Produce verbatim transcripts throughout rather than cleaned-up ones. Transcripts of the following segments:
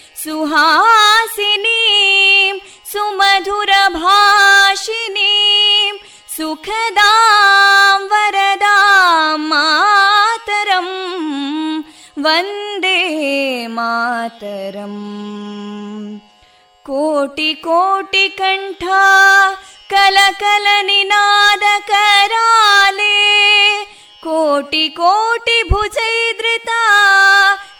ಸುಹಾಸಿನೀಂ ಸುಮಧುರಭಾಷಿನೀಂ ಸುಖದಾಂ ವರದಾಂ ಮಾತರಂ ವಂದೇ ಮಾತರಂ. ಕೋಟಿ ಕೋಟಿ ಕಂಠ ಕಲಕಲ ನಿನಾದ ಕರಾಲೇ, ಕೋಟಿ ಕೋಟಿ ಭುಜೈದೃತ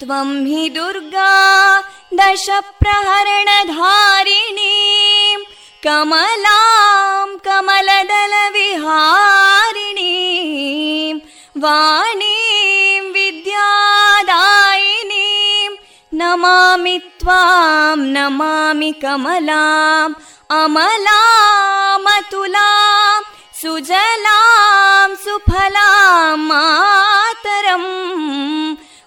ತ್ವಂ ಹಿ ದುರ್ಗಾ ದಶ ಪ್ರಹರಣಧಾರಿಣೀಂ ಕಮಲಾಂ ಕಮಲದಲ ವಿಹಾರಿಣೀಂ ವಾಣೀಂ ವಿದ್ಯಾದಾಯಿನೀಂ ನಮಾಮಿ ತ್ವಾಂ ನಮಾಮಿ ಕಮಲಾಂ ಅಮಲಾಂ ಅತುಲಾಂ ಸುಜಲಾಂ ಸುಫಲಾಂ ಮಾತರಂ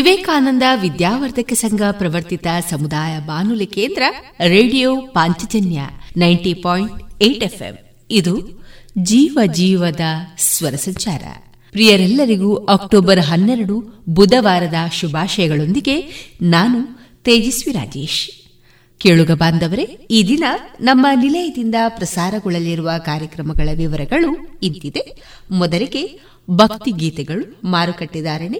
ವಿವೇಕಾನಂದ ವಿದ್ಯಾವರ್ಧಕ ಸಂಘ ಪ್ರವರ್ತಿತ ಸಮುದಾಯ ಬಾನುಲಿ ಕೇಂದ್ರ radio Panchajanya ninety point eight FM. ಇದು ಜೀವ ಜೀವದ ಸ್ವರ ಸಂಚಾರ. ಪ್ರಿಯರೆಲ್ಲರಿಗೂ ಅಕ್ಟೋಬರ್ ಹನ್ನೆರಡು ಬುಧವಾರದ ಶುಭಾಶಯಗಳೊಂದಿಗೆ ನಾನು ತೇಜಸ್ವಿ ರಾಜೇಶ್. ಕೇಳುಗ ಬಾಂಧವರೇ, ಈ ದಿನ ನಮ್ಮ ನಿಲಯದಿಂದ ಪ್ರಸಾರಗೊಳ್ಳಲಿರುವ ಕಾರ್ಯಕ್ರಮಗಳ ವಿವರಗಳು ಇಂತಿದೆ. ಮೊದಲಿಗೆ ಭಕ್ತಿ ಗೀತೆಗಳು, ಮಾರುಕಟ್ಟೆದಾರಣೆ,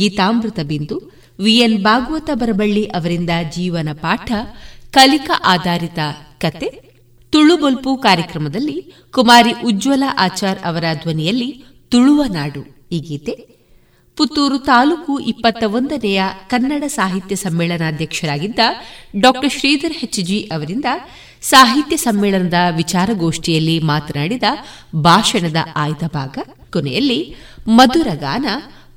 ಗೀತಾಮೃತ ಬಿಂದು, ವಿಎನ್ ಭಾಗವತ ಬರಬಳ್ಳಿ ಅವರಿಂದ ಜೀವನ ಪಾಠ, ಕಲಿಕಾ ಆಧಾರಿತ ಕತೆ, ತುಳುಬೊಲ್ಪು ಕಾರ್ಯಕ್ರಮದಲ್ಲಿ ಕುಮಾರಿ ಉಜ್ವಲ ಆಚಾರ್ ಅವರ ಧ್ವನಿಯಲ್ಲಿ ತುಳುವ ನಾಡು ಈ ಗೀತೆ. ಪುತ್ತೂರು ತಾಲೂಕು ಇಪ್ಪತ್ತ ಒಂದನೆಯ ಕನ್ನಡ ಸಾಹಿತ್ಯ ಸಮ್ಮೇಳನಾಧ್ಯಕ್ಷರಾಗಿದ್ದ ಡಾ ಶ್ರೀಧರ್ ಹೆಚ್ಜಿ ಅವರಿಂದ ಸಾಹಿತ್ಯ ಸಮ್ಮೇಳನದ ವಿಚಾರಗೋಷ್ಠಿಯಲ್ಲಿ ಮಾತನಾಡಿದ ಭಾಷಣದ ಆಯ್ದ ಭಾಗ. ಕೊನೆಯಲ್ಲಿ ಮಧುರಗಾನ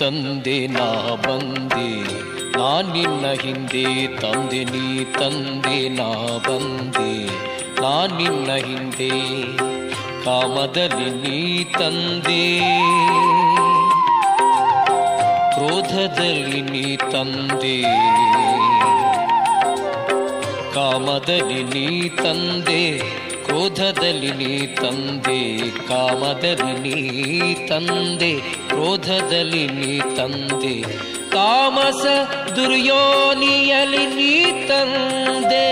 ತಂದೆ ನಾ ಬಂದೆ ನಾ ನಿನ್ನ ಹಿಂದೆ, ತಂದೆ ನೀ ತಂದೆ ನಾ ಬಂದೆ ನಾ ನಿನ್ನ ಹಿಂದೆ, ಕಾಮದಲ್ಲಿ ನೀ ತಂದೆ ಕ್ರೋಧದಲ್ಲಿ ನೀ ತಂದೆ, ಕಾಮದಲ್ಲಿ ನೀ ತಂದೆ ಕ್ರೋಧದಲ್ಲಿ ನೀ ತಂದೆ, ಕಾಮದಲ್ಲಿ ನೀ ತಂದೆ ಕ್ರೋಧದಲ್ಲಿ ನೀ ತಂದೆ, ತಾಮಸ ದುರ್ಯೋನಿಯಲ್ಲಿ ನೀ ತಂದೆ,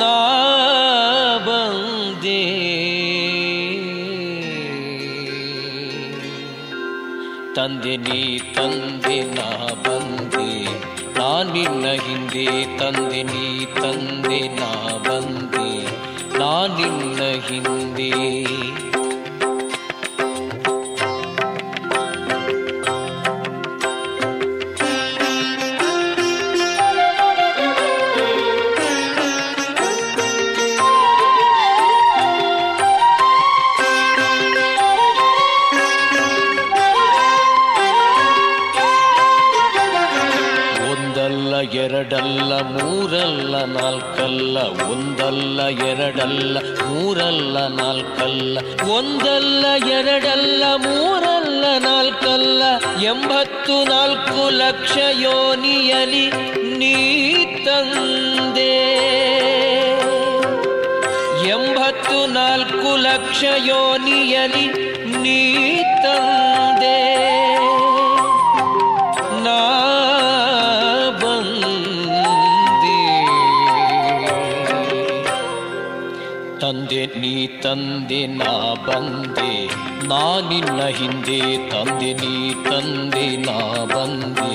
ನಾ ಬಂದೆ ತಂದೆ ನೀ ತಂದೆ ನಾ ಬಂದೆ, ನಾ ನಿನ್ನ ಹಿಂದೆ ತಂದೆ ನೀ ತಂದೆ ನಾ ಬಂದೆ ನಾ ನಿನ್ನ ಹಿಂದೆ. ಎರಡಲ್ಲ ಮೂರಲ್ಲ ನಾಲ್ಕಲ್ಲ, ಒಂದಲ್ಲ ಎರಡಲ್ಲ ಮೂರಲ್ಲ ನಾಲ್ಕಲ್ಲ, ಒಂದಲ್ಲ ಎರಡಲ್ಲ ಮೂರಲ್ಲ ನಾಲ್ಕಲ್ಲ, ಎಂಬತ್ತು ನಾಲ್ಕು ಲಕ್ಷ ಯೋನಿಯಲಿ ನೀ ತಂದೆ, ಎಂಬತ್ತು ನಾಲ್ಕು ಲಕ್ಷ ಯೋನಿಯಲಿ ನೀ ತಂದೆ, ನಾ ತಂದೆ ನೀ ತಂದೆ ನಾ ಬಂದೆ, ನಾ ನಿನ್ನ ಹಿಂದೆ ತಂದೆ ನೀ ತಂದೆ ನಾ ಬಂದೆ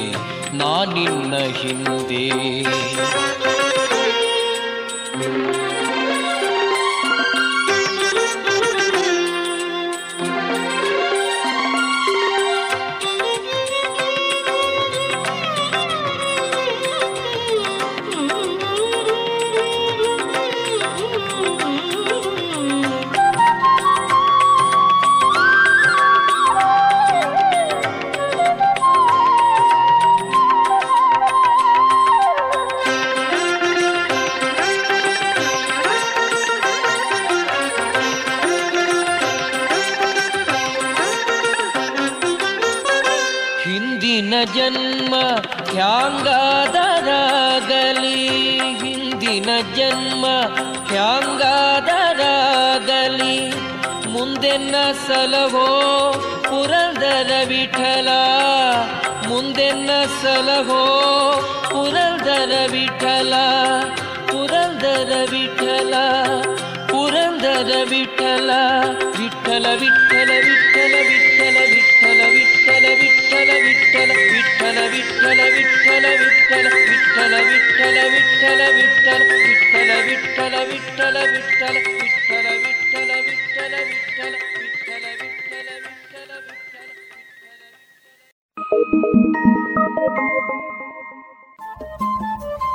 ನಾ ನಿನ್ನ ಹಿಂದೆ. ಜನ್ಮ ಹ್ಯಾಂಗಾದರಾಗಲಿ, ಹಿಂದಿನ ಜನ್ಮ ಹ್ಯಾಂಗಾದರಾಗಲಿ, ಮುಂದೆನ್ನ ಸಲಹೋ ಪುರಂದರ ವಿಠಲ ಮುಂದೆನ್ನ ಸಲಹೋ ಪುರಂದರ ವಿಠಲ ಪುರಂದರ ವಿಠಲ ಪುರಂದರ ವಿಠಲ ವಿಠಲ ವಿಠಲ ವಿಠಲ ವಿಠಲ ವಿಠಲ ವಿಠಲ ವಿಠಲ ವಿಠಲ ವಿಠಲ ವಿಠಲ ವಿಠಲ ವಿಠಲ ವಿಠಲ ವಿಠಲ ವಿಠಲ ವಿಠಲ ವಿಠಲ ವಿಠಲ ವಿಠಲ ವಿಠಲ ವಿಠಲ ವಿಠಲ ವಿಠಲ ವಿಠಲ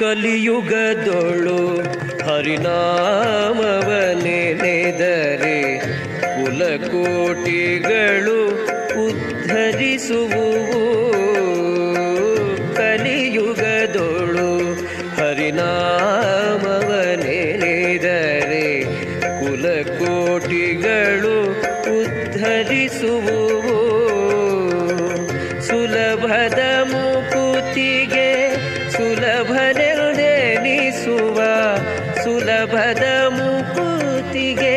ಕಲಿಯುಗದೊಳು ಹರಿನಾಮವನೆ ನೆನೆದರೆ ಕುಲಕೋಟಿಗಳು ಉದ್ಧರಿಸುವುವು. ಕಲಿಯುಗದೊಳು ಹರಿನಾಮವನೆ ನೆನೆದರೆ ಕುಲಕೋಟಿಗಳು ಉದ್ಧರಿಸುವುವು. ಸುಲಭದ ಮುಕುತಿಗೆ ಸುಲಭನೆ ಸುಲಭದ ಮುಕುತಿಗೆ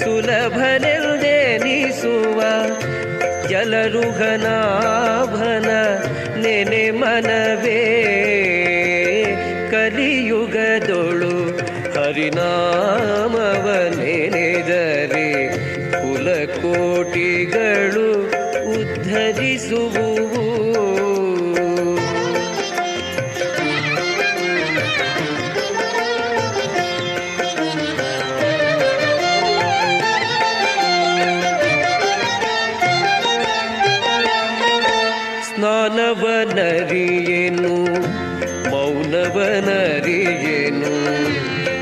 ಸುಲಭನೆನಿಸುವ ಜಲರುಘನಾಭನ ನೆನೆ ಮನವೇ. ಕಲಿಯುಗದೊಳು ಹರಿನಾಮವ ನೆನೆದರೆ ಕುಲಕೋಟಿಗಳು ಉದ್ಧರಿಸುವುವು. ನರಿಯೇನು ಮೌನವನರಿಯೇನು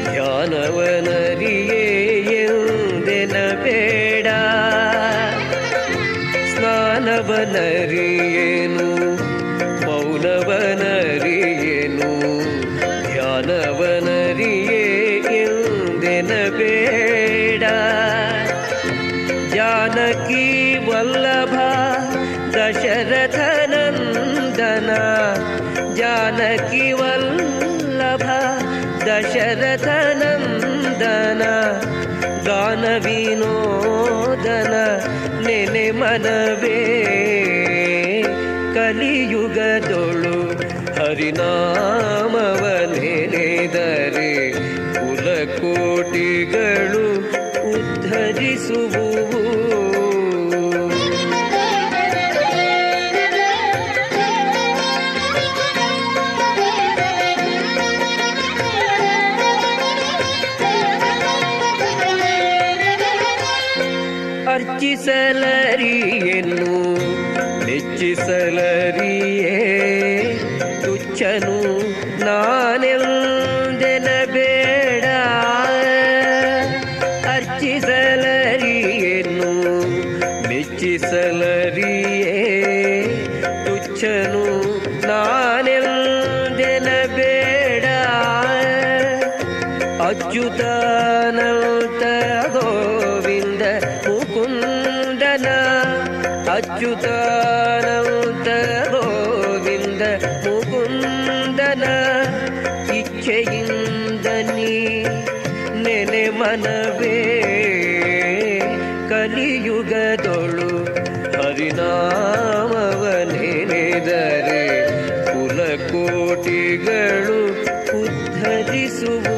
ಧ್ಯಾನವನರಿಯೇ ಎಂದೆನಬೇಡ. ಸ್ನಾನವನರಿಯೇನು ಮೌನವನರಿಯೇನು ಧ್ಯಾನವನರಿಯೇ ಎಂದೆನಬೇಡ. ಜಾನಕಿ ವಲ್ಲಭ ದಶರಥನಂದನ ಜಾನಕಿ ವಲ್ಲಭ ದಶರಥನಂದನ ಗಾನ ವಿನೋದನ ನೆನೆ ಮನವೇ. ಕಲಿಯುಗದೊಳು ಹರಿನಾಮವ ನೆನೆದರೆ ಕುಲಕೋಟಿಗಳು ಉದ್ಧರಿಸುವುವು. ಅರ್ಚಿಸಲರಿಯನ್ನು ಹೆಚ್ಚಿಸಲರಿಯೇ ತುಚ್ಛನು ನಾನೆಂದೆನಬೇಡ. ಅರ್ಚಿಸಲರಿಯನ್ನು ಹೆಚ್ಚಿಸಲರಿಯೇ ತುಚ್ಛನು ನಾನೆಂದೆನಬೇಡ. ಅಚ್ಯುತಾನಂತ ಗೋವಿಂದ ಮುಕುಂದನ ಅಚ್ಯುತಾನಂದ ಗೋವಿಂದ ಮುಕುಂದನ ಇಚ್ಛೆಯಿಂದ ನೀ ನೆನೆ ಮನವೇ. ಕಲಿಯುಗದೊಳು ಹರಿನಾಮವ ನೆನೆದರೆ ಕುಲಕೋಟಿಗಳು ಉದ್ಧರಿಸುವುವು.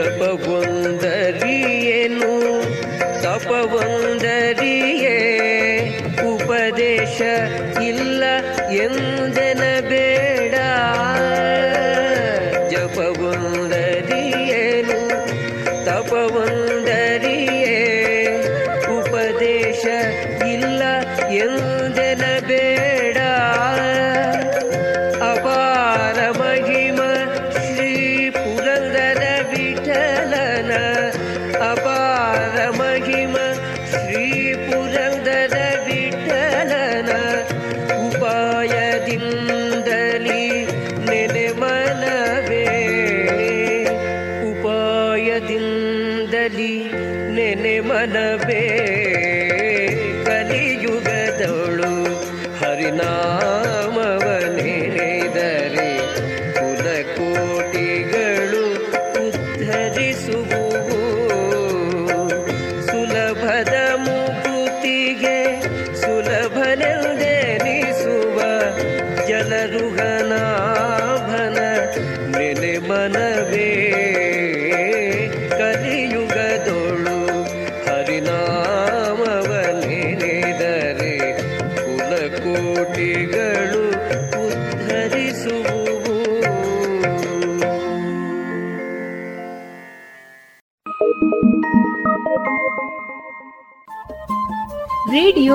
ಜಪವೊಂದರಿಯೇನು ತಪವೊಂದರಿಯೇ ಉಪದೇಶ ಇಲ್ಲ ಎಂದೆನಬೇ. ನಾಮವನೆರೆದರೆ ಕುಲಕೋಟಿಗಳು ಉದ್ಧರಿಸುವು. ಸುಲಭದ ಮುಕುತಿಗೆ ಸುಲಭನೆಂದೆನಿಸುವ ಜಲರುಘನಾಭನ ನೆಲೆ ಮನವೇ ಕಲಿಯುಗದೊಳು ಹರಿನಾಮವನೆರೆದರೆ ಕುಲಕೋಟಿಗಳು ಉದ್ಧರಿಸುವು. ರೇಡಿಯೋ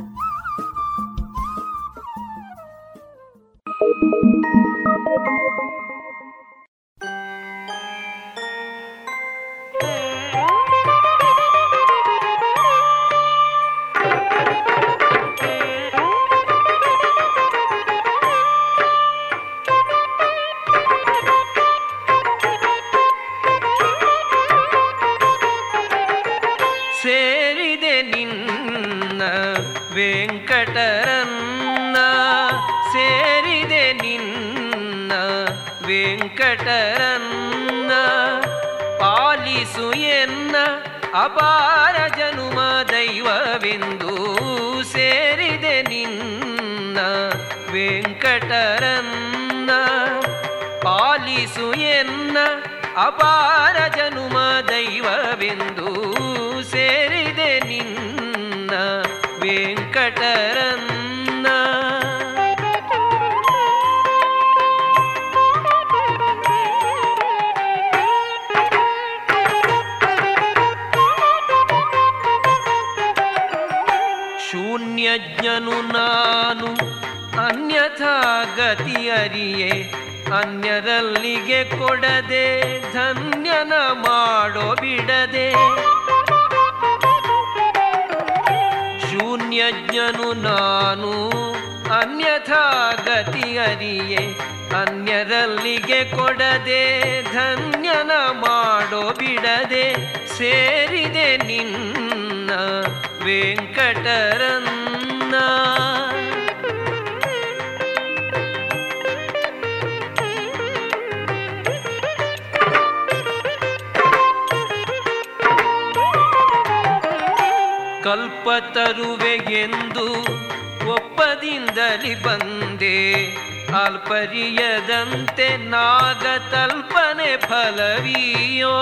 ವೆಂಕಟರನ್ನ ಪಾಲಿಸು ಎನ್ನ ಅಪಾರ ಜನುಮ ದೈವವೆಂದು ಸೇರಿದೆ ನಿನ್ನ ವೆಂಕಟರನ್ನ ಪಾಲಿಸು ಎನ್ನ ಅಪಾರ ಜನುಮ ದೈವವೆಂದು ಸೇರಿದೆ ನಿನ್ನ ವೆಂಕಟರನ್ನ. ಜ್ಞನು ನಾನು ಅನ್ಯಥಾ ಗತಿಯರಿಯೇ ಅನ್ಯರಲ್ಲಿಗೆ ಕೊಡದೆ ಧನ್ಯನ ಮಾಡೋ ಬಿಡದೆ. ಶೂನ್ಯಜ್ಞನು ನಾನು ಅನ್ಯಥಾ ಗತಿಯರಿಯೇ ಅನ್ಯರಲ್ಲಿಗೆ ಕೊಡದೆ ಧನ್ಯನ ಮಾಡೋ ಬಿಡದೆ ಸೇರಿದೆ ನಿನ್ನ ವೆಂಕಟರನ್ನ. ಕಲ್ಪತರುವೆಗೆಂದು ಒಪ್ಪದಿಂದಲಿ ಬಂದೆ ಅಲ್ಪರಿಯದಂತೆ ನಾಗ ತಲ್ಪನೆ ಫಲವಿಯೋ.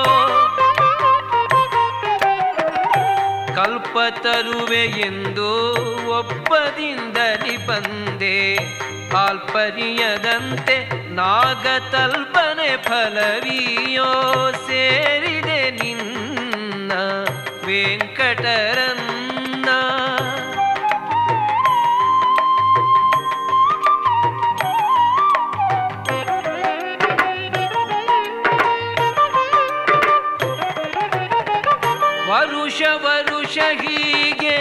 ಕಲ್ಪತರುವೆಯೆಂದು ಒಪ್ಪದಿಂದಲಿ ಬಂದೆ ಅಲ್ಪರಿಯದಂತೆ ನಾಗ ತಲ್ಪನೆ ಫಲವಿಯೋ ಸೇರಿದೆ ನಿನ್ನ ವೆಂಕಟರನ್ನ. ವರುಷ ವರುಷ ಹೀಗೆ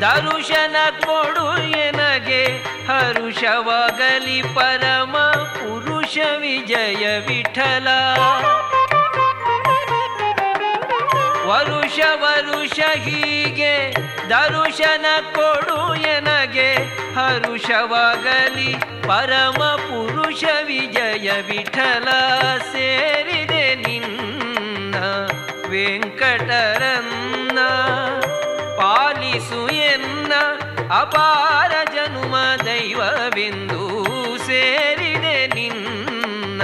ದರುಶನ ಕೊಡು ಎನಗೆ ಹರುಷವಾಗಲಿ ಪರಮ ಪುರುಷ ವಿಜಯ ವಿಠಲ. ವರುಷ ವರುಷ ಹೀಗೆ ದರುಶನ ಕೊಡು ಎನಗೆ ಹರುಷವಾಗಲಿ ಪರಮ ಪುರುಷ ವಿಜಯ ವಿಠಲ ಸೇರಿದೆ ನಿನ್ನ ವೆಂಕಟರನ್ನ ಪಾಲಿಸು ಎನ್ನ ಅಪಾರ ಜನುಮ ದೈವವೆಂದು ಸೇರಿದೆ ನಿನ್ನ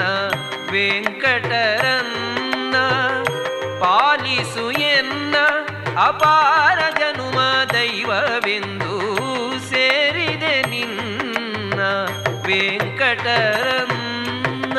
ವೆಂಕಟರನ್ನ ಪಾಲಿಸು ಎನ್ನ ಅಪಾರ ಜನುಮ ದೈವವೆಂದು ಸೇರಿದೆ ನಿನ್ನ ವೆಂಕಟರನ್ನ.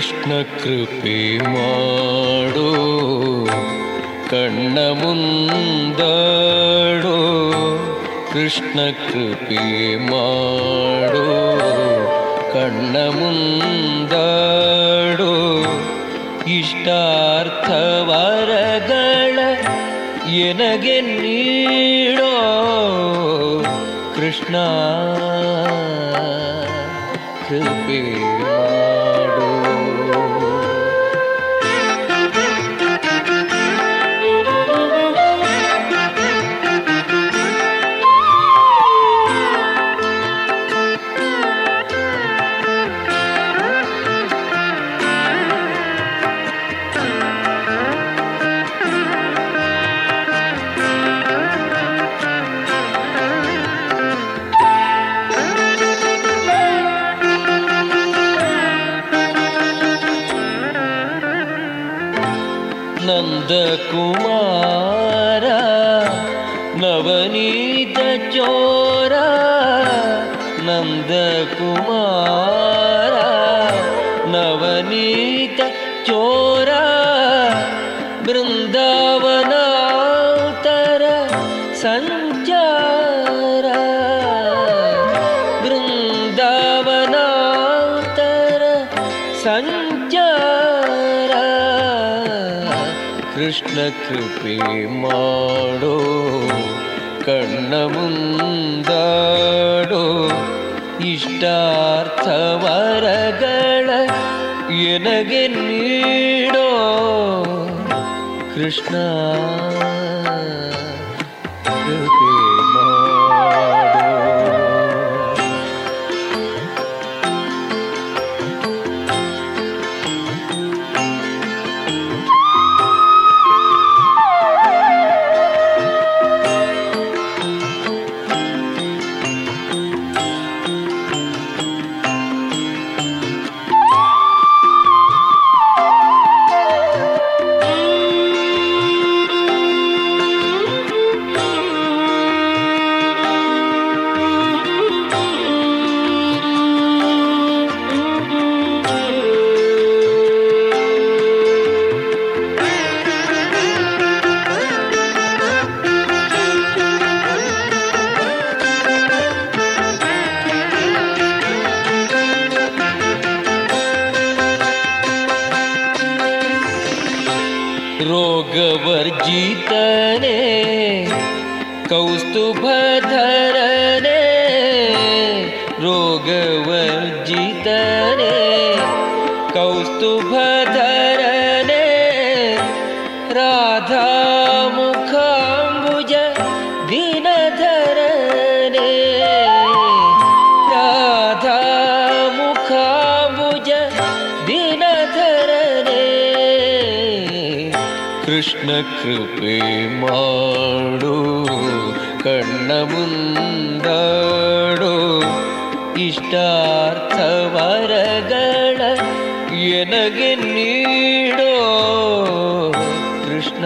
ಕೃಷ್ಣ ಕೃಪೆ ಮಾಡೋ ಕಣ್ಣ ಮುಂದಾಡೋ ಕೃಷ್ಣ ಕೃಪೆ ಮಾಡೋ ಕಣ್ಣ ಮುಂದಾಡೋ ಇಷ್ಟಾರ್ಥವರಗಳ ಎನಗೆ ನೀಡೋ ಕೃಷ್ಣ ಕೃಪೆ ಕುಮಾರ ನವನೀತ ಚೋರ ನಂದ ಕುಮಾರ ನವನೀತ ಚೋರ ಬೃಂದಾವನಾತರ ಸಂಚಾರ ಬೃಂದಾವನಾತರ ಸಂಚಾರ ಕೃಷ್ಣ ಕೃಪೆ ಮಾಡೋ ಕಣ್ಣ ಮುಂದಾಡೋ ಇಷ್ಟಾರ್ಥವರಗಳ ಎನಗೆ ನೀಡೋ ಕೃಷ್ಣ ಕೃಪೆ ಮಾಡೋ. ರೋಗವರ್ಜಿತನೇ ಕೌಸ್ತುಭಧರನೇ ರೋಗವರ್ಜಿತನೇ ಕೌಸ್ತುಭಧರನೇ ರಾಧಾ ಮುಖಾಂಬುಜ ದಿನಧರನೇ ರಾಧಾ ಮುಖಾಂಬುಜ ದಿನಧರನೇ ಕೃಷ್ಣ ಕೃಪೆ ಮಾಡೋ ಕಣ್ಣ ಮುಂದಾಡೋ ಇಷ್ಟಾರ್ಥವರಗಳ ಎನಗೆ ನೀಡೋ ಕೃಷ್ಣ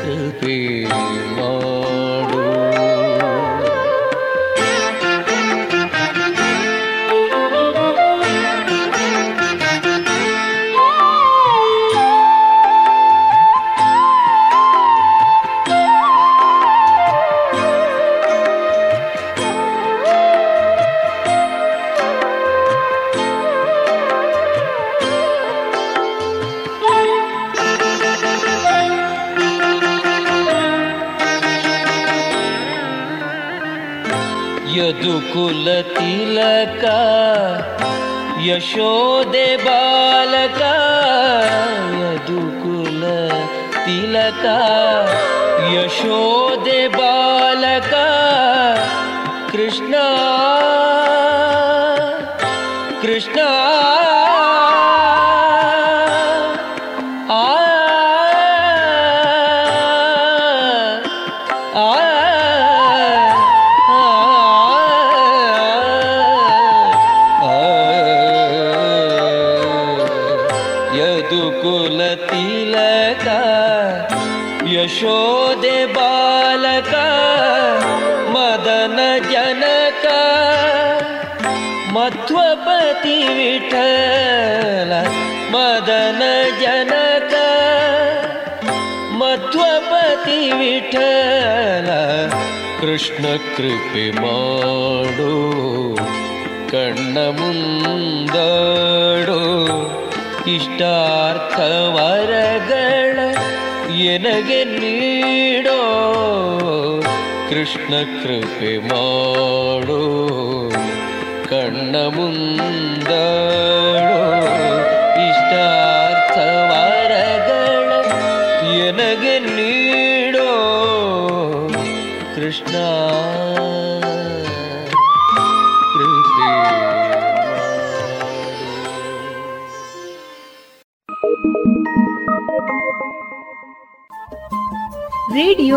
ಕೃಪೆ ಮಾಡೋ. ಯದುಕುಲ ತಿಲಕ ಯಶೋದೆ ಬಾಲಕ ಯದುಕುಲ ತಿಲಕ ಯಶೋದೆ ಬಾಲಕ ಕೃಷ್ಣ ಕೃಷ್ಣ ಯಶೋದೆ ಬಾಲಕ ಮದನ ಜನಕ ಮದ ಮಧ್ವಪತಿ ವಿಠಲ ಮದನ ಜನಕ, ಮಧ್ವಪತಿ ವಿಠಲ ಕೃಷ್ಣ ಕೃಪೆ ಮಾಡು ಕಣ್ಣ ಮುಂದಾಡು, ಇಷ್ಟಾರ್ಥ ವರಗಳ ಎನಗೆ ನೀಡೋ, ಕೃಷ್ಣ ಕೃಪೆ ಮಾಡೋ ಕಣ್ಣ ಮುಂದಾಡೋ, ಇಷ್ಟಾರ್ಥ ವರಗಳ ಎನಗೆ ನೀಡೋ ಕೃಷ್ಣ. ರೇಡಿಯೋ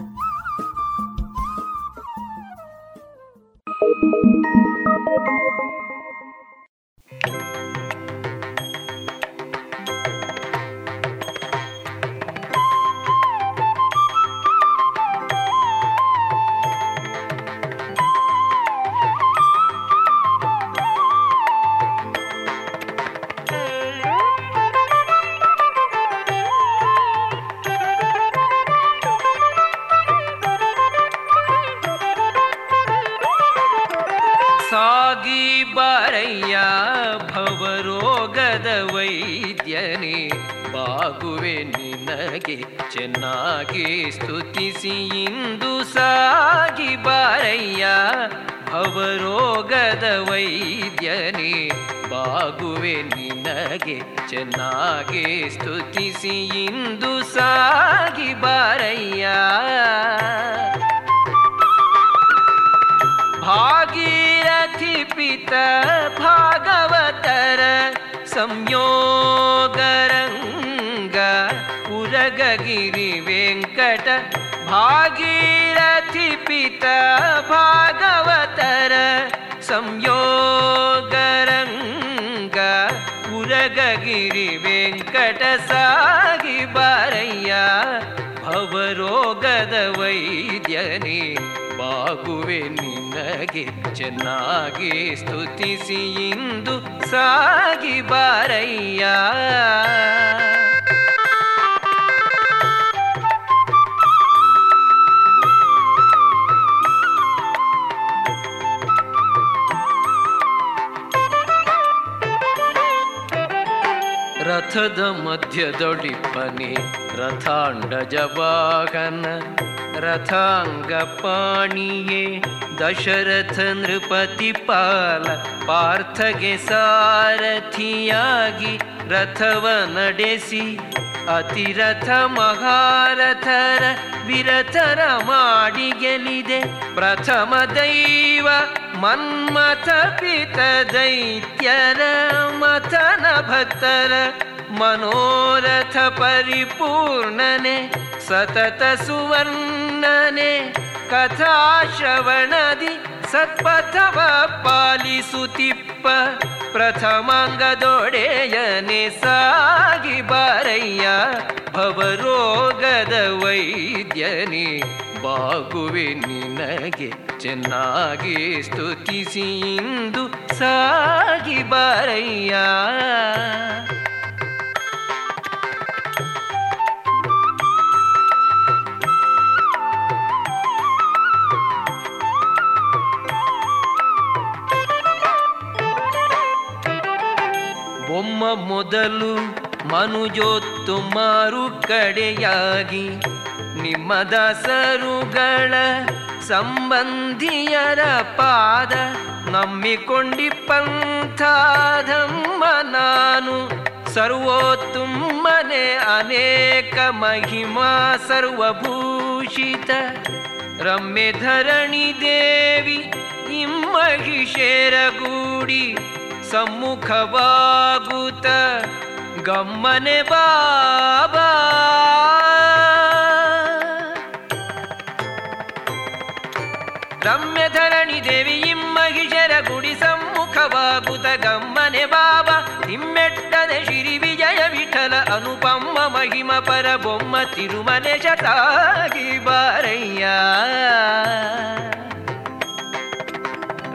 ಚೆನ್ನಾಗಿ ಸ್ತುತಿಸಿ ಇಂದು ಸಾಗಿ ಬಾರಯ್ಯ ಭವರೋಗದ ವೈದ್ಯನೇ, ಬಾಗುವೆ ನಿನಗೆ ಚೆನ್ನಾಗಿ ಸ್ತುತಿಸಿ ಇಂದು ಸಾಗಿ ಬಾರಯ್ಯ. ಭಾಗೀರಥಿ ಪಿತ ಭಾಗವತರ ಸಂಯೋಗರಂಗ ಉರಗಗಿರಿ ವೆಂಕಟ, ಭಾಗೀರಥಿ ಪಿತ ಭಾಗವತರ ಸಂಯೋಗರಂಗ ಉರಗಗಿರಿ ವೆಂಕಟ, ಸಾಗಿ ಬಾರಯ್ಯ ಭವರೋಗದ ವೈದ್ಯನೇ, ಬಾಗುವೆ ನಿನಗೆ ಚೆನ್ನಾಗಿ ಸ್ತುತಿಸಿ ಇಂದು ಸಾಗಿ ಬಾರಯ್ಯ. ರಥದ ಮಧ್ಯದೊಡಿಪನೆ ರಥಾಂಡಜ ವಾಹನ ರಥಾಂಗ ಪಾಣಿಯೇ, ದಶರಥ ನೃಪತಿ ಪಾಲ ಪಾರ್ಥಗೆ ಸಾರಥಿಯಾಗಿ ರಥವ ನಡೆಸಿ, ಅತಿರಥ ಮಹಾರಥರ ವಿರಥರ ಮಾಡಿ ಗೆಲಿದೆ, ಪ್ರಥಮ ದೈವ ಮನ್ಮಥ ಪಿತ ದೈತ್ಯರ ಮಥನ ಭಕ್ತರ ಮನೋರಥ ಪರಿಪೂರ್ಣನೆ, ಸತತ ಸುವರ್ಣನೆ ಕಥಾ ಶ್ರವಣದಿ ಸತ್ಪಥವ ಪಾಲಿಸುತ್ತಿಪ್ಪ, ಪ್ರಥಮಾಂಗದೊಡೆಯನೆ ಸಾಗಿ ಬಾರಯ್ಯ ಭವರೋಗದ ವೈದ್ಯನೇ, ಬಾಗುವೆ ನಿನಗೆ ಚೆನ್ನಾಗಿ ಸ್ತುತಿಸಿ ಇಂದು ಸಾಗಿ ಬಾರಯ್ಯ. ಒಮ್ಮ ಮೊದಲು ಮನುಜೊತ್ತು ಮಾರು ಕಡೆಯಾಗಿ ನಿಮ್ಮ ದಾಸರುಗಳ ಸಂಬಂಧಿಯರ ಪಾದ ನಂಬಿಕೊಂಡಿ ಪಂಥಾಧಮ್ಮ, ನಾನು ಸರ್ವೋತ್ತುಮ್ಮನೆ ಅನೇಕ ಮಹಿಮಾ ಸರ್ವಭೂಷಿತ, ರಮ್ಯ ಧರಣಿ ದೇವಿ ಇಮ್ಮಹಿಷೇರಗೂಡಿ ಸಮ್ಮುಖವಾಗುತ್ತ ಗಮ್ಮನೆ ಬಾಬಾ, ರಮ್ಯ ಧರಣಿ ದೇವಿ ಇಮ್ಮಹಿಷರ ಗುಡಿ ಸಮ್ಮುಖವಾಗುತ್ತ ಗಮ್ಮನೆ ಬಾಬಾ, ನಿಮ್ಮೆಟ್ಟನೆ ಶ್ರೀ ವಿಜಯ ವಿಠಲ ಅನುಪಮ మహిమ పరబొమ్మ తిరుమలే జతాగి బారయ్యా.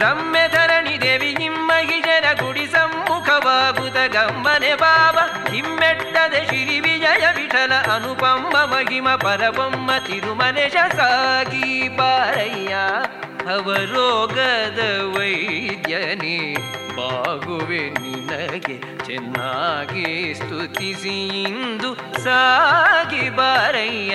రమ్య ధరణి దేవి హిమ్మహిజన గుడి సమ్ముఖవాగుత గమ్మనే బావ హిమ్మెట్టదే శ్రీ విజయ విఠల అనుపమ్మ మహిమ పరబొమ్మ తిరుమలే జసాగి బారయ్యా. ಅವರೋಗದ ವೈದ್ಯನೇ ಬಾಗುವೆ ನಿನಗೆ ಚೆನ್ನಾಗಿ ಸ್ತುತಿಸಿ ಇಂದು ಸಾಗಿ ಬಾರಯ್ಯ,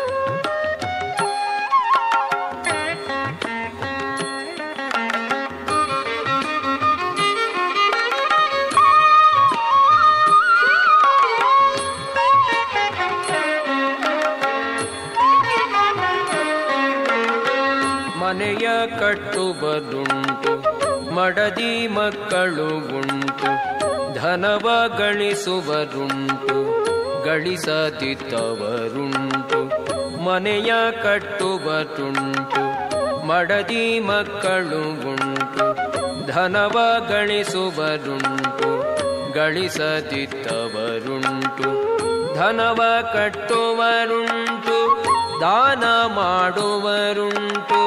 ಮನೆಯ ಕಟ್ಟುವುದುಂಟು, ಮಡದಿ ಮಕ್ಕಳು ಉಂಟು, ಧನವ ಗಳಿಸುವರುಂಟು, ಗಳಿಸದಿದ್ದವರುಂಟು. ಮನೆಯ ಕಟ್ಟುವುದುಂಟು, ಮಡದಿ ಮಕ್ಕಳು ಉಂಟು, ಧನವ ಗಳಿಸುವರುಂಟು, ಗಳಿಸದಿದ್ದವರುಂಟು. ಧನವ ಕಟ್ಟುವರುಂಟು, ದಾನ ಮಾಡುವರುಂಟು,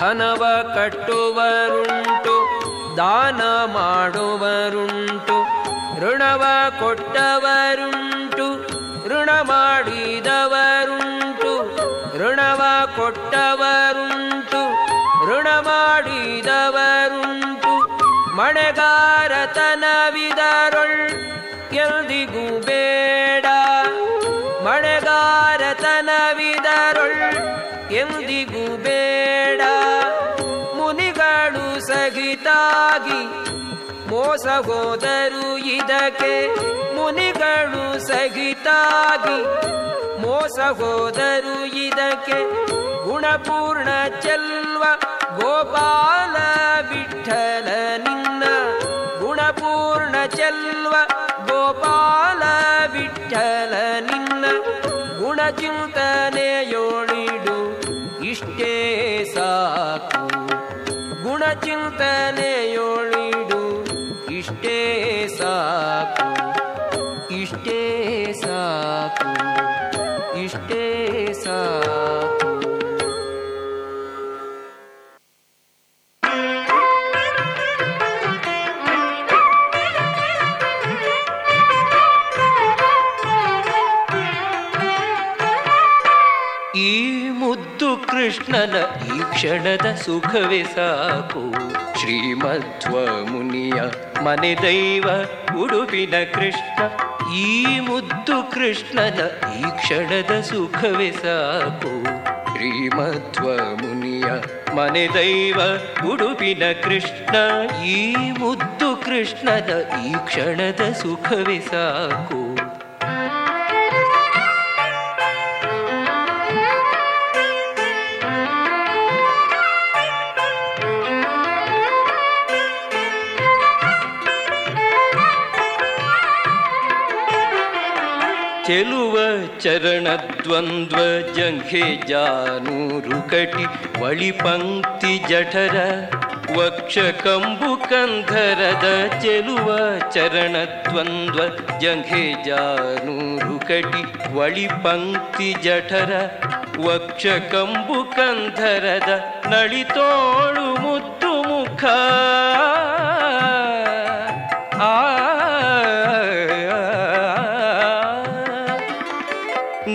ಧನವ ಕಟ್ಟುವರುಂಟು, ದಾನ ಮಾಡುವರುಂಟು, ಋಣವ ಕೊಟ್ಟವರುಂಟು, ಋಣ ಮಾಡಿದವರುಂಟು, ಋಣವ ಕೊಟ್ಟವರುಂಟು, ಋಣ ಮಾಡಿದವರುಂಟು. ಮಣೆಗಾರತನವಿದರೊಳ್ ಎಂದಿಗೂ ಬೇಡ, ಮಣೆಗಾರತನವಿದರೊಳ್ ಎಂದಿಗೂ ಬೇಡ. ಮುನಿಗಳು ಸಹಿತಾಗಿ ಮೋಸ ಹೋದರು ಇದಕ್ಕೆ, ಮುನಿಗಳು ಸಹಿತಾಗಿ ಮೋಸ ಹೋದರು ಇದಕ್ಕೆ. ಗುಣಪೂರ್ಣ ಚೆಲ್ವ ಗೋಪಾಲ ವಿಠಲ ನಿನ್ನ, ಗುಣಪೂರ್ಣ ಚೆಲ್ವ ಗೋಪಾಲ ವಿಠಲ ನಿನ್ನ. ಗುಣಚಿಂತನೆಯೋಳಿಡು ಇಷ್ಟೇ ಸಾಕು, ಗುಣಚಿಂತನೆಯೋಳಿಡು ಇಷ್ಟೇ ಸಾಕು, ಇಷ್ಟೇ ಸಾಕು, ಇಷ್ಟೇ ಸಾಕು. ಈ ಮುದ್ದು ಕೃಷ್ಣನ ಈ ಕ್ಷಣದ ಸುಖವೇ ಸಾಕು, ಶ್ರೀಮಧ್ವ ಮುನಿಯ ಮನೆ ದೈವ ಉಡುಪಿನ ಕೃಷ್ಣ. ಈ ಮುದ್ದು ಕೃಷ್ಣನ ಈ ಕ್ಷಣದ ಸುಖವೇ ಸಾಕು, ಶ್ರೀಮಧ್ವ ಮುನಿಯ ಮನೆ ದೈವ ಉಡುಪಿನ ಕೃಷ್ಣ. ಈ ಮುದ್ದು ಕೃಷ್ಣನ ಈ ಕ್ಷಣದ ಸುಖವೇ ಸಾಕು. ಚೆಲುವ ಚರಣದ್ವಂದ್ವ ಜಂಘೆ ಜಾನೂರು ಕಟಿ ವಳಿಪಂಕ್ತಿ ಜಠರ ವಕ್ಷ ಕಂಬು ಕಂಧರದ. ಚೆಲುವ ಚರಣದ್ವಂದ್ವ ಜಂಘೆ ಜಾನೂರು ಕಟಿ ವಳಿಪಂಕ್ತಿ ಜಠರ ವಕ್ಷ ಕಂಬು ಕಂಧರದ. ನಳಿತೋಳು ಮುದ್ದು ಮುಖ ಆ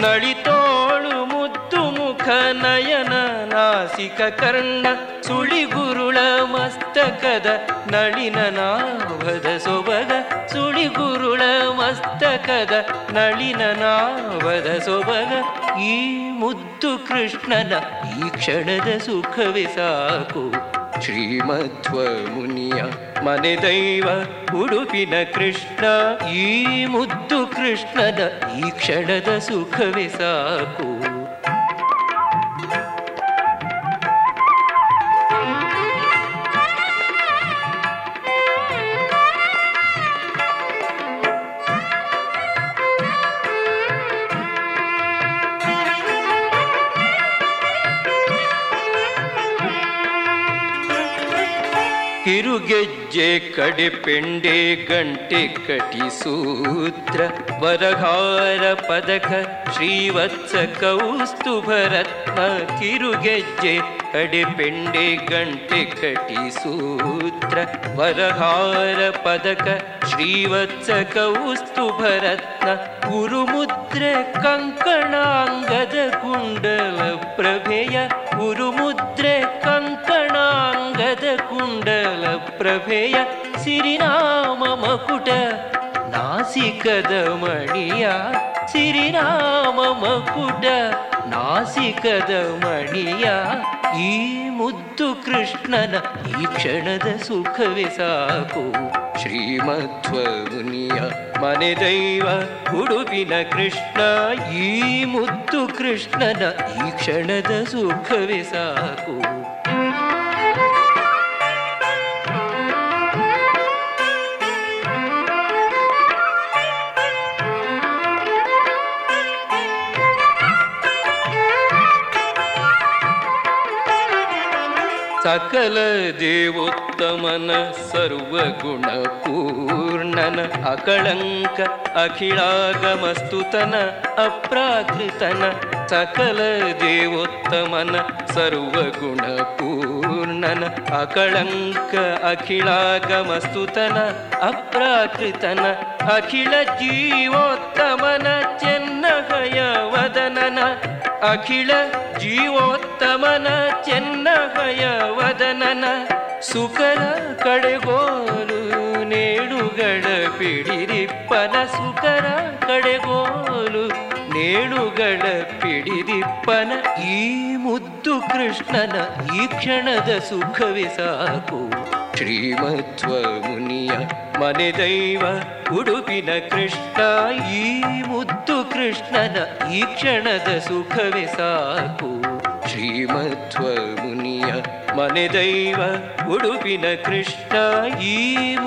ನಳಿತೋಳು ಮುದ್ದು ಮುಖ ನಯನ ನಾಸಿಕ ಕರ್ಣ ಸುಳಿಗುರುಳ ಮಸ್ತಕದ ನಳಿನ ನಾಭದ ಸೊಬಗ. ಸುಳಿಗುರುಳ ಮಸ್ತಕದ ನಳಿನ ನಾಭದ ಸೊಬಗ. ಈ ಮುದ್ದು ಕೃಷ್ಣನ ಈ ಕ್ಷಣದ ಸುಖವೇ ಸಾಕು, ಶ್ರೀಮಧ್ವ ಮುನಿಯ ಮನೆದೈವ ಉಡುಪಿನ ಕೃಷ್ಣ. ಈ ಮುದ್ದು ಕೃಷ್ಣನ ಈ ಕ್ಷಣದ ಸುಖವೇ ಸಾಕು. ಕಿರುಗೆಜ್ಜೆ ಕಡೆ ಪೆಂಡೆ ಗಂಟೆ ಕಟಿ ಸೂತ್ರ ವರಹಾರ ಪದಕ ಶ್ರೀವತ್ಸ ಕೌಸ್ತುಭರತ್ನ. ಕಿರುಗೆಜ್ಜೆ ಕಡೆ ಪೆಂಡೆ ಗಂಟೆ ಕಟಿ ಸೂತ್ರ ವರಹಾರ ಪದಕ ಶ್ರೀವತ್ಸ ಕೌಸ್ತುಭರತ್ನ. ಗುರುಮುದ್ರೆ ಕಂಕಣಾಂಗದ ಕುಂಡಲ ಪ್ರಭೆಯ. ಗುರುಮುದ್ರೆ ಕಂಕಣಾಂಗದ ಕುಂಡಲ ಪ್ರಭೆಯ. ಸಿರಿನಾಮ ಮಕುಟ ನಾಸಿಕದ ಮಣಿಯ. ಸಿರಿನಾಮ ಮಕುಟ ನಾಸಿಕದ ಮಣಿಯ. ಈ ಮುದ್ದು ಕೃಷ್ಣನ ಈ ಕ್ಷಣದ ಸುಖವೇ ಸಾಕು. ಶ್ರೀಮಧ್ವ ಮುನಿಯ ಮನೆದೈವ ಉಡುಪಿನ ಕೃಷ್ಣ. ಈ ಮುದ್ದು ಕೃಷ್ಣನ ಈ ಕ್ಷಣದ ಸುಖವೇ ಸಾಕು. ಸಕಲ ದೇವೋತ್ತಮನ ಸರ್ವಗುಣ ಪೂರ್ಣನ ಅಕಳಂಕ ಅಖಿಳಾಗಮ ಸ್ತುತನ ಅಪ್ರಾಕೃತನ. ಸಕಲ ದೇವೋತ್ತಮನ ಸರ್ವಗುಣ ಪೂರ್ಣನ ಅಕಳಂಕ ಅಖಿಳಾಗಮ ಸ್ತುತನ ಅಪ್ರಾಕೃತನ. ಅಖಿಳ ಜೀವೋತ್ತಮನ ಚೆನ್ನಯ ವದನನ. ಅಖಿಳ ಜೀವೋತ್ತಮನ ಚೆನ್ನಯ ವದನನ. ಸುಖದ ಕಡೆಗೋಲು ನೇಣುಗಳ ಪಿಡಿರಿಪ್ಪನ. ಸುಖದ ಕಡೆಗೋಲು ನೇಣುಗಳ ಪಿಡಿರಿಪ್ಪನ. ಈ ಮುದ್ದು ಕೃಷ್ಣನ ಈ ಕ್ಷಣದ ಸುಖವೇ ಸಾಕು. ಶ್ರೀಮಧ್ವ ಮುನಿಯ ಮನೆದೈವ ಉಡುಪಿನ ಕೃಷ್ಣ. ಈ ಮುದ್ದು ಕೃಷ್ಣನ ಈ ಕ್ಷಣದ ಸುಖವೇ ಸಾಕು. ಶ್ರೀಮಧ್ವ ಮುನಿಯ ಮನೆದೈವ ಉಡುಪಿನ ಕೃಷ್ಣ. ಈ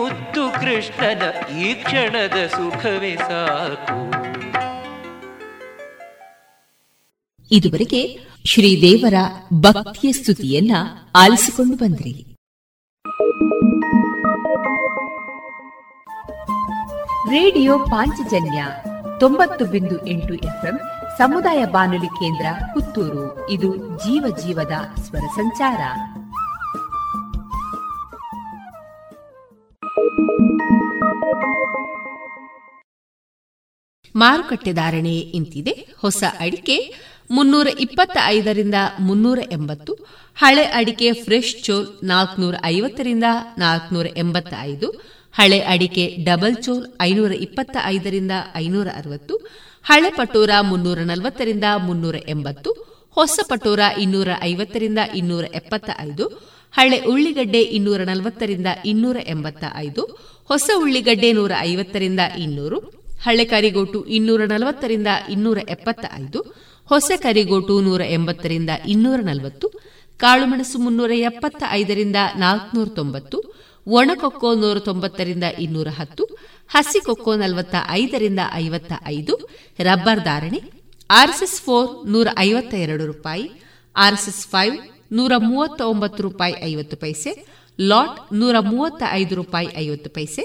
ಮುದ್ದು ಕೃಷ್ಣನ ಈ ಕ್ಷಣದ ಸುಖವೇ ಸಾಕು. ಇದುವರೆಗೆ ಶ್ರೀದೇವರ ಭಕ್ತಿಯ ಸ್ತುತಿಯನ್ನ ಆಲಿಸಿಕೊಂಡು ಬಂದ್ರಿ. ರೇಡಿಯೋ ಪಾಂಚಜನ್ಯ ತೊಂಬತ್ತು ಬಿಂದು ಎಂಟು ಎಫ್ಎಂ ಸಮುದಾಯ ಬಾನುಲಿ ಕೇಂದ್ರ ಪುತ್ತೂರು. ಇದು ಜೀವ ಜೀವದ ಸ್ವರ ಸಂಚಾರ. ಮಾರುಕಟ್ಟೆ ಧಾರಣೆ ಇಂತಿದೆ. ಹೊಸ ಅಡಿಕೆ ಮುನ್ನೂರ ಇಪ್ಪತ್ತ ಐದರಿಂದ ಮುನ್ನೂರ ಎಂಬತ್ತು, ಹಳೆ ಅಡಿಕೆ ಫ್ರೆಶ್ ಚೋಲ್ ನಾಲ್ಕನೂರ ಐವತ್ತರಿಂದ ನಾಲ್ಕನೂರ ಎಂಬತ್ತ ಐದು, ಹಳೆ ಅಡಿಕೆ ಡಬಲ್ ಚೋಲ್ ಐನೂರ ಇಪ್ಪತ್ತ ಐದರಿಂದ ಐನೂರ ಅರವತ್ತು, ಹಳೆ ಪಟೋರ ಮುನ್ನೂರ ನಲವತ್ತರಿಂದ ಮುನ್ನೂರ ಎಂಬತ್ತು, ಹೊಸ ಪಟೋರ ಇನ್ನೂರ ಐವತ್ತರಿಂದ ಇನ್ನೂರ ಎಪ್ಪತ್ತ ಐದು, ಹಳೆ ಉಳ್ಳಿಗಡ್ಡೆ ಇನ್ನೂರ ನಲವತ್ತರಿಂದ ಇನ್ನೂರ ಎಂಬತ್ತ ಐದು, ಹೊಸ ಉಳ್ಳಿಗಡ್ಡೆ ನೂರ ಐವತ್ತರಿಂದ ಇನ್ನೂರು, ಹಳೆ ಕರಿಗೋಟು ಇನ್ನೂರ ನಲವತ್ತರಿಂದ ಇನ್ನೂರ ಎಪ್ಪತ್ತ ಐದು, ಹೊಸ ಕರಿಗೋಟು ನೂರ ಎಂಬತ್ತರಿಂದ ಇನ್ನೂರ ನಲವತ್ತು, ಕಾಳುಮೆಣಸು ಮುನ್ನೂರ ಎಪ್ಪತ್ತ ಐದರಿಂದ ನಾಲ್ಕುನೂರ ತೊಂಬತ್ತು, ಒಣಕೊಕ್ಕೋ ನೂರ ತೊಂಬತ್ತರಿಂದ ಇನ್ನೂರ ಹತ್ತು, ಹಸಿ ಕೊಕ್ಕೋ ನಲವತ್ತ ಐದರಿಂದ ಐವತ್ತ ಐದು. ರಬ್ಬರ್ ಧಾರಣೆ ಆರ್ಎಸ್ಎಸ್ ಫೋರ್ ನೂರ ಐವತ್ತ ಎರಡು ರೂಪಾಯಿ, ಆರ್ಎಸ್ಎಸ್ ಫೈವ್ ನೂರ ಮೂವತ್ತ ಒಂಬತ್ತು ರೂಪಾಯಿ ಐವತ್ತು ಪೈಸೆ, ಲಾಟ್ ನೂರ ಮೂವತ್ತ ಐದು ರೂಪಾಯಿ ಐವತ್ತು ಪೈಸೆ,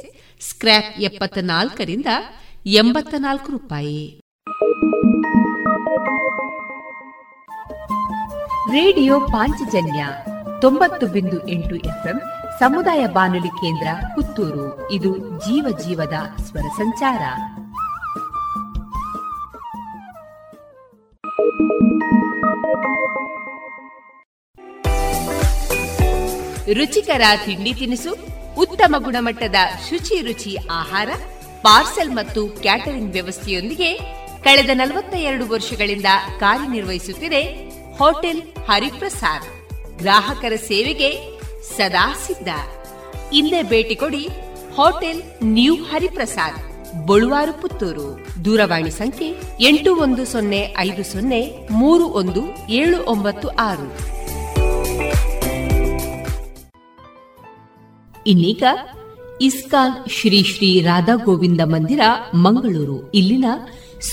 ಸ್ಕ್ರ್ಯಾಪ್ ಎಪ್ಪತ್ತ ನಾಲ್ಕರಿಂದ ಎಂಬತ್ತ ನಾಲ್ಕು ರೂಪಾಯಿ. ರೇಡಿಯೋ ಪಾಂಚಜನ್ಯ ತೊಂಬತ್ತು ಬಿಂದು ಎಂಟು ಎಫ್ಎಂ ಸಮುದಾಯ ಬಾನುಲಿ ಕೇಂದ್ರ ಪುತ್ತೂರು. ಇದು ಜೀವ ಜೀವದ ಸ್ವರ ಸಂಚಾರ. ರುಚಿಕರ ತಿಂಡಿ ತಿನಿಸು, ಉತ್ತಮ ಗುಣಮಟ್ಟದ ಶುಚಿ ರುಚಿ ಆಹಾರ, ಪಾರ್ಸೆಲ್ ಮತ್ತು ಕ್ಯಾಟರಿಂಗ್ ವ್ಯವಸ್ಥೆಯೊಂದಿಗೆ ಕಳೆದ ನಲವತ್ತ ಎರಡು ವರ್ಷಗಳಿಂದ ಕಾರ್ಯನಿರ್ವಹಿಸುತ್ತಿದೆ ಹೋಟೆಲ್ ಹರಿಪ್ರಸಾದ್. ಗ್ರಾಹಕರ ಸೇವೆಗೆ ಸದಾ ಸಿದ್ಧ. ಇಲ್ಲೇ ಭೇಟಿ ಕೊಡಿ ಹೋಟೆಲ್ ನ್ಯೂ ಹರಿಪ್ರಸಾದ್, ಬಳುವಾರು, ಪುತ್ತೂರು. ದೂರವಾಣಿ ಸಂಖ್ಯೆ ಎಂಟು ಒಂದು ಸೊನ್ನೆ ಐದು ಸೊನ್ನೆ ಮೂರು ಒಂದು ಏಳು ಒಂಬತ್ತು ಆರು. ಇನ್ನೀಗ ಇಸ್ಕಾನ್ ಶ್ರೀ ಶ್ರೀ ರಾಧಾ ಗೋವಿಂದ ಮಂದಿರ, ಮಂಗಳೂರು, ಇಲ್ಲಿನ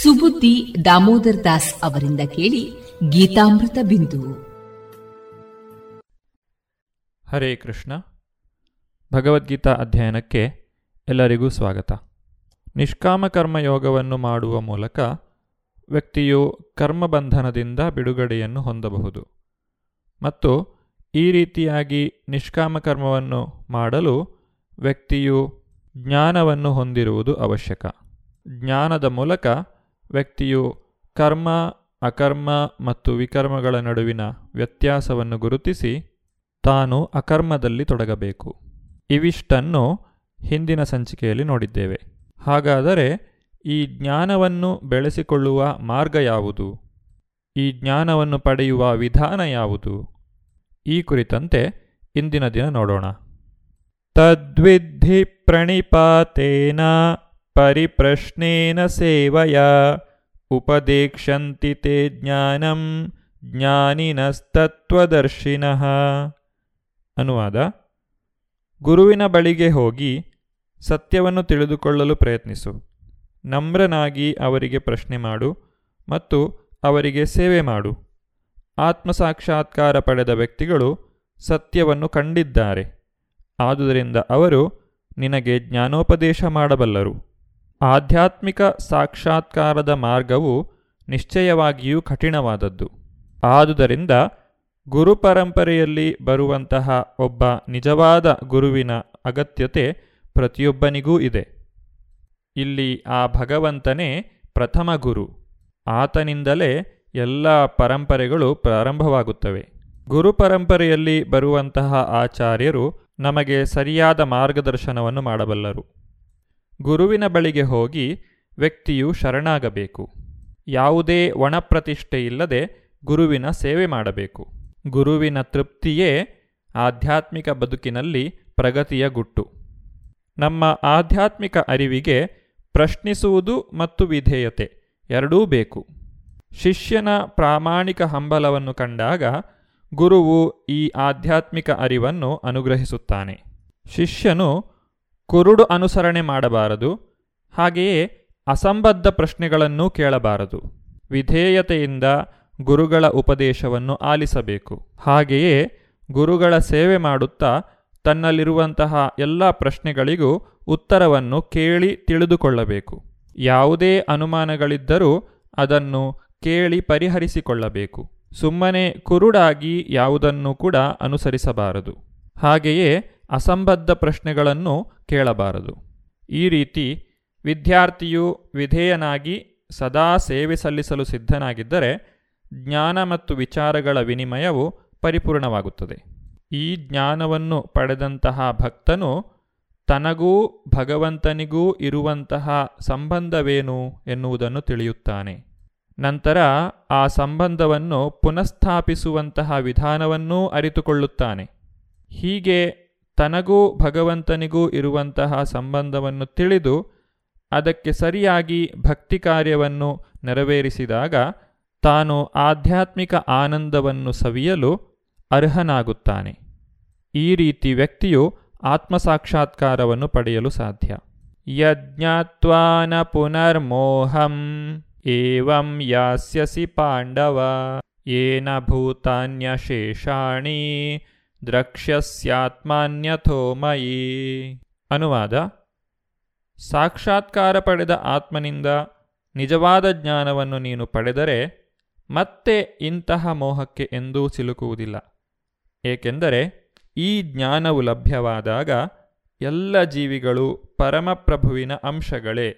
ಸುಬುದ್ದಿ ದಾಮೋದರ್ ದಾಸ್ ಅವರಿಂದ ಕೇಳಿ ಗೀತಾಮೃತ ಬಿಂದು. ಹರೇ ಕೃಷ್ಣ. ಭಗವದ್ಗೀತಾ ಅಧ್ಯಯನಕ್ಕೆ ಎಲ್ಲರಿಗೂ ಸ್ವಾಗತ. ನಿಷ್ಕಾಮ ಕರ್ಮಯೋಗವನ್ನು ಮಾಡುವ ಮೂಲಕ ವ್ಯಕ್ತಿಯು ಕರ್ಮಬಂಧನದಿಂದ ಬಿಡುಗಡೆಯನ್ನು ಹೊಂದಬಹುದು ಮತ್ತು ಈ ರೀತಿಯಾಗಿ ನಿಷ್ಕಾಮ ಕರ್ಮವನ್ನು ಮಾಡಲು ವ್ಯಕ್ತಿಯು ಜ್ಞಾನವನ್ನು ಹೊಂದಿರುವುದು ಅವಶ್ಯಕ. ಜ್ಞಾನದ ಮೂಲಕ ವ್ಯಕ್ತಿಯು ಕರ್ಮ, ಅಕರ್ಮ ಮತ್ತು ವಿಕರ್ಮಗಳ ನಡುವಿನ ವ್ಯತ್ಯಾಸವನ್ನು ಗುರುತಿಸಿ ತಾನು ಅಕರ್ಮದಲ್ಲಿ ತೊಡಗಬೇಕು. ಇವಿಷ್ಟನ್ನು ಹಿಂದಿನ ಸಂಚಿಕೆಯಲ್ಲಿ ನೋಡಿದ್ದೇವೆ. ಹಾಗಾದರೆ ಈ ಜ್ಞಾನವನ್ನು ಬೆಳೆಸಿಕೊಳ್ಳುವ ಮಾರ್ಗ ಯಾವುದು? ಈ ಜ್ಞಾನವನ್ನು ಪಡೆಯುವ ವಿಧಾನ ಯಾವುದು? ಈ ಕುರಿತಂತೆ ಇಂದಿನ ದಿನ ನೋಡೋಣ. ತದ್ವಿದ್ಧಿ ಪ್ರಣಿಪಾತೇನ ಪರಿಪ್ರಶ್ನೇನ ಸೇವಯಾ ಉಪದೇಕ್ಷಂತಿ ತೇ ಜ್ಞಾನಂ ಜ್ಞಾನಿನಸ್ತತ್ವದರ್ಶಿನಃ. ಅನುವಾದ: ಗುರುವಿನ ಬಳಿಗೆ ಹೋಗಿ ಸತ್ಯವನ್ನು ತಿಳಿದುಕೊಳ್ಳಲು ಪ್ರಯತ್ನಿಸು. ನಮ್ರನಾಗಿ ಅವರಿಗೆ ಪ್ರಶ್ನೆ ಮಾಡು ಮತ್ತು ಅವರಿಗೆ ಸೇವೆ ಮಾಡು. ಆತ್ಮಸಾಕ್ಷಾತ್ಕಾರ ಪಡೆದ ವ್ಯಕ್ತಿಗಳು ಸತ್ಯವನ್ನು ಕಂಡಿದ್ದಾರೆ. ಆದುದರಿಂದ ಅವರು ನಿನಗೆ ಜ್ಞಾನೋಪದೇಶ ಮಾಡಬಲ್ಲರು. ಆಧ್ಯಾತ್ಮಿಕ ಸಾಕ್ಷಾತ್ಕಾರದ ಮಾರ್ಗವು ನಿಶ್ಚಯವಾಗಿಯೂ ಕಠಿಣವಾದದ್ದು. ಆದುದರಿಂದ ಗುರುಪರಂಪರೆಯಲ್ಲಿ ಬರುವಂತಹ ಒಬ್ಬ ನಿಜವಾದ ಗುರುವಿನ ಅಗತ್ಯತೆ ಪ್ರತಿಯೊಬ್ಬನಿಗೂ ಇದೆ. ಇಲ್ಲಿ ಆ ಭಗವಂತನೇ ಪ್ರಥಮ ಗುರು. ಆತನಿಂದಲೇ ಎಲ್ಲ ಪರಂಪರೆಗಳು ಪ್ರಾರಂಭವಾಗುತ್ತವೆ. ಗುರುಪರಂಪರೆಯಲ್ಲಿ ಬರುವಂತಹ ಆಚಾರ್ಯರು ನಮಗೆ ಸರಿಯಾದ ಮಾರ್ಗದರ್ಶನವನ್ನು ಮಾಡಬಲ್ಲರು. ಗುರುವಿನ ಬಳಿಗೆ ಹೋಗಿ ವ್ಯಕ್ತಿಯು ಶರಣಾಗಬೇಕು. ಯಾವುದೇ ಒಣಪ್ರತಿಷ್ಠೆಯಿಲ್ಲದೆ ಗುರುವಿನ ಸೇವೆ ಮಾಡಬೇಕು. ಗುರುವಿನ ತೃಪ್ತಿಯೇ ಆಧ್ಯಾತ್ಮಿಕ ಬದುಕಿನಲ್ಲಿ ಪ್ರಗತಿಯ ಗುಟ್ಟು. ನಮ್ಮ ಆಧ್ಯಾತ್ಮಿಕ ಅರಿವಿಗೆ ಪ್ರಶ್ನಿಸುವುದು ಮತ್ತು ವಿಧೇಯತೆ ಎರಡೂ ಬೇಕು. ಶಿಷ್ಯನ ಪ್ರಾಮಾಣಿಕ ಹಂಬಲವನ್ನು ಕಂಡಾಗ ಗುರುವು ಈ ಆಧ್ಯಾತ್ಮಿಕ ಅರಿವನ್ನು ಅನುಗ್ರಹಿಸುತ್ತಾನೆ. ಶಿಷ್ಯನು ಕುರುಡು ಅನುಸರಣೆ ಮಾಡಬಾರದು, ಹಾಗೆಯೇ ಅಸಂಬದ್ಧ ಪ್ರಶ್ನೆಗಳನ್ನೂ ಕೇಳಬಾರದು. ವಿಧೇಯತೆಯಿಂದ ಗುರುಗಳ ಉಪದೇಶವನ್ನು ಆಲಿಸಬೇಕು. ಹಾಗೆಯೇ ಗುರುಗಳ ಸೇವೆ ಮಾಡುತ್ತಾ ತನ್ನಲ್ಲಿರುವಂತಹ ಎಲ್ಲ ಪ್ರಶ್ನೆಗಳಿಗೂ ಉತ್ತರವನ್ನು ಕೇಳಿ ತಿಳಿದುಕೊಳ್ಳಬೇಕು. ಯಾವುದೇ ಅನುಮಾನಗಳಿದ್ದರೂ ಅದನ್ನು ಕೇಳಿ ಪರಿಹರಿಸಿಕೊಳ್ಳಬೇಕು. ಸುಮ್ಮನೆ ಕುರುಡಾಗಿ ಯಾವುದನ್ನು ಕೂಡ ಅನುಸರಿಸಬಾರದು. ಹಾಗೆಯೇ ಅಸಂಬದ್ಧ ಪ್ರಶ್ನೆಗಳನ್ನು ಕೇಳಬಾರದು. ಈ ರೀತಿ ವಿದ್ಯಾರ್ಥಿಯು ವಿಧೇಯನಾಗಿ ಸದಾ ಸೇವೆ ಸಲ್ಲಿಸಲು ಸಿದ್ಧನಾಗಿದ್ದರೆ ಜ್ಞಾನ ಮತ್ತು ವಿಚಾರಗಳ ವಿನಿಮಯವು ಪರಿಪೂರ್ಣವಾಗುತ್ತದೆ. ಈ ಜ್ಞಾನವನ್ನು ಪಡೆದಂತಹ ಭಕ್ತನು ತನಗೂ ಭಗವಂತನಿಗೂ ಇರುವಂತಹ ಸಂಬಂಧವೇನು ಎನ್ನುವುದನ್ನು ತಿಳಿಯುತ್ತಾನೆ. ನಂತರ ಆ ಸಂಬಂಧವನ್ನು ಪುನಃಸ್ಥಾಪಿಸುವಂತಹ ವಿಧಾನವನ್ನೂ ಅರಿತುಕೊಳ್ಳುತ್ತಾನೆ. ಹೀಗೆ ತನಗೂ ಭಗವಂತನಿಗೂ ಇರುವಂತಹ ಸಂಬಂಧವನ್ನು ತಿಳಿದು ಅದಕ್ಕೆ ಸರಿಯಾಗಿ ಭಕ್ತಿ ಕಾರ್ಯವನ್ನು ನೆರವೇರಿಸಿದಾಗ ತಾನು ಆಧ್ಯಾತ್ಮಿಕ ಆನಂದವನ್ನು ಸವಿಯಲು ಅರ್ಹನಾಗುತ್ತಾನೆ. ಈ ರೀತಿ ವ್ಯಕ್ತಿಯು ಆತ್ಮಸಾಕ್ಷಾತ್ಕಾರವನ್ನು ಪಡೆಯಲು ಸಾಧ್ಯ. ಯಜ್ಞಾತ್ವಾನ ಪುನರ್ಮೋಹಂ ಏವಂ ಯಾಸ್ಯಸಿ ಪಾಂಡವ ಯೇನ ಭೂತಾನ್ಯಶೇಷಾಣಿ ದ್ರಕ್ಷ್ಯಸ್ಯಾತ್ಮಾನ್ಯಥೋಮಯಿ. ಅನುವಾದ: ಸಾಕ್ಷಾತ್ಕಾರ ಪಡೆದ ಆತ್ಮನಿಂದ ನಿಜವಾದ ಜ್ಞಾನವನ್ನು ನೀನು ಪಡೆದರೆ ಮತ್ತೆ ಇಂತಹ ಮೋಹಕ್ಕೆ ಎಂದೂ ಸಿಲುಕುವುದಿಲ್ಲ. ಏಕೆಂದರೆ ಈ ಜ್ಞಾನವು ಲಭ್ಯವಾದಾಗ ಎಲ್ಲ ಜೀವಿಗಳು ಪರಮಪ್ರಭುವಿನ ಅಂಶಗಳೇ.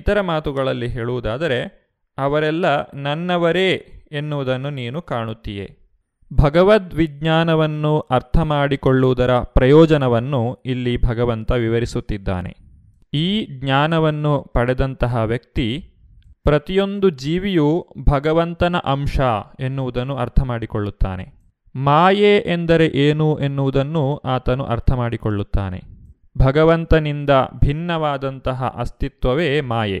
ಇತರ ಮಾತುಗಳಲ್ಲಿ ಹೇಳುವುದಾದರೆ ಅವರೆಲ್ಲ ನನ್ನವರೇ ಎನ್ನುವುದನ್ನು ನೀನು ಕಾಣುತ್ತೀಯೇ. ಭಗವದ್ವಿಜ್ಞಾನವನ್ನು ಅರ್ಥ ಮಾಡಿಕೊಳ್ಳುವುದರ ಪ್ರಯೋಜನವನ್ನು ಇಲ್ಲಿ ಭಗವಂತ ವಿವರಿಸುತ್ತಿದ್ದಾನೆ. ಈ ಜ್ಞಾನವನ್ನು ಪಡೆದಂತಹ ವ್ಯಕ್ತಿ ಪ್ರತಿಯೊಂದು ಜೀವಿಯೂ ಭಗವಂತನ ಅಂಶ ಎನ್ನುವುದನ್ನು ಅರ್ಥ ಮಾಡಿಕೊಳ್ಳುತ್ತಾನೆ. ಮಾಯೆ ಎಂದರೆ ಏನು ಎನ್ನುವುದನ್ನು ಆತನು ಅರ್ಥ ಮಾಡಿಕೊಳ್ಳುತ್ತಾನೆ. ಭಗವಂತನಿಂದ ಭಿನ್ನವಾದಂತಹ ಅಸ್ತಿತ್ವವೇ ಮಾಯೆ.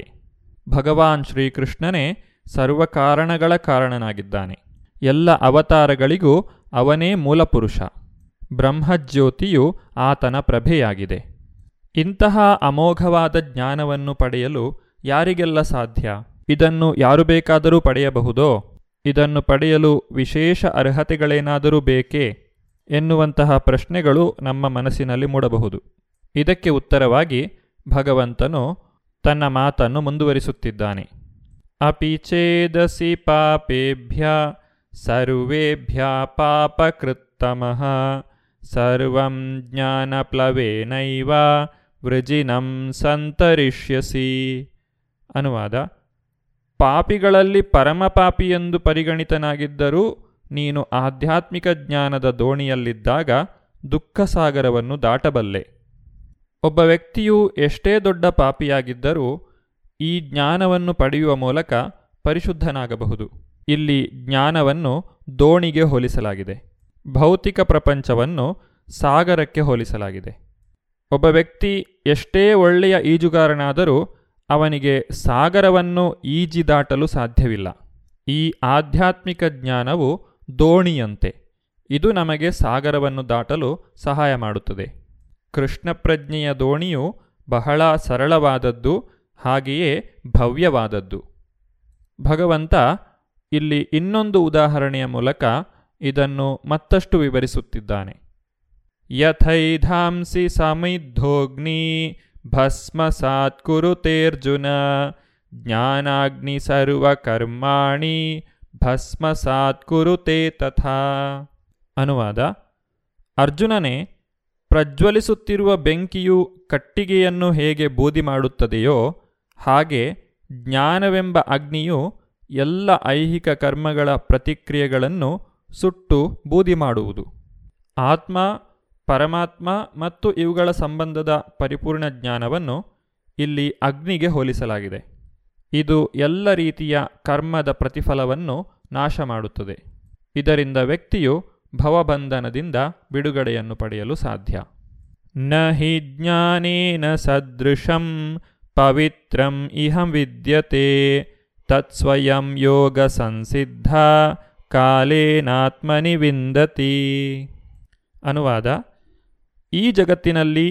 ಭಗವಾನ್ ಶ್ರೀಕೃಷ್ಣನೇ ಸರ್ವಕಾರಣಗಳ ಕಾರಣನಾಗಿದ್ದಾನೆ. ಎಲ್ಲ ಅವತಾರಗಳಿಗೂ ಅವನೇ ಮೂಲಪುರುಷ. ಬ್ರಹ್ಮಜ್ಯೋತಿಯು ಆತನ ಪ್ರಭೆಯಾಗಿದೆ. ಇಂತಹ ಅಮೋಘವಾದ ಜ್ಞಾನವನ್ನು ಪಡೆಯಲು ಯಾರಿಗೆಲ್ಲ ಸಾಧ್ಯ? ಇದನ್ನು ಯಾರು ಬೇಕಾದರೂ ಪಡೆಯಬಹುದೋ? ಇದನ್ನು ಪಡೆಯಲು ವಿಶೇಷ ಅರ್ಹತೆಗಳೇನಾದರೂ ಬೇಕೇ ಎನ್ನುವಂತಹ ಪ್ರಶ್ನೆಗಳು ನಮ್ಮ ಮನಸ್ಸಿನಲ್ಲಿ ಮೂಡಬಹುದು. ಇದಕ್ಕೆ ಉತ್ತರವಾಗಿ ಭಗವಂತನು ತನ್ನ ಮಾತನ್ನು ಮುಂದುವರಿಸುತ್ತಿದ್ದಾನೆ. ಅಪಿ ಚೇದಸಿ ಪಾಪೇಭ್ಯ ಸರ್ವೇಭ್ಯ ಪಾಪಕೃತ್ತಮಃ ಸರ್ವಂ ಜ್ಞಾನಪ್ಲವೇನೈವ ವೃಜಿನಂ ಸಂತರಿಷ್ಯಸಿ. ಅನುವಾದ: ಪಾಪಿಗಳಲ್ಲಿ ಪರಮಪಾಪಿಯೆಂದು ಪರಿಗಣಿತನಾಗಿದ್ದರೂ ನೀನು ಆಧ್ಯಾತ್ಮಿಕ ಜ್ಞಾನದ ದೋಣಿಯಲ್ಲಿದ್ದಾಗ ದುಃಖ ಸಾಗರವನ್ನು ದಾಟಬಲ್ಲೆ. ಒಬ್ಬ ವ್ಯಕ್ತಿಯು ಎಷ್ಟೇ ದೊಡ್ಡ ಪಾಪಿಯಾಗಿದ್ದರೂ ಈ ಜ್ಞಾನವನ್ನು ಪಡೆಯುವ ಮೂಲಕ ಪರಿಶುದ್ಧನಾಗಬಹುದು. ಇಲ್ಲಿ ಜ್ಞಾನವನ್ನು ದೋಣಿಗೆ ಹೋಲಿಸಲಾಗಿದೆ, ಭೌತಿಕ ಪ್ರಪಂಚವನ್ನು ಸಾಗರಕ್ಕೆ ಹೋಲಿಸಲಾಗಿದೆ. ಒಬ್ಬ ವ್ಯಕ್ತಿ ಎಷ್ಟೇ ಒಳ್ಳೆಯ ಈಜುಗಾರನಾದರೂ ಅವನಿಗೆ ಸಾಗರವನ್ನು ಈಜಿ ದಾಟಲು ಸಾಧ್ಯವಿಲ್ಲ. ಈ ಆಧ್ಯಾತ್ಮಿಕ ಜ್ಞಾನವು ದೋಣಿಯಂತೆ, ಇದು ನಮಗೆ ಸಾಗರವನ್ನು ದಾಟಲು ಸಹಾಯ ಮಾಡುತ್ತದೆ. ಕೃಷ್ಣ ಪ್ರಜ್ಞೆಯ ದೋಣಿಯು ಬಹಳ ಸರಳವಾದದ್ದು, ಹಾಗೆಯೇ ಭವ್ಯವಾದದ್ದು. ಭಗವಂತ ಇಲ್ಲಿ ಇನ್ನೊಂದು ಉದಾಹರಣೆಯ ಮೂಲಕ ಇದನ್ನು ಮತ್ತಷ್ಟು ವಿವರಿಸುತ್ತಿದ್ದಾನೆ. ಯಥೈಧಾಂಸಿ ಸಮಿದ್ಧೋಗ್ನಿ ಭಸ್ಮಸಾತ್ ಕುರುತೇರ್ಜುನ ಜ್ಞಾನಾಗ್ನಿ ಸರ್ವಕರ್ಮಾಣಿ ಭಸ್ಮಸಾತ್ ಕುರುತೇ ತಥಾ. ಅನುವಾದ: ಅರ್ಜುನನೇ, ಪ್ರಜ್ವಲಿಸುತ್ತಿರುವ ಬೆಂಕಿಯು ಕಟ್ಟಿಗೆಯನ್ನು ಹೇಗೆ ಬೂದಿ ಮಾಡುತ್ತದೆಯೋ ಹಾಗೆ ಜ್ಞಾನವೆಂಬ ಅಗ್ನಿಯು ಎಲ್ಲ ಐಹಿಕ ಕರ್ಮಗಳ ಪ್ರತಿಕ್ರಿಯೆಗಳನ್ನು ಸುಟ್ಟು ಬೂದಿ ಮಾಡುವುದು. ಆತ್ಮ, ಪರಮಾತ್ಮ ಮತ್ತು ಇವುಗಳ ಸಂಬಂಧದ ಪರಿಪೂರ್ಣ ಜ್ಞಾನವನ್ನು ಇಲ್ಲಿ ಅಗ್ನಿಗೆ ಹೋಲಿಸಲಾಗಿದೆ. ಇದು ಎಲ್ಲ ರೀತಿಯ ಕರ್ಮದ ಪ್ರತಿಫಲವನ್ನು ನಾಶ ಮಾಡುತ್ತದೆ. ಇದರಿಂದ ವ್ಯಕ್ತಿಯು ಭವಬಂಧನದಿಂದ ಬಿಡುಗಡೆಯನ್ನು ಪಡೆಯಲು ಸಾಧ್ಯ. ನ ಹಿ ಜ್ಞಾನೇನ ಸದೃಶಂ ಪವಿತ್ರಂ ಇಹಂ ವಿದ್ಯತೆ ತತ್ಸ್ವಯಂ ಯೋಗ ಸಂಸಿದ್ಧ ಕಾಲೇನಾತ್ಮನಿ ವಿಂದತಿ. ಅನುವಾದ: ಈ ಜಗತ್ತಿನಲ್ಲಿ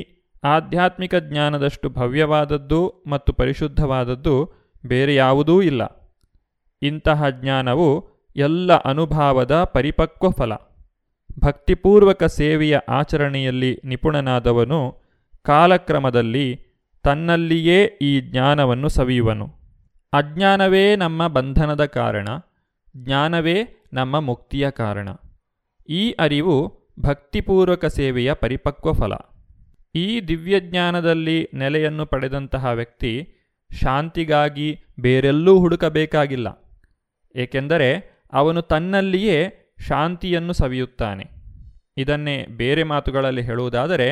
ಆಧ್ಯಾತ್ಮಿಕ ಜ್ಞಾನದಷ್ಟು ಭವ್ಯವಾದದ್ದು ಮತ್ತು ಪರಿಶುದ್ಧವಾದದ್ದು ಬೇರೆ ಯಾವುದೂ ಇಲ್ಲ. ಇಂತಹ ಜ್ಞಾನವು ಎಲ್ಲ ಅನುಭಾವದ ಪರಿಪಕ್ವ ಫಲ. ಭಕ್ತಿಪೂರ್ವಕ ಸೇವೆಯ ಆಚರಣೆಯಲ್ಲಿ ನಿಪುಣನಾದವನು ಕಾಲಕ್ರಮದಲ್ಲಿ ತನ್ನಲ್ಲಿಯೇ ಈ ಜ್ಞಾನವನ್ನು ಸವಿಯುವನು. ಅಜ್ಞಾನವೇ ನಮ್ಮ ಬಂಧನದ ಕಾರಣ, ಜ್ಞಾನವೇ ನಮ್ಮ ಮುಕ್ತಿಯ ಕಾರಣ. ಈ ಅರಿವು ಭಕ್ತಿಪೂರ್ವಕ ಸೇವೆಯ ಪರಿಪಕ್ವ ಫಲ. ಈ ದಿವ್ಯಜ್ಞಾನದಲ್ಲಿ ನೆಲೆಯನ್ನು ಪಡೆದಂತಹ ವ್ಯಕ್ತಿ ಶಾಂತಿಗಾಗಿ ಬೇರೆಲ್ಲೂ ಹುಡುಕಬೇಕಾಗಿಲ್ಲ, ಏಕೆಂದರೆ ಅವನು ತನ್ನಲ್ಲಿಯೇ ಶಾಂತಿಯನ್ನು ಸವಿಯುತ್ತಾನೆ. ಇದನ್ನೇ ಬೇರೆ ಮಾತುಗಳಲ್ಲಿ ಹೇಳುವುದಾದರೆ,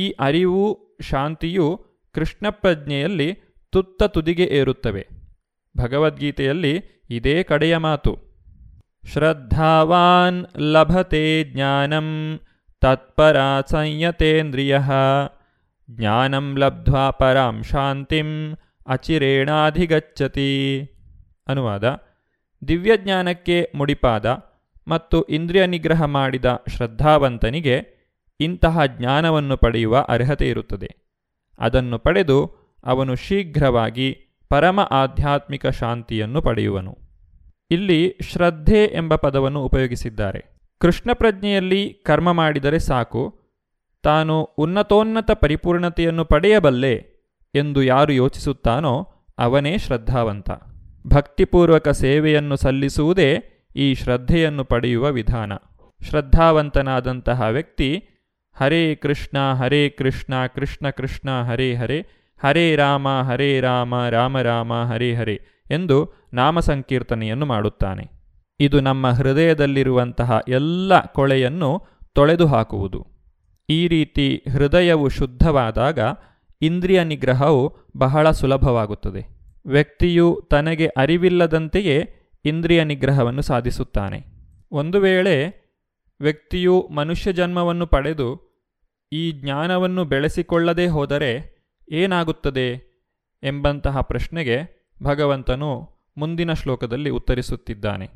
ಈ ಅರಿವು, ಶಾಂತಿಯು ಕೃಷ್ಣ ಪ್ರಜ್ಞೆಯಲ್ಲಿ ತುತ್ತ ತುದಿಗೆ ಏರುತ್ತವೆ. ಭಗವದ್ಗೀತೆಯಲ್ಲಿ ಇದೇ ಕಡೆಯ ಮಾತು. ಶ್ರದ್ಧಾವಾನ್ ಲಭತೆ ಜ್ಞಾನಂ ತತ್ಪರಾ ಸಂಯತೇಂದ್ರಿಯಃ ಜ್ಞಾನಂ ಲಬ್ಧ್ವಾ ಪರಾಂ ಶಾಂತಿಂ ಅಚಿರೇಣಾಧಿಗಚ್ಚತಿ. ಅನುವಾದ: ದಿವ್ಯಜ್ಞಾನಕ್ಕೆ ಮುಡಿಪಾದ ಮತ್ತು ಇಂದ್ರಿಯ ನಿಗ್ರಹ ಮಾಡಿದ ಶ್ರದ್ಧಾವಂತನಿಗೆ ಇಂತಹ ಜ್ಞಾನವನ್ನು ಪಡೆಯುವ ಅರ್ಹತೆ ಇರುತ್ತದೆ. ಅದನ್ನು ಪಡೆದು ಅವನು ಶೀಘ್ರವಾಗಿ ಪರಮ ಆಧ್ಯಾತ್ಮಿಕ ಶಾಂತಿಯನ್ನು ಪಡೆಯುವನು. ಇಲ್ಲಿ ಶ್ರದ್ಧೆ ಎಂಬ ಪದವನ್ನು ಉಪಯೋಗಿಸಿದ್ದಾರೆ. ಕೃಷ್ಣ ಪ್ರಜ್ಞೆಯಲ್ಲಿ ಕರ್ಮ ಮಾಡಿದರೆ ಸಾಕು, ತಾನು ಉನ್ನತೋನ್ನತ ಪರಿಪೂರ್ಣತೆಯನ್ನು ಪಡೆಯಬಲ್ಲೆ ಎಂದು ಯಾರು ಯೋಚಿಸುತ್ತಾನೋ ಅವನೇ ಶ್ರದ್ಧಾವಂತ. ಭಕ್ತಿಪೂರ್ವಕ ಸೇವೆಯನ್ನು ಸಲ್ಲಿಸುವುದೇ ಈ ಶ್ರದ್ಧೆಯನ್ನು ಪಡೆಯುವ ವಿಧಾನ. ಶ್ರದ್ಧಾವಂತನಾದಂತಹ ವ್ಯಕ್ತಿ ಹರೇ ಕೃಷ್ಣ ಹರೇ ಕೃಷ್ಣ ಕೃಷ್ಣ ಕೃಷ್ಣ ಹರೇ ಹರೇ ಹರೇ ರಾಮ ಹರೇ ರಾಮ ರಾಮ ರಾಮ ಹರೇ ಹರೇ ಎಂದು ನಾಮಸಂಕೀರ್ತನೆಯನ್ನು ಮಾಡುತ್ತಾನೆ. ಇದು ನಮ್ಮ ಹೃದಯದಲ್ಲಿರುವಂತಹ ಎಲ್ಲ ಕೊಳೆಯನ್ನು ತೊಳೆದು ಹಾಕುವುದು. ಈ ರೀತಿ ಹೃದಯವು ಶುದ್ಧವಾದಾಗ ಇಂದ್ರಿಯ ನಿಗ್ರಹವು ಬಹಳ ಸುಲಭವಾಗುತ್ತದೆ. ವ್ಯಕ್ತಿಯು ತನಗೆ ಅರಿವಿಲ್ಲದಂತೆಯೇ ಇಂದ್ರಿಯ ನಿಗ್ರಹವನ್ನು ಸಾಧಿಸುತ್ತಾನೆ. ಒಂದು ವೇಳೆ ವ್ಯಕ್ತಿಯು ಮನುಷ್ಯ ಜನ್ಮವನ್ನು ಪಡೆದು ಈ ಜ್ಞಾನವನ್ನು ಬೆಳೆಸಿಕೊಳ್ಳದೇ ಹೋದರೆ ಏನಾಗುತ್ತದೆ ಎಂಬಂತಹ ಪ್ರಶ್ನೆಗೆ ಭಗವಂತನು ಮುಂದಿನ ಶ್ಲೋಕದಲ್ಲಿ ಉತ್ತರಿಸುತ್ತಿದ್ದಾನೆ.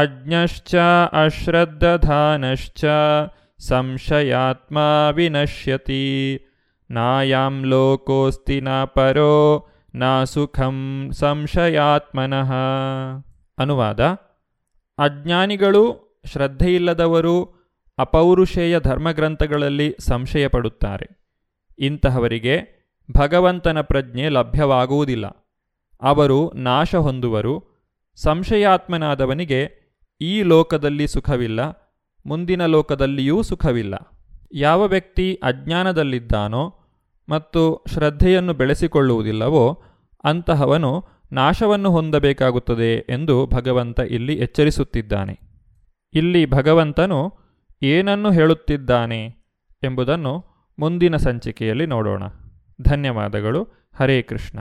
ಅಜ್ಞಶ್ಚ ಅಶ್ರದ್ಧಾನಶ್ಚ ಸಂಶಯಾತ್ಮ ವಿನಶ್ಯತಿ ನಾಯಾಂ ಲೋಕೋಸ್ತಿ ನ ಪರೋ ನ ಸುಖಂ ಸಂಶಯಾತ್ಮನಃ. ಅನುವಾದ: ಅಜ್ಞಾನಿಗಳು, ಶ್ರದ್ಧೆಯಿಲ್ಲದವರು ಅಪೌರುಷೇಯ ಧರ್ಮಗ್ರಂಥಗಳಲ್ಲಿ ಸಂಶಯ ಪಡುತ್ತಾರೆ. ಇಂತಹವರಿಗೆ ಭಗವಂತನ ಪ್ರಜ್ಞೆ ಲಭ್ಯವಾಗುವುದಿಲ್ಲ, ಅವರು ನಾಶ ಹೊಂದುವರು. ಸಂಶಯಾತ್ಮನಾದವನಿಗೆ ಈ ಲೋಕದಲ್ಲಿ ಸುಖವಿಲ್ಲ, ಮುಂದಿನ ಲೋಕದಲ್ಲಿಯೂ ಸುಖವಿಲ್ಲ. ಯಾವ ವ್ಯಕ್ತಿ ಅಜ್ಞಾನದಲ್ಲಿದ್ದಾನೋ ಮತ್ತು ಶ್ರದ್ಧೆಯನ್ನು ಬೆಳೆಸಿಕೊಳ್ಳುವುದಿಲ್ಲವೋ ಅಂತಹವನು ನಾಶವನ್ನು ಹೊಂದಬೇಕಾಗುತ್ತದೆ ಎಂದು ಭಗವಂತ ಇಲ್ಲಿ ಎಚ್ಚರಿಸುತ್ತಿದ್ದಾನೆ. ಇಲ್ಲಿ ಭಗವಂತನು ಏನನ್ನು ಹೇಳುತ್ತಿದ್ದಾನೆ ಎಂಬುದನ್ನು ಮುಂದಿನ ಸಂಚಿಕೆಯಲ್ಲಿ ನೋಡೋಣ. ಧನ್ಯವಾದಗಳು. ಹರೇ ಕೃಷ್ಣ.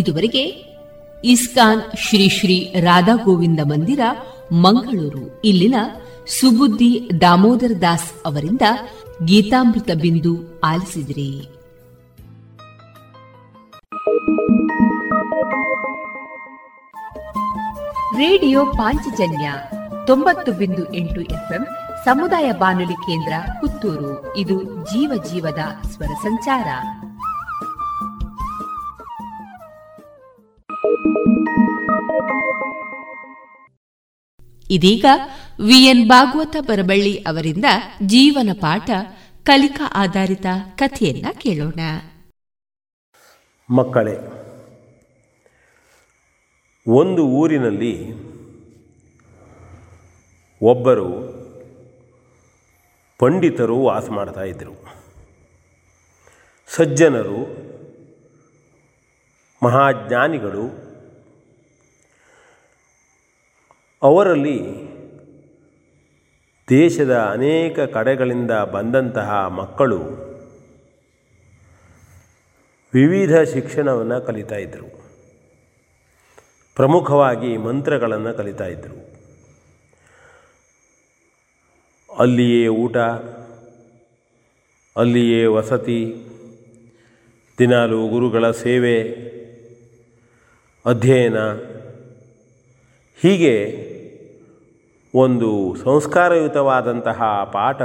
ಇದುವರೆಗೆ ಇಸ್ಕಾನ್ ಶ್ರೀ ಶ್ರೀ ರಾಧಾ ಗೋವಿಂದ ಮಂದಿರ, ಮಂಗಳೂರು ಇಲ್ಲಿನ ಸುಬುದ್ಧಿ ದಾಮೋದರ್ ದಾಸ್ ಅವರಿಂದ ಗೀತಾಮೃತ ಬಿಂದು ಆಲಿಸಿದಿರಿ. ರೇಡಿಯೋ ಪಾಂಚಜನ್ಯ ತೊಂಬತ್ತು ಬಿಂದು ಎಂಟು ಎಫ್ಎಂ ಸಮುದಾಯ ಬಾನುಲಿ ಕೇಂದ್ರ ಪುತ್ತೂರು. ಇದು ಜೀವ ಜೀವದ ಸ್ವರ ಸಂಚಾರ. ಇದೀಗ ವಿಎನ್ ಭಾಗವತ ಬರಬಳ್ಳಿ ಅವರಿಂದ ಜೀವನ ಪಾಠ ಕಲಿಕಾ ಆಧಾರಿತ ಕಥೆಯನ್ನ ಕೇಳೋಣ. ಮಕ್ಕಳೇ, ಒಂದು ಊರಿನಲ್ಲಿ ಒಬ್ಬರು ಪಂಡಿತರು ವಾಸ ಮಾಡ್ತಾ ಇದ್ದರು. ಸಜ್ಜನರು, ಮಹಾಜ್ಞಾನಿಗಳು. ಅವರಲ್ಲಿ ದೇಶದ ಅನೇಕ ಕಡೆಗಳಿಂದ ಬಂದಂತಹ ಮಕ್ಕಳು ವಿವಿಧ ಶಿಕ್ಷಣವನ್ನು ಕಲಿತಾ ಇದ್ದರು. ಪ್ರಮುಖವಾಗಿ ಮಂತ್ರಗಳನ್ನು ಕಲಿತಾ ಇದ್ದರು. ಅಲ್ಲಿಯೇ ಊಟ, ಅಲ್ಲಿಯೇ ವಸತಿ, ದಿನಾಲೂ ಗುರುಗಳ ಸೇವೆ, ಅಧ್ಯಯನ, ಹೀಗೆ ಒಂದು ಸಂಸ್ಕಾರಯುತವಾದಂತಹ ಪಾಠ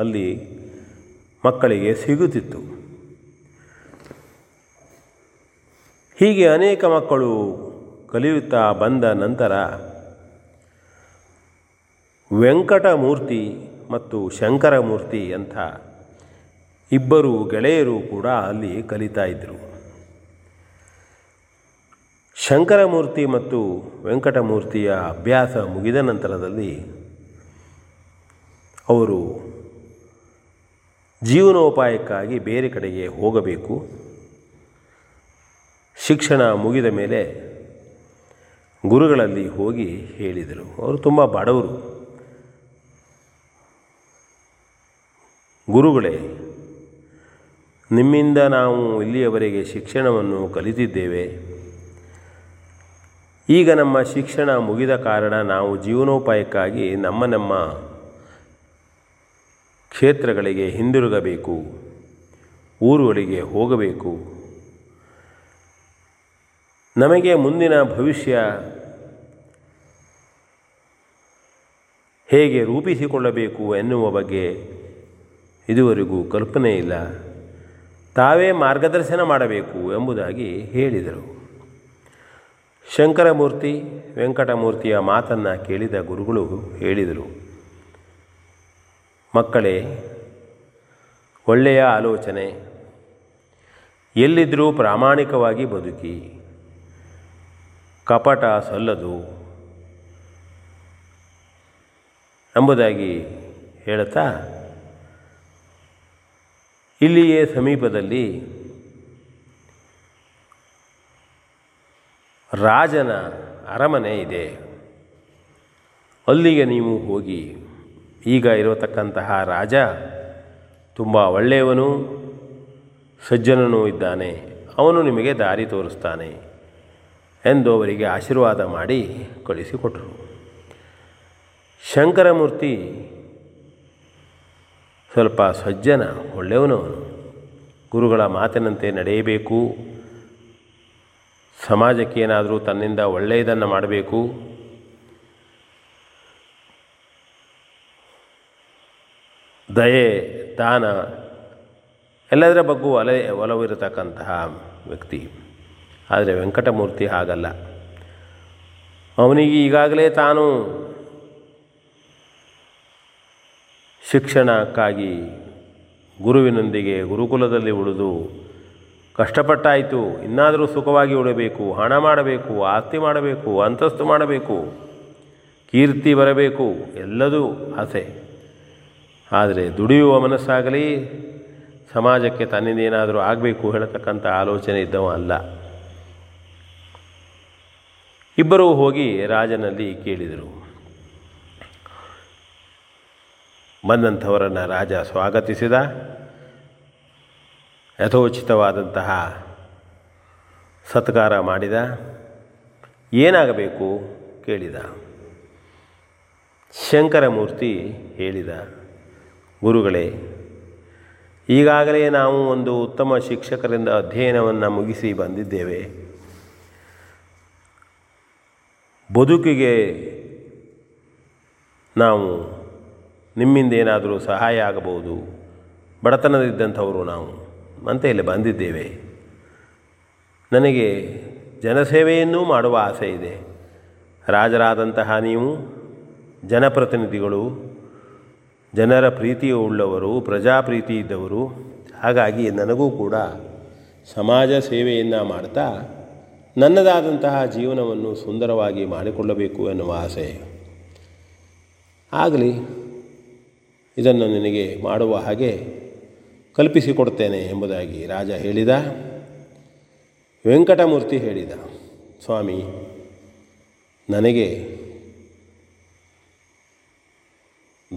ಅಲ್ಲಿ ಮಕ್ಕಳಿಗೆ ಸಿಗುತ್ತಿತ್ತು. ಹೀಗೆ ಅನೇಕ ಮಕ್ಕಳು ಕಲಿಯುತ್ತಾ ಬಂದ ನಂತರ ವೆಂಕಟಮೂರ್ತಿ ಮತ್ತು ಶಂಕರಮೂರ್ತಿ ಅಂತ ಇಬ್ಬರು ಗೆಳೆಯರು ಕೂಡ ಅಲ್ಲಿ ಕಲಿತಾ ಇದ್ದರು. ಶಂಕರಮೂರ್ತಿ ಮತ್ತು ವೆಂಕಟಮೂರ್ತಿಯ ಅಭ್ಯಾಸ ಮುಗಿದ ನಂತರದಲ್ಲಿ ಅವರು ಜೀವನೋಪಾಯಕ್ಕಾಗಿ ಬೇರೆ ಕಡೆಗೆ ಹೋಗಬೇಕು. ಶಿಕ್ಷಣ ಮುಗಿದ ಮೇಲೆ ಗುರುಗಳಲ್ಲಿ ಹೋಗಿ ಹೇಳಿದರು. ಅವರು ತುಂಬ ಬಡವರು. ಗುರುಗಳೇ, ನಿಮ್ಮಿಂದ ನಾವು ಇಲ್ಲಿಯವರೆಗೆ ಶಿಕ್ಷಣವನ್ನು ಕಲಿತಿದ್ದೇವೆ. ಈಗ ನಮ್ಮ ಶಿಕ್ಷಣ ಮುಗಿದ ಕಾರಣ ನಾವು ಜೀವನೋಪಾಯಕ್ಕಾಗಿ ನಮ್ಮ ನಮ್ಮ ಕ್ಷೇತ್ರಗಳಿಗೆ ಹಿಂದಿರುಗಬೇಕು, ಊರುಗಳಿಗೆ ಹೋಗಬೇಕು. ನಮಗೆ ಮುಂದಿನ ಭವಿಷ್ಯ ಹೇಗೆ ರೂಪಿಸಿಕೊಳ್ಳಬೇಕು ಎನ್ನುವ ಬಗ್ಗೆ ಇದುವರೆಗೂ ಕಲ್ಪನೆ ಇಲ್ಲ. ತಾವೇ ಮಾರ್ಗದರ್ಶನ ಮಾಡಬೇಕು ಎಂಬುದಾಗಿ ಹೇಳಿದರು. ಶಂಕರಮೂರ್ತಿ ವೆಂಕಟಮೂರ್ತಿಯ ಮಾತನ್ನು ಕೇಳಿದ ಗುರುಗಳು ಹೇಳಿದರು, ಮಕ್ಕಳೇ, ಒಳ್ಳೆಯ ಆಲೋಚನೆ, ಎಲ್ಲಿದ್ದರೂ ಪ್ರಾಮಾಣಿಕವಾಗಿ ಬದುಕಿ, ಕಪಟ ಸಲ್ಲದು ಎಂಬುದಾಗಿ ಹೇಳುತ್ತಾ ಇಲ್ಲಿಯೇ ಸಮೀಪದಲ್ಲಿ ರಾಜನ ಅರಮನೆ ಇದೆ, ಅಲ್ಲಿಗೆ ನೀವು ಹೋಗಿ. ಈಗ ಇರತಕ್ಕಂತಹ ರಾಜ ತುಂಬ ಒಳ್ಳೆಯವನು, ಸಜ್ಜನನೂ ಇದ್ದಾನೆ, ಅವನು ನಿಮಗೆ ದಾರಿ ತೋರಿಸ್ತಾನೆ ಎಂದು ಅವರಿಗೆ ಆಶೀರ್ವಾದ ಮಾಡಿ ಕಳಿಸಿಕೊಟ್ಟರು. ಶಂಕರಮೂರ್ತಿ ಸ್ವಲ್ಪ ಸಜ್ಜನ, ಒಳ್ಳೆಯವನು. ಗುರುಗಳ ಮಾತಿನಂತೆ ನಡೆಯಬೇಕು, ಸಮಾಜಕ್ಕೇನಾದರೂ ತನ್ನಿಂದ ಒಳ್ಳೆಯದನ್ನು ಮಾಡಬೇಕು, ದಯೆ ದಾನ ಎಲ್ಲದರ ಬಗ್ಗೂ ಒಲೆ ಒಲವಿರತಕ್ಕಂತಹ ವ್ಯಕ್ತಿ. ಆದರೆ ವೆಂಕಟಮೂರ್ತಿ ಹಾಗಲ್ಲ. ಅವನಿಗೆ ಈಗಾಗಲೇ ತಾನು ಶಿಕ್ಷಣಕ್ಕಾಗಿ ಗುರುವಿನೊಂದಿಗೆ ಗುರುಕುಲದಲ್ಲಿ ಉಳಿದು ಕಷ್ಟಪಟ್ಟಾಯಿತು. ಇನ್ನಾದರೂ ಸುಖವಾಗಿ ಉಳಬೇಕು, ಹಣ ಮಾಡಬೇಕು, ಆಸ್ತಿ ಮಾಡಬೇಕು, ಅಂತಸ್ತು ಮಾಡಬೇಕು, ಕೀರ್ತಿ ಬರಬೇಕು, ಎಲ್ಲದೂ ಆಸೆ. ಆದರೆ ದುಡಿಯುವ ಮನಸ್ಸಾಗಲಿ ಸಮಾಜಕ್ಕೆ ತನ್ನಿಂದ ಏನಾದರೂ ಆಗಬೇಕು ಹೇಳತಕ್ಕಂಥ ಆಲೋಚನೆ ಇದ್ದವ ಅಲ್ಲ. ಇಬ್ಬರೂ ಹೋಗಿ ರಾಜನಲ್ಲಿ ಕೇಳಿದರು. ಬಂದಂಥವರನ್ನು ರಾಜ ಸ್ವಾಗತಿಸಿದ. ಯಥೋಚಿತವಾದಂತಹ ಸತ್ಕಾರ ಮಾಡಿದ. ಏನಾಗಬೇಕು ಕೇಳಿದ. ಶಂಕರಮೂರ್ತಿ ಹೇಳಿದ, ಗುರುಗಳೇ, ಈಗಾಗಲೇ ನಾವು ಒಂದು ಉತ್ತಮ ಶಿಕ್ಷಕರಿಂದ ಅಧ್ಯಯನವನ್ನು ಮುಗಿಸಿ ಬಂದಿದ್ದೇವೆ. ಬದುಕಿಗೆ ನಾವು ನಿಮ್ಮಿಂದ ಏನಾದರೂ ಸಹಾಯ ಆಗಬಹುದು, ಬಡತನದಿದ್ದಂಥವರು ನಾವು ಅಂತ ಇಲ್ಲಿ ಬಂದಿದ್ದೇವೆ. ನನಗೆ ಜನಸೇವೆಯನ್ನೂ ಮಾಡುವ ಆಸೆ ಇದೆ. ರಾಜರಾದಂತಹ ನೀವು ಜನಪ್ರತಿನಿಧಿಗಳು, ಜನರ ಪ್ರೀತಿಯು ಉಳ್ಳವರು, ಪ್ರಜಾಪ್ರೀತಿ ಇದ್ದವರು. ಹಾಗಾಗಿ ನನಗೂ ಕೂಡ ಸಮಾಜ ಸೇವೆಯನ್ನು ಮಾಡ್ತಾ ನನ್ನದಾದಂತಹ ಜೀವನವನ್ನು ಸುಂದರವಾಗಿ ಮಾಡಿಕೊಳ್ಳಬೇಕು ಎನ್ನುವ ಆಸೆ. ಆಗಲಿ, ಇದನ್ನು ನಿನಗೆ ಮಾಡುವ ಹಾಗೆ ಕಲ್ಪಿಸಿಕೊಡ್ತೇನೆ ಎಂಬುದಾಗಿ ರಾಜ ಹೇಳಿದ. ವೆಂಕಟಮೂರ್ತಿ ಹೇಳಿದ, ಸ್ವಾಮಿ, ನನಗೆ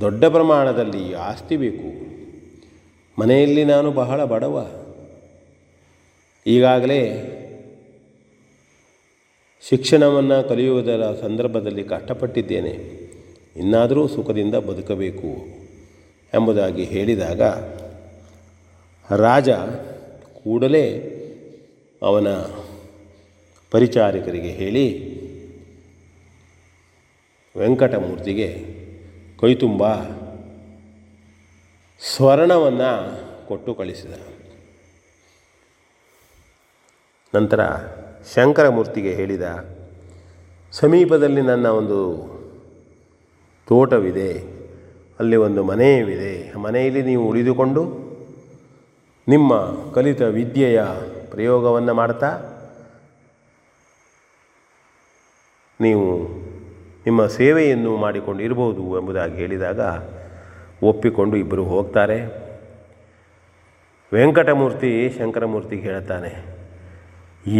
ದೊಡ್ಡ ಪ್ರಮಾಣದಲ್ಲಿ ಆಸ್ತಿ ಬೇಕು. ಮನೆಯಲ್ಲಿ ನಾನು ಬಹಳ ಬಡವ. ಈಗಾಗಲೇ ಶಿಕ್ಷಣವನ್ನು ಕಲಿಯುವುದರ ಸಂದರ್ಭದಲ್ಲಿ ಕಷ್ಟಪಟ್ಟಿದ್ದೇನೆ. ಇನ್ನಾದರೂ ಸುಖದಿಂದ ಬದುಕಬೇಕು ಎಂಬುದಾಗಿ ಹೇಳಿದಾಗ ರಾಜ ಕೂಡಲೇ ಅವನ ಪರಿಚಾರಕರಿಗೆ ಹೇಳಿ ವೆಂಕಟಮೂರ್ತಿಗೆ ಕೈ ತುಂಬ ಸ್ವರ್ಣವನ್ನು ಕೊಟ್ಟು ಕಳಿಸಿದ. ನಂತರ ಶಂಕರಮೂರ್ತಿಗೆ ಹೇಳಿದ, ಸಮೀಪದಲ್ಲಿ ನನ್ನ ಒಂದು ತೋಟವಿದೆ, ಅಲ್ಲಿ ಒಂದು ಮನೆಯವಿದೆ. ಮನೆಯಲ್ಲಿ ನೀವು ಉಳಿದುಕೊಂಡು ನಿಮ್ಮ ಕಲಿತ ವಿದ್ಯೆಯ ಪ್ರಯೋಗವನ್ನು ಮಾಡ್ತಾ ನೀವು ನಿಮ್ಮ ಸೇವೆಯನ್ನು ಮಾಡಿಕೊಂಡು ಇರ್ಬೋದು ಎಂಬುದಾಗಿ ಹೇಳಿದಾಗ ಒಪ್ಪಿಕೊಂಡು ಇಬ್ಬರು ಹೋಗ್ತಾರೆ. ವೆಂಕಟಮೂರ್ತಿ ಶಂಕರಮೂರ್ತಿಗೆ ಹೇಳ್ತಾನೆ,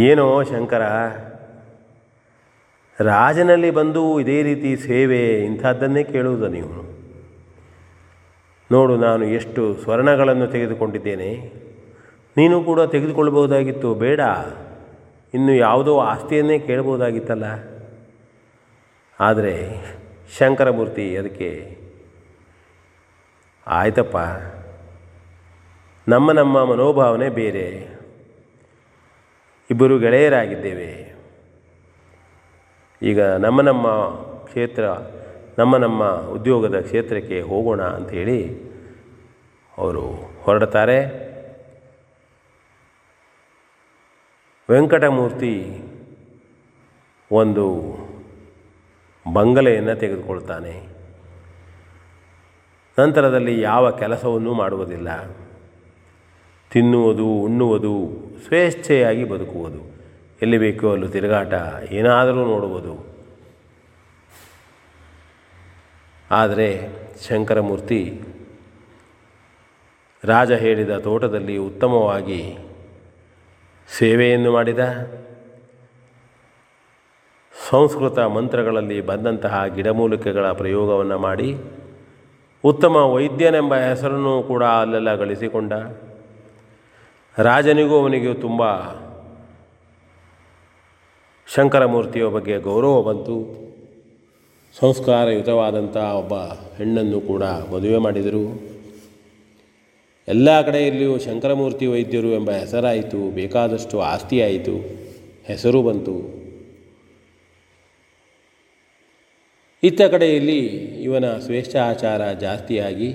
ಏನೋ ಶಂಕರ, ರಾಜನಲ್ಲಿ ಬಂದು ಇದೇ ರೀತಿ ಸೇವೆ ಇಂಥದ್ದನ್ನೇ ಕೇಳುವುದು ನೀವು. ನೋಡು, ನಾನು ಎಷ್ಟು ಸ್ವರ್ಣಗಳನ್ನು ತೆಗೆದುಕೊಂಡಿದ್ದೇನೆ, ನೀನು ಕೂಡ ತೆಗೆದುಕೊಳ್ಬಹುದಾಗಿತ್ತು. ಬೇಡ, ಇನ್ನು ಯಾವುದೋ ಆಸ್ತಿಯನ್ನೇ ಕೇಳ್ಬೋದಾಗಿತ್ತಲ್ಲ. ಆದರೆ ಶಂಕರಮೂರ್ತಿ ಅದಕ್ಕೆ, ಆಯ್ತಪ್ಪ, ನಮ್ಮ ನಮ್ಮ ಮನೋಭಾವನೆ ಬೇರೆ, ಇಬ್ಬರು ಗೆಳೆಯರಾಗಿದ್ದೇವೆ. ಈಗ ನಮ್ಮ ನಮ್ಮ ಕ್ಷೇತ್ರ, ನಮ್ಮ ನಮ್ಮ ಉದ್ಯೋಗದ ಕ್ಷೇತ್ರಕ್ಕೆ ಹೋಗೋಣ ಅಂಥೇಳಿ ಅವರು ಹೊರಡ್ತಾರೆ. ವೆಂಕಟಮೂರ್ತಿ ಒಂದು ಬಂಗಲೆಯನ್ನು ತೆಗೆದುಕೊಳ್ತಾನೆ. ನಂತರದಲ್ಲಿ ಯಾವ ಕೆಲಸವನ್ನೂ ಮಾಡುವುದಿಲ್ಲ. ತಿನ್ನುವುದು, ಉಣ್ಣುವುದು, ಸ್ವೇಚ್ಛೆಯಾಗಿ ಬದುಕುವುದು, ಎಲ್ಲಿ ಬೇಕೋ ಅಲ್ಲೂ ತಿರುಗಾಟ, ಏನಾದರೂ ನೋಡುವುದು. ಆದರೆ ಶಂಕರಮೂರ್ತಿ ರಾಜ ಹೇಳಿದ ತೋಟದಲ್ಲಿ ಉತ್ತಮವಾಗಿ ಸೇವೆಯನ್ನು ಮಾಡಿದ. ಸಂಸ್ಕೃತ ಮಂತ್ರಗಳಲ್ಲಿ ಬಂದಂತಹ ಗಿಡಮೂಲಿಕೆಗಳ ಪ್ರಯೋಗವನ್ನು ಮಾಡಿ ಉತ್ತಮ ವೈದ್ಯನೆಂಬ ಹೆಸರನ್ನು ಕೂಡ ಅಲ್ಲೆಲ್ಲ ಗಳಿಸಿಕೊಂಡ. ರಾಜನಿಗೂ ಅವನಿಗೂ ತುಂಬ ಶಂಕರಮೂರ್ತಿಯ ಬಗ್ಗೆ ಗೌರವ ಬಂತು. ಸಂಸ್ಕಾರಯುತವಾದಂಥ ಒಬ್ಬ ಹೆಣ್ಣನ್ನು ಕೂಡ ಮದುವೆ ಮಾಡಿದರು. ಎಲ್ಲ ಕಡೆಯಲ್ಲಿಯೂ ಶಂಕರಮೂರ್ತಿ ವೈದ್ಯರು ಎಂಬ ಹೆಸರಾಯಿತು, ಬೇಕಾದಷ್ಟು ಆಸ್ತಿಯಾಯಿತು, ಹೆಸರು ಬಂತು. ಇತ್ತ ಕಡೆಯಲ್ಲಿ ಇವನ ಸ್ವೇಚ್ಛಾಚಾರ ಜಾಸ್ತಿಯಾಗಿ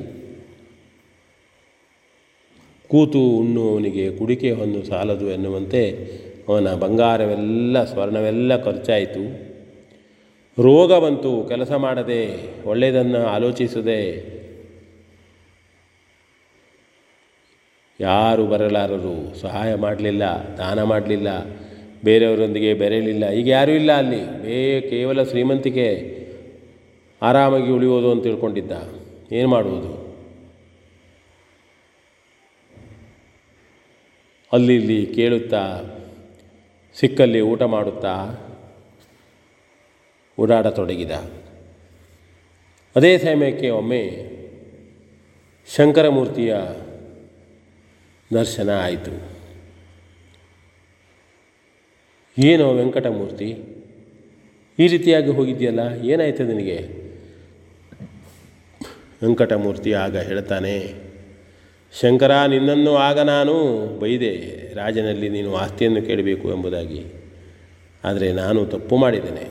ಕೂತು ಉಣ್ಣುವವನಿಗೆ ಕುಡಿಕೆ ಹೊನ್ನು ಸಾಲದು ಎನ್ನುವಂತೆ ಅವನ ಬಂಗಾರವೆಲ್ಲ ಸ್ವರ್ಣವೆಲ್ಲ ಖರ್ಚಾಯಿತು. ರೋಗ ಬಂತು, ಕೆಲಸ ಮಾಡದೆ ಒಳ್ಳೆಯದನ್ನು ಆಲೋಚಿಸದೆ ಯಾರು ಬರಲಾರರು, ಸಹಾಯ ಮಾಡಲಿಲ್ಲ, ದಾನ ಮಾಡಲಿಲ್ಲ, ಬೇರೆಯವರೊಂದಿಗೆ ಬೆರೆಯಲಿಲ್ಲ. ಈಗ ಯಾರೂ ಇಲ್ಲ ಅಲ್ಲಿ, ಬೇ ಕೇವಲ ಶ್ರೀಮಂತಿಕೆ, ಆರಾಮಾಗಿ ಉಳಿಯೋದು ಅಂತ ತಿಳ್ಕೊಂಡಿದ್ದ. ಏನು ಮಾಡುವುದು? ಅಲ್ಲಿ ಇಲ್ಲಿ ಕೇಳುತ್ತಾ, ಸಿಕ್ಕಲ್ಲಿ ಊಟ ಮಾಡುತ್ತಾ ಓಡಾಡತೊಡಗಿದ. ಅದೇ ಸಮಯಕ್ಕೆ ಒಮ್ಮೆ ಶಂಕರಮೂರ್ತಿಯ ದರ್ಶನ ಆಯಿತು. ಏನೋ ವೆಂಕಟಮೂರ್ತಿ, ಈ ರೀತಿಯಾಗಿ ಹೋಗಿದೆಯಲ್ಲ, ಏನಾಯ್ತು ನಿನಗೆ? ವೆಂಕಟಮೂರ್ತಿ ಆಗ ಹೇಳ್ತಾನೆ, ಶಂಕರ, ನಿನ್ನನ್ನು ಆಗ ನಾನು ಬೈದೆ, ರಾಜನಲ್ಲಿ ನೀನು ಆಸ್ತಿಯನ್ನು ಕೇಳಬೇಕು ಎಂಬುದಾಗಿ. ಆದರೆ ನಾನು ತಪ್ಪು ಮಾಡಿದ್ದೇನೆ.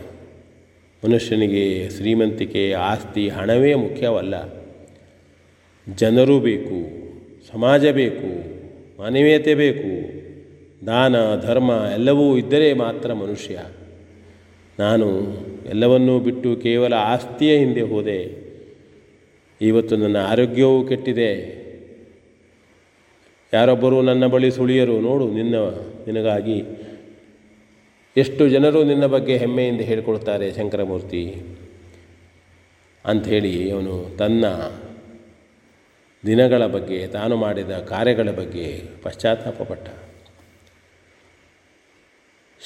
ಮನುಷ್ಯನಿಗೆ ಶ್ರೀಮಂತಿಕೆ, ಆಸ್ತಿ, ಹಣವೇ ಮುಖ್ಯವಲ್ಲ. ಜನರು ಬೇಕು, ಸಮಾಜ ಬೇಕು, ಮಾನವೀಯತೆ ಬೇಕು, ದಾನ ಧರ್ಮ ಎಲ್ಲವೂ ಇದ್ದರೆ ಮಾತ್ರ ಮನುಷ್ಯ. ನಾನು ಎಲ್ಲವನ್ನೂ ಬಿಟ್ಟು ಕೇವಲ ಆಸ್ತಿಯ ಹಿಂದೆ ಹೋದೆ. ಇವತ್ತು ನನ್ನ ಆರೋಗ್ಯವೂ ಕೆಟ್ಟಿದೆ. ಯಾರೊಬ್ಬರೂ ನನ್ನ ಬಳಿ ಸುಳಿಯರು. ನೋಡು, ನಿನ್ನ ನಿನಗಾಗಿ ಎಷ್ಟು ಜನರು ನಿನ್ನ ಬಗ್ಗೆ ಹೆಮ್ಮೆಯಿಂದ ಹೇಳಿಕೊಳ್ತಾರೆ ಶಂಕರಮೂರ್ತಿ ಅಂಥೇಳಿ ಅವನು ತನ್ನ ದಿನಗಳ ಬಗ್ಗೆ, ತಾನು ಮಾಡಿದ ಕಾರ್ಯಗಳ ಬಗ್ಗೆ ಪಶ್ಚಾತ್ತಾಪಪಟ್ಟ.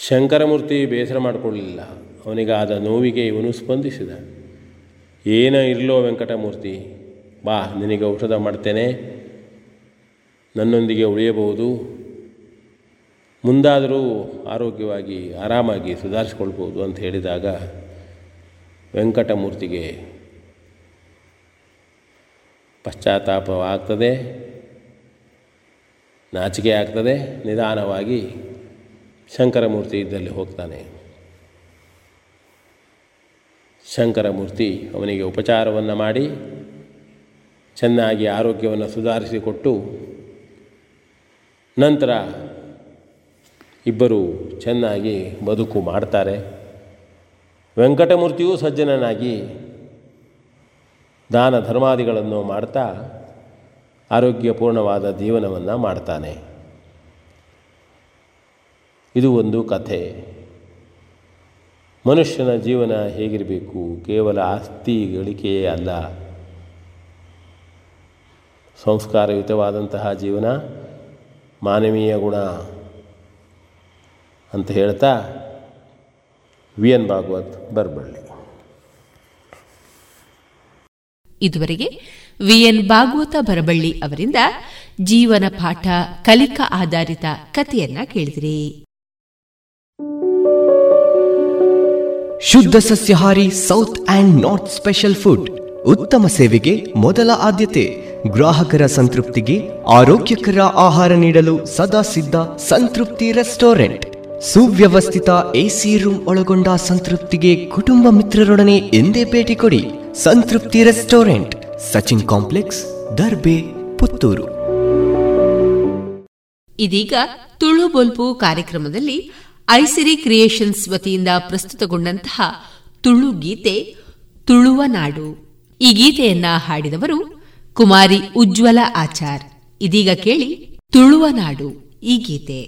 ಶಂಕರಮೂರ್ತಿ ಬೇಸರ ಮಾಡಿಕೊಳ್ಳಲಿಲ್ಲ. ಅವನಿಗಾದ ನೋವಿಗೆ ಇವನು ಸ್ಪಂದಿಸಿದ. ಏನೋ ಇರಲೋ ವೆಂಕಟಮೂರ್ತಿ, ಬಾ, ನಿನಗೆ ಔಷಧ ಮಾಡ್ತೇನೆ, ನನ್ನೊಂದಿಗೆ ಉಳಿಯಬಹುದು, ಮುಂದಾದರೂ ಆರೋಗ್ಯವಾಗಿ ಆರಾಮಾಗಿ ಸುಧಾರಿಸ್ಕೊಳ್ಬೋದು ಅಂತ ಹೇಳಿದಾಗ ವೆಂಕಟಮೂರ್ತಿಗೆ ಪಶ್ಚಾತ್ತಾಪವಾಗ್ತದೆ, ನಾಚಿಕೆ ಆಗ್ತದೆ. ನಿಧಾನವಾಗಿ ಶಂಕರಮೂರ್ತಿ ಇದ್ದಲ್ಲಿ ಹೋಗ್ತಾನೆ. ಶಂಕರಮೂರ್ತಿ ಅವನಿಗೆ ಉಪಚಾರವನ್ನು ಮಾಡಿ ಚೆನ್ನಾಗಿ ಆರೋಗ್ಯವನ್ನು ಸುಧಾರಿಸಿಕೊಟ್ಟು ನಂತರ ಇಬ್ಬರು ಚೆನ್ನಾಗಿ ಬದುಕು ಮಾಡ್ತಾರೆ. ವೆಂಕಟಮೂರ್ತಿಯೂ ಸಜ್ಜನನಾಗಿ ದಾನ ಧರ್ಮಾದಿಗಳನ್ನು ಮಾಡ್ತಾ ಆರೋಗ್ಯಪೂರ್ಣವಾದ ಜೀವನವನ್ನು ಮಾಡ್ತಾನೆ. ಇದು ಒಂದು ಕಥೆ. ಮನುಷ್ಯನ ಜೀವನ ಹೇಗಿರಬೇಕು? ಕೇವಲ ಆಸ್ತಿ ಗಳಿಕೆಯೇ ಅಲ್ಲ, ಸಂಸ್ಕಾರಯುತವಾದಂತಹ ಜೀವನ, ಮಾನವೀಯ ಗುಣ ಅಂತ ಹೇಳ್ತಾ ವಿ ಎನ್ ಭಾಗವತ್, ಬರಬಳ್ಳಿ. ಇದುವರೆಗೆ ವಿ ಎನ್ ಭಾಗವತ ಬರಬಳ್ಳಿ ಅವರಿಂದ ಜೀವನ ಪಾಠ, ಕಲಿಕಾ ಆಧಾರಿತ ಕಥೆಯನ್ನ ಕೇಳಿದ್ರಿ. ಶುದ್ಧ ಸಸ್ಯಹಾರಿ south and north special food. ಉತ್ತಮ ಸೇವೆಗೆ ಮೊದಲ ಆದ್ಯತೆ, ಗ್ರಾಹಕರ ಸಂತೃಪ್ತಿಗೆ ಆರೋಗ್ಯಕರ ಆಹಾರ ನೀಡಲು ಸದಾ ಸಿದ್ಧ ಸಂತೃಪ್ತಿ ರೆಸ್ಟೋರೆಂಟ್. ಸುವ್ಯವಸ್ಥಿತ ಎಸಿ ರೂಮ್ ಒಳಗೊಂಡ ಸಂತೃಪ್ತಿಗೆ ಕುಟುಂಬ ಮಿತ್ರರೊಡನೆ ಎಂದೇ ಭೇಟಿ ಕೊಡಿ. Santrupti restaurant, Sachin complex, Darbe, Puttur. ಇದೀಗ ತುಳು ಬೊಲ್ಪು ಕಾರ್ಯಕ್ರಮದಲ್ಲಿ ಐಸಿರಿ ಕ್ರಿಯೇಷನ್ಸ್ ವತಿಯಿಂದ ಪ್ರಸ್ತುತಗೊಂಡಂತಹ ತುಳು ಗೀತೆ ತುಳುವ ನಾಡು, ಈ ಗೀತೆಯನ್ನ ಹಾಡಿದವರು ಕುಮಾರಿ ಉಜ್ವಲ ಆಚಾರ್. ಇದೀಗ ಕೇಳಿ ತುಳುವ ನಾಡು ಈ ಗೀತೆ.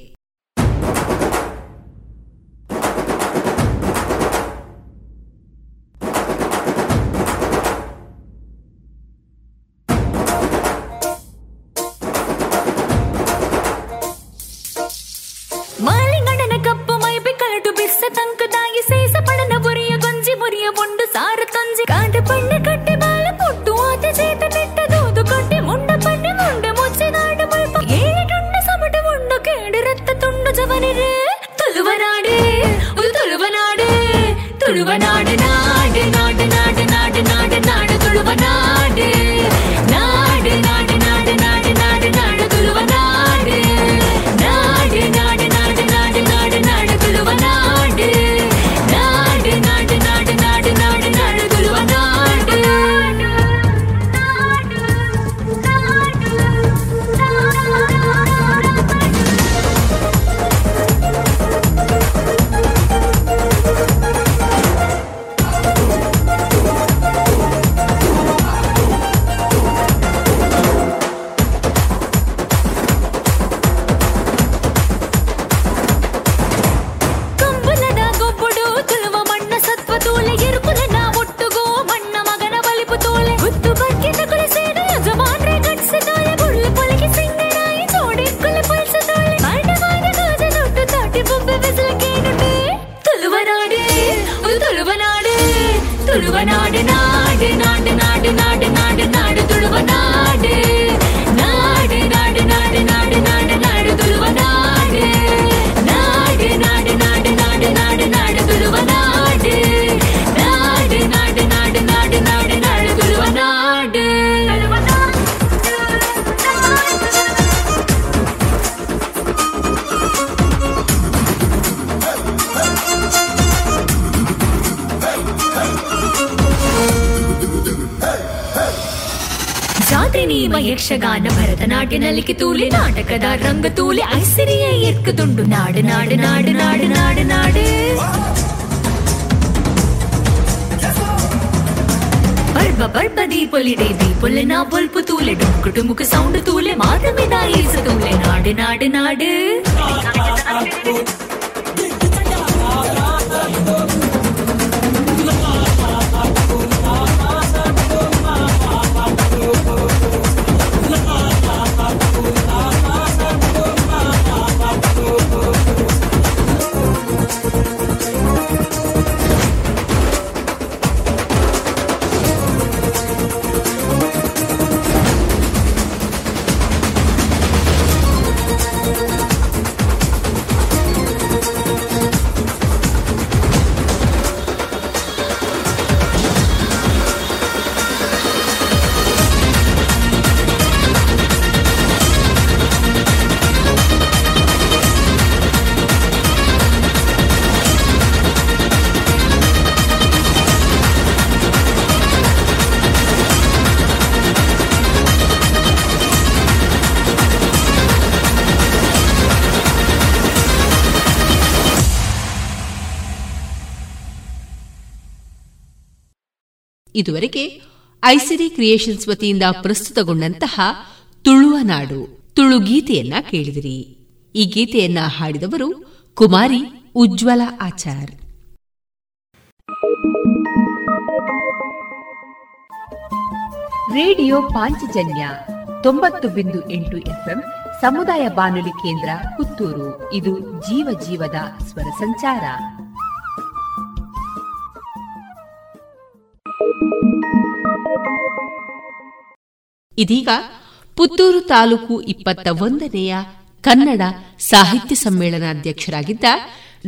ತುಳುವನಾಡು ನಾಡು ನಾಡು ನಾಡು ತುಳುವ ನಾಡು ನಾಡು ನಾಡು ನಾಡು ನಾಡು ನಾಡು ನಾಡು ತುಳುವ ನಾಡು ನಾಡು ನಾಡು ನಾಡು ನಾಡು ನಾಡು ನಾಡು ತುಳುವ ನಾಡು ನಾಡು ನಾಡು ನಾಡು ನಾಡು ನಾಡು ನಾಡು ತುಳುವ ನಾಡು ನಾಡು ನಾಡು ನಾಡು ನಾಡು ನಾಡು ನಾಡು ತುಳುವ ನಾಡು. ನೀಮ ಯಕ್ಷಗಾನ ಭರತನಾಟ್ಯ ನಲಿಕೆ ತೂಲಿ ನಾಟಕದ ರಂಗ ತೂಲಿ ಐಸಿರಿಯ ಎಕ್ಕು ತುಂಡು ನಾಡು ನಾಡು ನಾಡು ನಾಡು ನಾಡು ನಾಡು ಬರ್ಬ ಬರ್ಬ ದೀಪೊಲಿದೆ ದೀಪೊಲ್ಲೆ ನಾ ಬೊಲ್ಪು ತೂಲೆ ಡುಂಕು ಡುಮುಕು ಸೌಂಡ್ ತೂಲೆ ಮಾದಮಿನ ಈಸ ತೂಲೆ ನಾಡು ನಾಡು ನಾಡು ಇದುವರೆಗೆ ಐಸಿರಿ ಕ್ರಿಯೇಷನ್ಸ್ ವತಿಯಿಂದ ಪ್ರಸ್ತುತಗೊಂಡಂತಹ ತುಳುವ ನಾಡು ತುಳು ಗೀತೆಯನ್ನ ಕೇಳಿದಿರಿ. ಈ ಗೀತೆಯನ್ನ ಹಾಡಿದವರು ಕುಮಾರಿ ಉಜ್ವಲ ಆಚಾರ್. ರೇಡಿಯೋ ಪಾಂಚಜನ್ಯ ತೊಂಬತ್ತು ಬಿಂದು ಎಂಟು ಎಫ್ಎಂ ಸಮುದಾಯ ಬಾನುಲಿ ಕೇಂದ್ರ ಪುತ್ತೂರು. ಇದು ಜೀವ ಜೀವದ ಸ್ವರ ಸಂಚಾರ. ಇದೀಗ ಪುತ್ತೂರು ತಾಲೂಕು ಇಪ್ಪತ್ತ ಒಂದನೆಯ ಕನ್ನಡ ಸಾಹಿತ್ಯ ಸಮ್ಮೇಳನಾಧ್ಯಕ್ಷರಾಗಿದ್ದ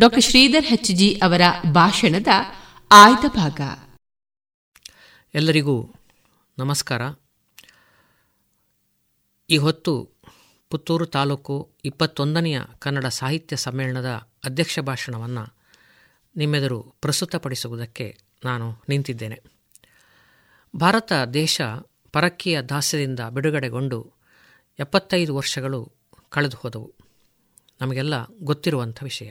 ಡಾ ಶ್ರೀಧರ್ ಹೆಚ್ಜಿ ಅವರ ಭಾಷಣದ ಆಯ್ದ ಭಾಗ. ಎಲ್ಲರಿಗೂ ನಮಸ್ಕಾರ. ಈ ಹೊತ್ತು ಪುತ್ತೂರು ತಾಲೂಕು ಇಪ್ಪತ್ತೊಂದನೆಯ ಕನ್ನಡ ಸಾಹಿತ್ಯ ಸಮ್ಮೇಳನದ ಅಧ್ಯಕ್ಷ ಭಾಷಣವನ್ನು ನಿಮ್ಮೆದುರು ಪ್ರಸ್ತುತಪಡಿಸುವುದಕ್ಕೆ ನಾನು ನಿಂತಿದ್ದೇನೆ. ಭಾರತ ದೇಶ ಪರಕೀಯ ದಾಸ್ಯದಿಂದ ಬಿಡುಗಡೆಗೊಂಡು ಎಪ್ಪತ್ತೈದು ವರ್ಷಗಳು ಕಳೆದು ಹೋದವು. ನಮಗೆಲ್ಲ ಗೊತ್ತಿರುವಂಥ ವಿಷಯ.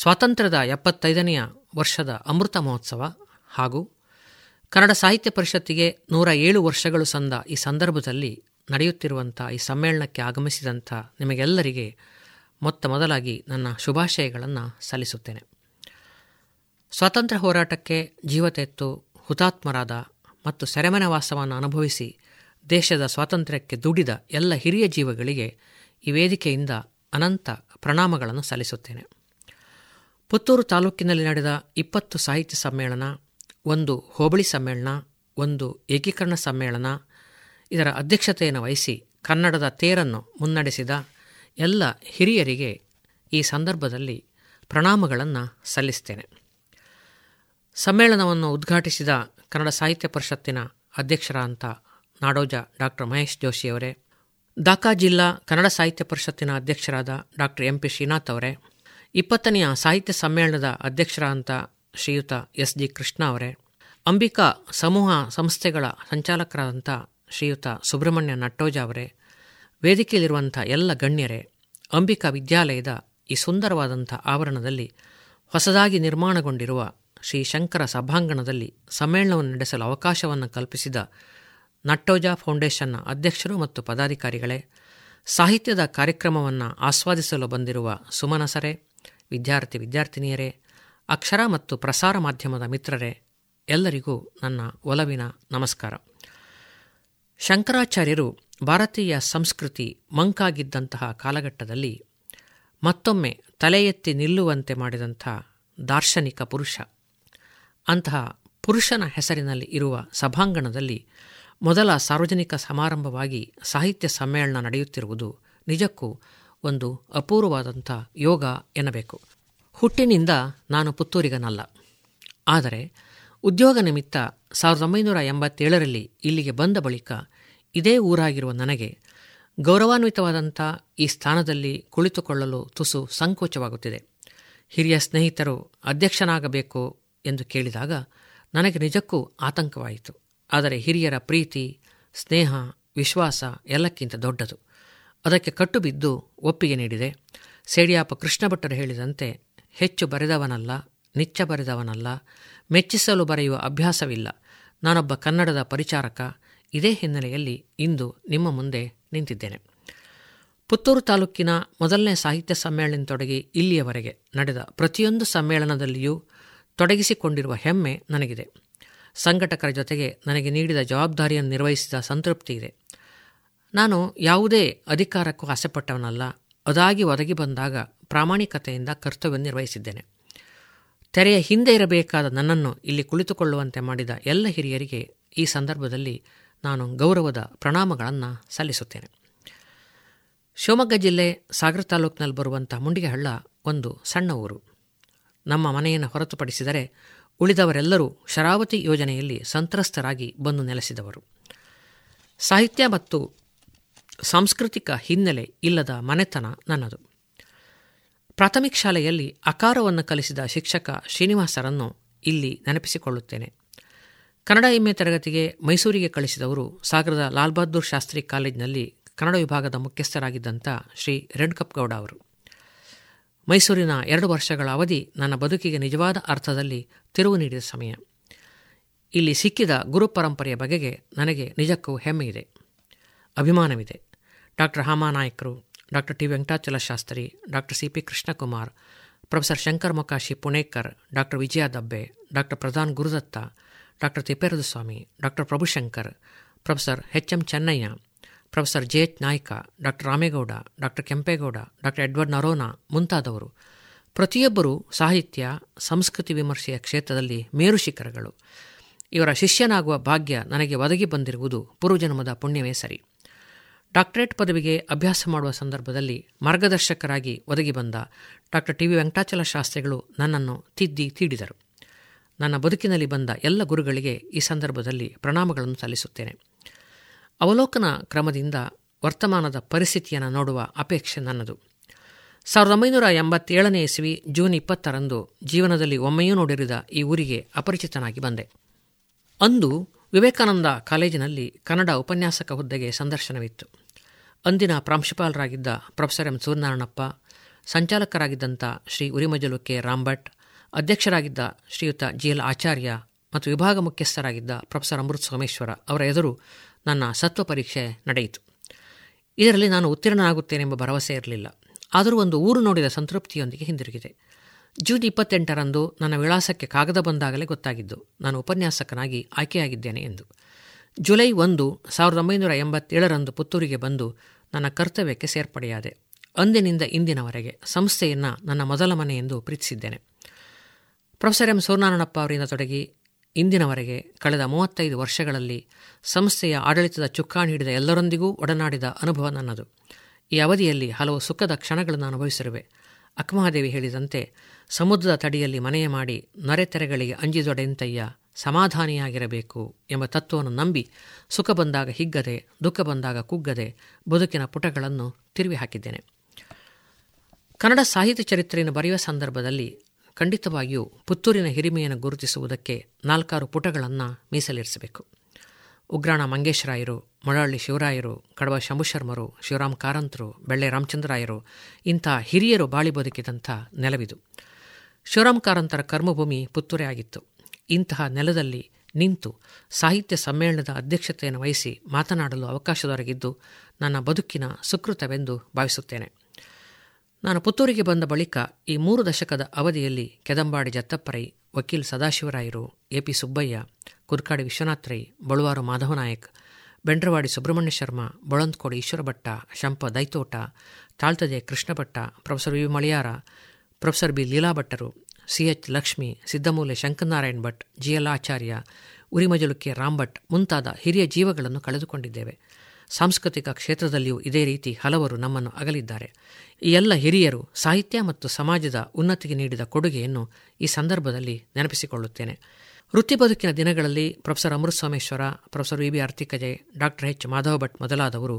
ಸ್ವಾತಂತ್ರ್ಯದ ಎಪ್ಪತ್ತೈದನೆಯ ವರ್ಷದ ಅಮೃತ ಮಹೋತ್ಸವ ಹಾಗೂ ಕನ್ನಡ ಸಾಹಿತ್ಯ ಪರಿಷತ್ತಿಗೆ ನೂರ ಏಳು ವರ್ಷಗಳು ಸಂದ ಈ ಸಂದರ್ಭದಲ್ಲಿ ನಡೆಯುತ್ತಿರುವಂಥ ಈ ಸಮ್ಮೇಳನಕ್ಕೆ ಆಗಮಿಸಿದಂಥ ನಿಮಗೆಲ್ಲರಿಗೆ ಮೊತ್ತ ಮೊದಲಾಗಿ ನನ್ನ ಶುಭಾಶಯಗಳನ್ನು ಸಲ್ಲಿಸುತ್ತೇನೆ. ಸ್ವಾತಂತ್ರ್ಯ ಹೋರಾಟಕ್ಕೆ ಜೀವ ತೆತ್ತು ಹುತಾತ್ಮರಾದ ಮತ್ತು ಸೆರೆಮನೆ ವಾಸವನ್ನು ಅನುಭವಿಸಿ ದೇಶದ ಸ್ವಾತಂತ್ರ್ಯಕ್ಕೆ ದುಡಿದ ಎಲ್ಲ ಹಿರಿಯ ಜೀವಗಳಿಗೆ ಈ ವೇದಿಕೆಯಿಂದ ಅನಂತ ಪ್ರಣಾಮಗಳನ್ನು ಸಲ್ಲಿಸುತ್ತೇನೆ. ಪುತ್ತೂರು ತಾಲೂಕಿನಲ್ಲಿ ನಡೆದ ಇಪ್ಪತ್ತು ಸಾಹಿತ್ಯ ಸಮ್ಮೇಳನ, ಒಂದು ಹೋಬಳಿ ಸಮ್ಮೇಳನ, ಒಂದು ಏಕೀಕರಣ ಸಮ್ಮೇಳನ, ಇದರ ಅಧ್ಯಕ್ಷತೆಯನ್ನು ವಹಿಸಿ ಕನ್ನಡದ ತೇರನ್ನು ಮುನ್ನಡೆಸಿದ ಎಲ್ಲ ಹಿರಿಯರಿಗೆ ಈ ಸಂದರ್ಭದಲ್ಲಿ ಪ್ರಣಾಮಗಳನ್ನು ಸಲ್ಲಿಸ್ತೇನೆ. ಸಮ್ಮೇಳನವನ್ನು ಉದ್ಘಾಟಿಸಿದ ಕನ್ನಡ ಸಾಹಿತ್ಯ ಪರಿಷತ್ತಿನ ಅಧ್ಯಕ್ಷರಾದಂಥ ನಾಡೋಜ ಡಾಕ್ಟರ್ ಮಹೇಶ್ ಜೋಶಿಯವರೇ, ದಾಖಾ ಜಿಲ್ಲಾ ಕನ್ನಡ ಸಾಹಿತ್ಯ ಪರಿಷತ್ತಿನ ಅಧ್ಯಕ್ಷರಾದ ಡಾಕ್ಟರ್ ಎಂ ಪಿ ಶ್ರೀನಾಥ್ ಅವರೇ, ಇಪ್ಪತ್ತನೆಯ ಸಾಹಿತ್ಯ ಸಮ್ಮೇಳನದ ಅಧ್ಯಕ್ಷರಾದಂಥ ಶ್ರೀಯುತ ಎಸ್ ಜಿ ಕೃಷ್ಣ ಅವರೇ, ಅಂಬಿಕಾ ಸಮೂಹ ಸಂಸ್ಥೆಗಳ ಸಂಚಾಲಕರಾದಂಥ ಶ್ರೀಯುತ ಸುಬ್ರಹ್ಮಣ್ಯ ನಟ್ಟೋಜ ಅವರೇ, ವೇದಿಕೆಯಲ್ಲಿರುವಂಥ ಎಲ್ಲ ಗಣ್ಯರೇ, ಅಂಬಿಕಾ ವಿದ್ಯಾಲಯದ ಈ ಸುಂದರವಾದಂಥ ಆವರಣದಲ್ಲಿ ಹೊಸದಾಗಿ ನಿರ್ಮಾಣಗೊಂಡಿರುವ ಶ್ರೀ ಶಂಕರ ಸಭಾಂಗಣದಲ್ಲಿ ಸಮ್ಮೇಳನವನ್ನು ನಡೆಸಲು ಅವಕಾಶವನ್ನು ಕಲ್ಪಿಸಿದ ನಟ್ಟೋಜ ಫೌಂಡೇಶನ್ನ ಅಧ್ಯಕ್ಷರು ಮತ್ತು ಪದಾಧಿಕಾರಿಗಳೇ, ಸಾಹಿತ್ಯದ ಕಾರ್ಯಕ್ರಮವನ್ನು ಆಸ್ವಾದಿಸಲು ಬಂದಿರುವ ಸುಮನಸರೇ, ವಿದ್ಯಾರ್ಥಿ ವಿದ್ಯಾರ್ಥಿನಿಯರೇ, ಅಕ್ಷರ ಮತ್ತು ಪ್ರಸಾರ ಮಾಧ್ಯಮದ ಮಿತ್ರರೇ, ಎಲ್ಲರಿಗೂ ನನ್ನ ಒಲವಿನ ನಮಸ್ಕಾರ. ಶಂಕರಾಚಾರ್ಯರು ಭಾರತೀಯ ಸಂಸ್ಕೃತಿ ಮಂಕಾಗಿದ್ದಂತಹ ಕಾಲಘಟ್ಟದಲ್ಲಿ ಮತ್ತೊಮ್ಮೆ ತಲೆ ಎತ್ತಿ ನಿಲ್ಲುವಂತೆ ಮಾಡಿದಂಥ ದಾರ್ಶನಿಕ ಪುರುಷ. ಅಂತಹ ಪುರುಷನ ಹೆಸರಿನಲ್ಲಿ ಇರುವ ಸಭಾಂಗಣದಲ್ಲಿ ಮೊದಲ ಸಾರ್ವಜನಿಕ ಸಮಾರಂಭವಾಗಿ ಸಾಹಿತ್ಯ ಸಮ್ಮೇಳನ ನಡೆಯುತ್ತಿರುವುದು ನಿಜಕ್ಕೂ ಒಂದು ಅಪೂರ್ವವಾದಂಥ ಯೋಗ ಎನ್ನಬೇಕು. ಹುಟ್ಟಿನಿಂದ ನಾನು ಪುತ್ತೂರಿಗನಲ್ಲ. ಆದರೆ ಉದ್ಯೋಗ ನಿಮಿತ್ತ ಸಾವಿರದ ಒಂಬೈನೂರ ಎಂಬತ್ತೇಳರಲ್ಲಿ ಇಲ್ಲಿಗೆ ಬಂದ ಬಳಿಕ ಇದೇ ಊರಾಗಿರುವ ನನಗೆ ಗೌರವಾನ್ವಿತವಾದಂಥ ಈ ಸ್ಥಾನದಲ್ಲಿ ಕುಳಿತುಕೊಳ್ಳಲು ತುಸು ಸಂಕೋಚವಾಗುತ್ತಿದೆ. ಹಿರಿಯ ಸ್ನೇಹಿತರು ಅಧ್ಯಕ್ಷನಾಗಬೇಕು ಎಂದು ಕೇಳಿದಾಗ ನನಗೆ ನಿಜಕ್ಕೂ ಆತಂಕವಾಯಿತು. ಆದರೆ ಹಿರಿಯರ ಪ್ರೀತಿ, ಸ್ನೇಹ, ವಿಶ್ವಾಸ ಎಲ್ಲಕ್ಕಿಂತ ದೊಡ್ಡದು. ಅದಕ್ಕೆ ಕಟ್ಟು ಬಿದ್ದು ಒಪ್ಪಿಗೆ ನೀಡಿದೆ. ಸೇಡಿಯಾಪ ಕೃಷ್ಣಭಟ್ಟರು ಹೇಳಿದಂತೆ, ಹೆಚ್ಚು ಬರೆದವನಲ್ಲ, ನಿಚ್ಚ ಬರೆದವನಲ್ಲ, ಮೆಚ್ಚಿಸಲು ಬರೆಯುವ ಅಭ್ಯಾಸವಿಲ್ಲ. ನಾನೊಬ್ಬ ಕನ್ನಡದ ಪರಿಚಾರಕ. ಇದೇ ಹಿನ್ನೆಲೆಯಲ್ಲಿ ಇಂದು ನಿಮ್ಮ ಮುಂದೆ ನಿಂತಿದ್ದೇನೆ. ಪುತ್ತೂರು ತಾಲೂಕಿನ ಮೊದಲನೇ ಸಾಹಿತ್ಯ ಸಮ್ಮೇಳನದೊಡಗಿ ಇಲ್ಲಿಯವರೆಗೆ ನಡೆದ ಪ್ರತಿಯೊಂದು ಸಮ್ಮೇಳನದಲ್ಲಿಯೂ ತೊಡಗಿಸಿಕೊಂಡಿರುವ ಹೆಮ್ಮೆ ನನಗಿದೆ. ಸಂಘಟಕರ ಜೊತೆಗೆ ನನಗೆ ನೀಡಿದ ಜವಾಬ್ದಾರಿಯನ್ನು ನಿರ್ವಹಿಸಿದ ಸಂತೃಪ್ತಿ ಇದೆ. ನಾನು ಯಾವುದೇ ಅಧಿಕಾರಕ್ಕೂ ಆಸೆಪಟ್ಟವನಲ್ಲ. ಅದಾಗಿ ಒದಗಿ ಬಂದಾಗ ಪ್ರಾಮಾಣಿಕತೆಯಿಂದ ಕರ್ತವ್ಯ ನಿರ್ವಹಿಸಿದ್ದೇನೆ. ತೆರೆಯ ಹಿಂದೆ ಇರಬೇಕಾದ ನನ್ನನ್ನು ಇಲ್ಲಿ ಕುಳಿತುಕೊಳ್ಳುವಂತೆ ಮಾಡಿದ ಎಲ್ಲ ಹಿರಿಯರಿಗೆ ಈ ಸಂದರ್ಭದಲ್ಲಿ ನಾನು ಗೌರವದ ಪ್ರಣಾಮಗಳನ್ನು ಸಲ್ಲಿಸುತ್ತೇನೆ. ಶಿವಮೊಗ್ಗ ಜಿಲ್ಲೆ ಸಾಗರ ತಾಲೂಕಿನಲ್ಲಿ ಬರುವಂಥ ಮುಂಡಿಗೆಹಳ್ಳ ಒಂದು ಸಣ್ಣ ಊರು. ನಮ್ಮ ಮನೆಯನ್ನು ಹೊರತುಪಡಿಸಿದರೆ ಉಳಿದವರೆಲ್ಲರೂ ಶರಾವತಿ ಯೋಜನೆಯಲ್ಲಿ ಸಂತ್ರಸ್ತರಾಗಿ ಬಂದು ನೆಲೆಸಿದವರು. ಸಾಹಿತ್ಯ ಮತ್ತು ಸಾಂಸ್ಕೃತಿಕ ಹಿನ್ನೆಲೆ ಇಲ್ಲದ ಮನೆತನ ನನ್ನದು. ಪ್ರಾಥಮಿಕ ಶಾಲೆಯಲ್ಲಿ ಅಕಾರವನ್ನು ಕಲಿಸಿದ ಶಿಕ್ಷಕ ಶ್ರೀನಿವಾಸರನ್ನು ಇಲ್ಲಿ ನೆನಪಿಸಿಕೊಳ್ಳುತ್ತೇನೆ. ಕನ್ನಡ ಎಂ ಎ ತರಗತಿಗೆ ಮೈಸೂರಿಗೆ ಕಳಿಸಿದವರು ಸಾಗರದ ಲಾಲ್ ಬಹದ್ದೂರ್ ಶಾಸ್ತ್ರಿ ಕಾಲೇಜಿನಲ್ಲಿ ಕನ್ನಡ ವಿಭಾಗದ ಮುಖ್ಯಸ್ಥರಾಗಿದ್ದಂಥ ಶ್ರೀ ರೆಡ್ಕಪ್ಪಗೌಡ ಅವರು. ಮೈಸೂರಿನ ಎರಡು ವರ್ಷಗಳ ಅವಧಿ ನನ್ನ ಬದುಕಿಗೆ ನಿಜವಾದ ಅರ್ಥದಲ್ಲಿ ತಿರುವು ನೀಡಿದ ಸಮಯ. ಇಲ್ಲಿ ಸಿಕ್ಕಿದ ಗುರು ಪರಂಪರೆಯ ಬಗೆಗೆ ನನಗೆ ನಿಜಕ್ಕೂ ಹೆಮ್ಮೆ ಇದೆ, ಅಭಿಮಾನವಿದೆ. ಡಾಕ್ಟರ್ ಹಾಮಾನಾಯ್ಕರು, doctor T Venkatachala Shastri, doctor C P Krishnakumar, professor Shankar Mokashi Punekar, doctor Vijaya Dabbe, doctor Pradhan Gurudatta, doctor ತಿಪ್ಪೇರದುಸ್ವಾಮಿ, doctor Prabhushankar, professor H M Chennaiah, professor J H Naik, doctor Ramegowda, doctor Kempegowda, doctor Edward Noronha ಮುಂತಾದವರು ಪ್ರತಿಯೊಬ್ಬರೂ ಸಾಹಿತ್ಯ ಸಂಸ್ಕೃತಿ ವಿಮರ್ಶೆಯ ಕ್ಷೇತ್ರದಲ್ಲಿ ಮೇರು ಶಿಖರಗಳು. ಇವರ ಶಿಷ್ಯನಾಗುವ ಭಾಗ್ಯ ನನಗೆ ಒದಗಿ ಬಂದಿರುವುದು ಪೂರ್ವಜನ್ಮದ ಪುಣ್ಯವೇ ಸರಿ. ಡಾಕ್ಟರೇಟ್ ಪದವಿಗೆ ಅಭ್ಯಾಸ ಮಾಡುವ ಸಂದರ್ಭದಲ್ಲಿ ಮಾರ್ಗದರ್ಶಕರಾಗಿ ಒದಗಿ ಬಂದ ಡಾಕ್ಟರ್ ಟಿ ವಿ ವೆಂಕಟಾಚಲ ಶಾಸ್ತ್ರಿಗಳು ನನ್ನನ್ನು ತಿದ್ದಿ ತೀಡಿದರು. ನನ್ನ ಬದುಕಿನಲ್ಲಿ ಬಂದ ಎಲ್ಲ ಗುರುಗಳಿಗೆ ಈ ಸಂದರ್ಭದಲ್ಲಿ ಪ್ರಣಾಮಗಳನ್ನು ಸಲ್ಲಿಸುತ್ತೇನೆ. ಅವಲೋಕನ ಕ್ರಮದಿಂದ ವರ್ತಮಾನದ ಪರಿಸ್ಥಿತಿಯನ್ನು ನೋಡುವ ಅಪೇಕ್ಷೆ ನನ್ನದು. ಸಾವಿರದ ಒಂಬೈನೂರ ಎಂಬತ್ತೇಳನೇ ಇಸವಿ ಜೂನ್ ಇಪ್ಪತ್ತರಂದು ಜೀವನದಲ್ಲಿ ಒಮ್ಮೆಯೂ ನೋಡಿರಿದ ಈ ಊರಿಗೆ ಅಪರಿಚಿತನಾಗಿ ಬಂದೆ. ಅಂದು ವಿವೇಕಾನಂದ ಕಾಲೇಜಿನಲ್ಲಿ ಕನ್ನಡ ಉಪನ್ಯಾಸಕ ಹುದ್ದೆಗೆ ಸಂದರ್ಶನವಿತ್ತು. ಅಂದಿನ ಪ್ರಾಂಶುಪಾಲರಾಗಿದ್ದ ಪ್ರೊಫೆಸರ್ ಎಂ ಸೂರ್ಯನಾರಾಯಣಪ್ಪ, ಸಂಚಾಲಕರಾಗಿದ್ದಂಥ ಶ್ರೀ ಉರಿಮಜಲು ಕೆ ರಾಂಭಟ್, ಅಧ್ಯಕ್ಷರಾಗಿದ್ದ ಶ್ರೀಯುತ ಜಿ ಎಲ್ ಆಚಾರ್ಯ ಮತ್ತು ವಿಭಾಗ ಮುಖ್ಯಸ್ಥರಾಗಿದ್ದ ಪ್ರೊಫೆಸರ್ ಅಮೃತ ಸೋಮೇಶ್ವರ ಅವರ ಎದುರು ನನ್ನ ಸತ್ವ ಪರೀಕ್ಷೆ ನಡೆಯಿತು. ಇದರಲ್ಲಿ ನಾನು ಉತ್ತೀರ್ಣನಾಗುತ್ತೇನೆಂಬ ಭರವಸೆ ಇರಲಿಲ್ಲ. ಆದರೂ ಒಂದು ಊರು ನೋಡಿದ ಸಂತೃಪ್ತಿಯೊಂದಿಗೆ ಹಿಂದಿರುಗಿದೆ. ಜೂನ್ ಇಪ್ಪತ್ತೆಂಟರಂದು ನನ್ನ ವಿಳಾಸಕ್ಕೆ ಕಾಗದ ಬಂದಾಗಲೇ ಗೊತ್ತಾಗಿದ್ದು ನಾನು ಉಪನ್ಯಾಸಕನಾಗಿ ಆಯ್ಕೆಯಾಗಿದ್ದೇನೆ ಎಂದು. ಜುಲೈ ಒಂದು ಸಾವಿರದ ಒಂಬೈನೂರ ಎಂಬತ್ತೇಳರಂದು ಪುತ್ತೂರಿಗೆ ಬಂದು ನನ್ನ ಕರ್ತವ್ಯಕ್ಕೆ ಸೇರ್ಪಡೆಯಾದೆ. ಅಂದಿನಿಂದ ಇಂದಿನವರೆಗೆ ಸಂಸ್ಥೆಯನ್ನು ನನ್ನ ಮೊದಲ ಮನೆ ಎಂದು ಪ್ರೀತಿಸಿದ್ದೇನೆ. ಪ್ರೊಫೆಸರ್ ಎಂ ಸೂರ್ಯನಾರಾಯಣಪ್ಪ ಅವರಿಂದ ತೊಡಗಿ ಇಂದಿನವರೆಗೆ ಕಳೆದ ಮೂವತ್ತೈದು ವರ್ಷಗಳಲ್ಲಿ ಸಂಸ್ಥೆಯ ಆಡಳಿತದ ಚುಕ್ಕಾಣಿ ಹಿಡಿದ ಎಲ್ಲರೊಂದಿಗೂ ಒಡನಾಡಿದ ಅನುಭವ ನನ್ನದು. ಈ ಅವಧಿಯಲ್ಲಿ ಹಲವು ಸುಖದ ಕ್ಷಣಗಳನ್ನು ಅನುಭವಿಸಿರುವೆ. ಅಕ್ಕಮಹಾದೇವಿ ಹೇಳಿದಂತೆ, ಸಮುದ್ರದ ತಡಿಯಲ್ಲಿ ಮನೆಯ ಮಾಡಿ ನರೆತೆರೆಗಳಿಗೆ ಅಂಜಿದೊಡೆಂತಯ್ಯ, ಸಮಾಧಾನಿಯಾಗಿರಬೇಕು ಎಂಬ ತತ್ವವನ್ನು ನಂಬಿ ಸುಖ ಬಂದಾಗ ಹಿಗ್ಗದೆ, ದುಃಖ ಬಂದಾಗ ಕುಗ್ಗದೆ ಬದುಕಿನ ಪುಟಗಳನ್ನು ತಿರುವಿ ಹಾಕಿದ್ದೇನೆ. ಕನ್ನಡ ಸಾಹಿತ್ಯ ಚರಿತ್ರೆಯನ್ನು ಬರೆಯುವ ಸಂದರ್ಭದಲ್ಲಿ ಖಂಡಿತವಾಗಿಯೂ ಪುತ್ತೂರಿನ ಹಿರಿಮೆಯನ್ನು ಗುರುತಿಸುವುದಕ್ಕೆ ನಾಲ್ಕಾರು ಪುಟಗಳನ್ನು ಮೀಸಲಿರಿಸಬೇಕು. ಉಗ್ರಾಣ ಮಂಗೇಶರಾಯರು, ಮೊಳಹಳ್ಳಿ ಶಿವರಾಯರು, ಕಡವ ಶಂಭುಶರ್ಮರು, ಶಿವರಾಮ್ ಕಾರಂತರು, ಬೆಳ್ಳೆ ರಾಮಚಂದ್ರಾಯರು ಇಂಥ ಹಿರಿಯರು ಬಾಳಿ ಬದುಕಿದಂಥ ನೆಲವಿದು. ಶಿವರಾಮ್ ಕಾರಂತರ ಕರ್ಮಭೂಮಿ ಪುತ್ತೂರೇ ಆಗಿತ್ತು. ಇಂತಹ ನೆಲದಲ್ಲಿ ನಿಂತು ಸಾಹಿತ್ಯ ಸಮ್ಮೇಳನದ ಅಧ್ಯಕ್ಷತೆಯನ್ನು ವಹಿಸಿ ಮಾತನಾಡಲು ಅವಕಾಶ ದೊರಕಿದ್ದು ನನ್ನ ಬದುಕಿನ ಸುಕೃತವೆಂದು ಭಾವಿಸುತ್ತೇನೆ. ನಾನು ಪುತ್ತೂರಿಗೆ ಬಂದ ಬಳಿಕ ಈ ಮೂರು ದಶಕದ ಅವಧಿಯಲ್ಲಿ ಕೆದಂಬಾಡಿ ಜತ್ತಪ್ಪರೈ, ವಕೀಲ್ ಸದಾಶಿವರಾಯರು, A P Subbaiah, Kurkadi Vishwanatha Rai, Baluvaru ಮಾಧವನಾಯಕ್, Bendrawadi Subrahmanya Sharma, Bolandkodi Ishwara Bhatta, Shampa Daitota, ತಾಳ್ತದೆ ಕೃಷ್ಣಭಟ್ಟ, professor V Maliyara, professor B ಲೀಲಾಭಟ್ಟರು, C H Lakshmi, Siddamoole Shankaranarayan Bhat, G L Acharya, ಉರಿಮಜಲುಕ್ಕೆ ರಾಂಭಟ್ ಮುಂತಾದ ಹಿರಿಯ ಜೀವಗಳನ್ನು ಕಳೆದುಕೊಂಡಿದ್ದೇವೆ. ಸಾಂಸ್ಕೃತಿಕ ಕ್ಷೇತ್ರದಲ್ಲಿಯೂ ಇದೇ ರೀತಿ ಹಲವರು ನಮ್ಮನ್ನು ಅಗಲಿದ್ದಾರೆ. ಈ ಎಲ್ಲ ಹಿರಿಯರು ಸಾಹಿತ್ಯ ಮತ್ತು ಸಮಾಜದ ಉನ್ನತಿಗೆ ನೀಡಿದ ಕೊಡುಗೆಯನ್ನು ಈ ಸಂದರ್ಭದಲ್ಲಿ ನೆನಪಿಸಿಕೊಳ್ಳುತ್ತೇನೆ. ವೃತ್ತಿ ಬದುಕಿನ ದಿನಗಳಲ್ಲಿ professor Amrita Someshwara, professor V B Artikaje, doctor H Madhava Bhat ಮೊದಲಾದವರು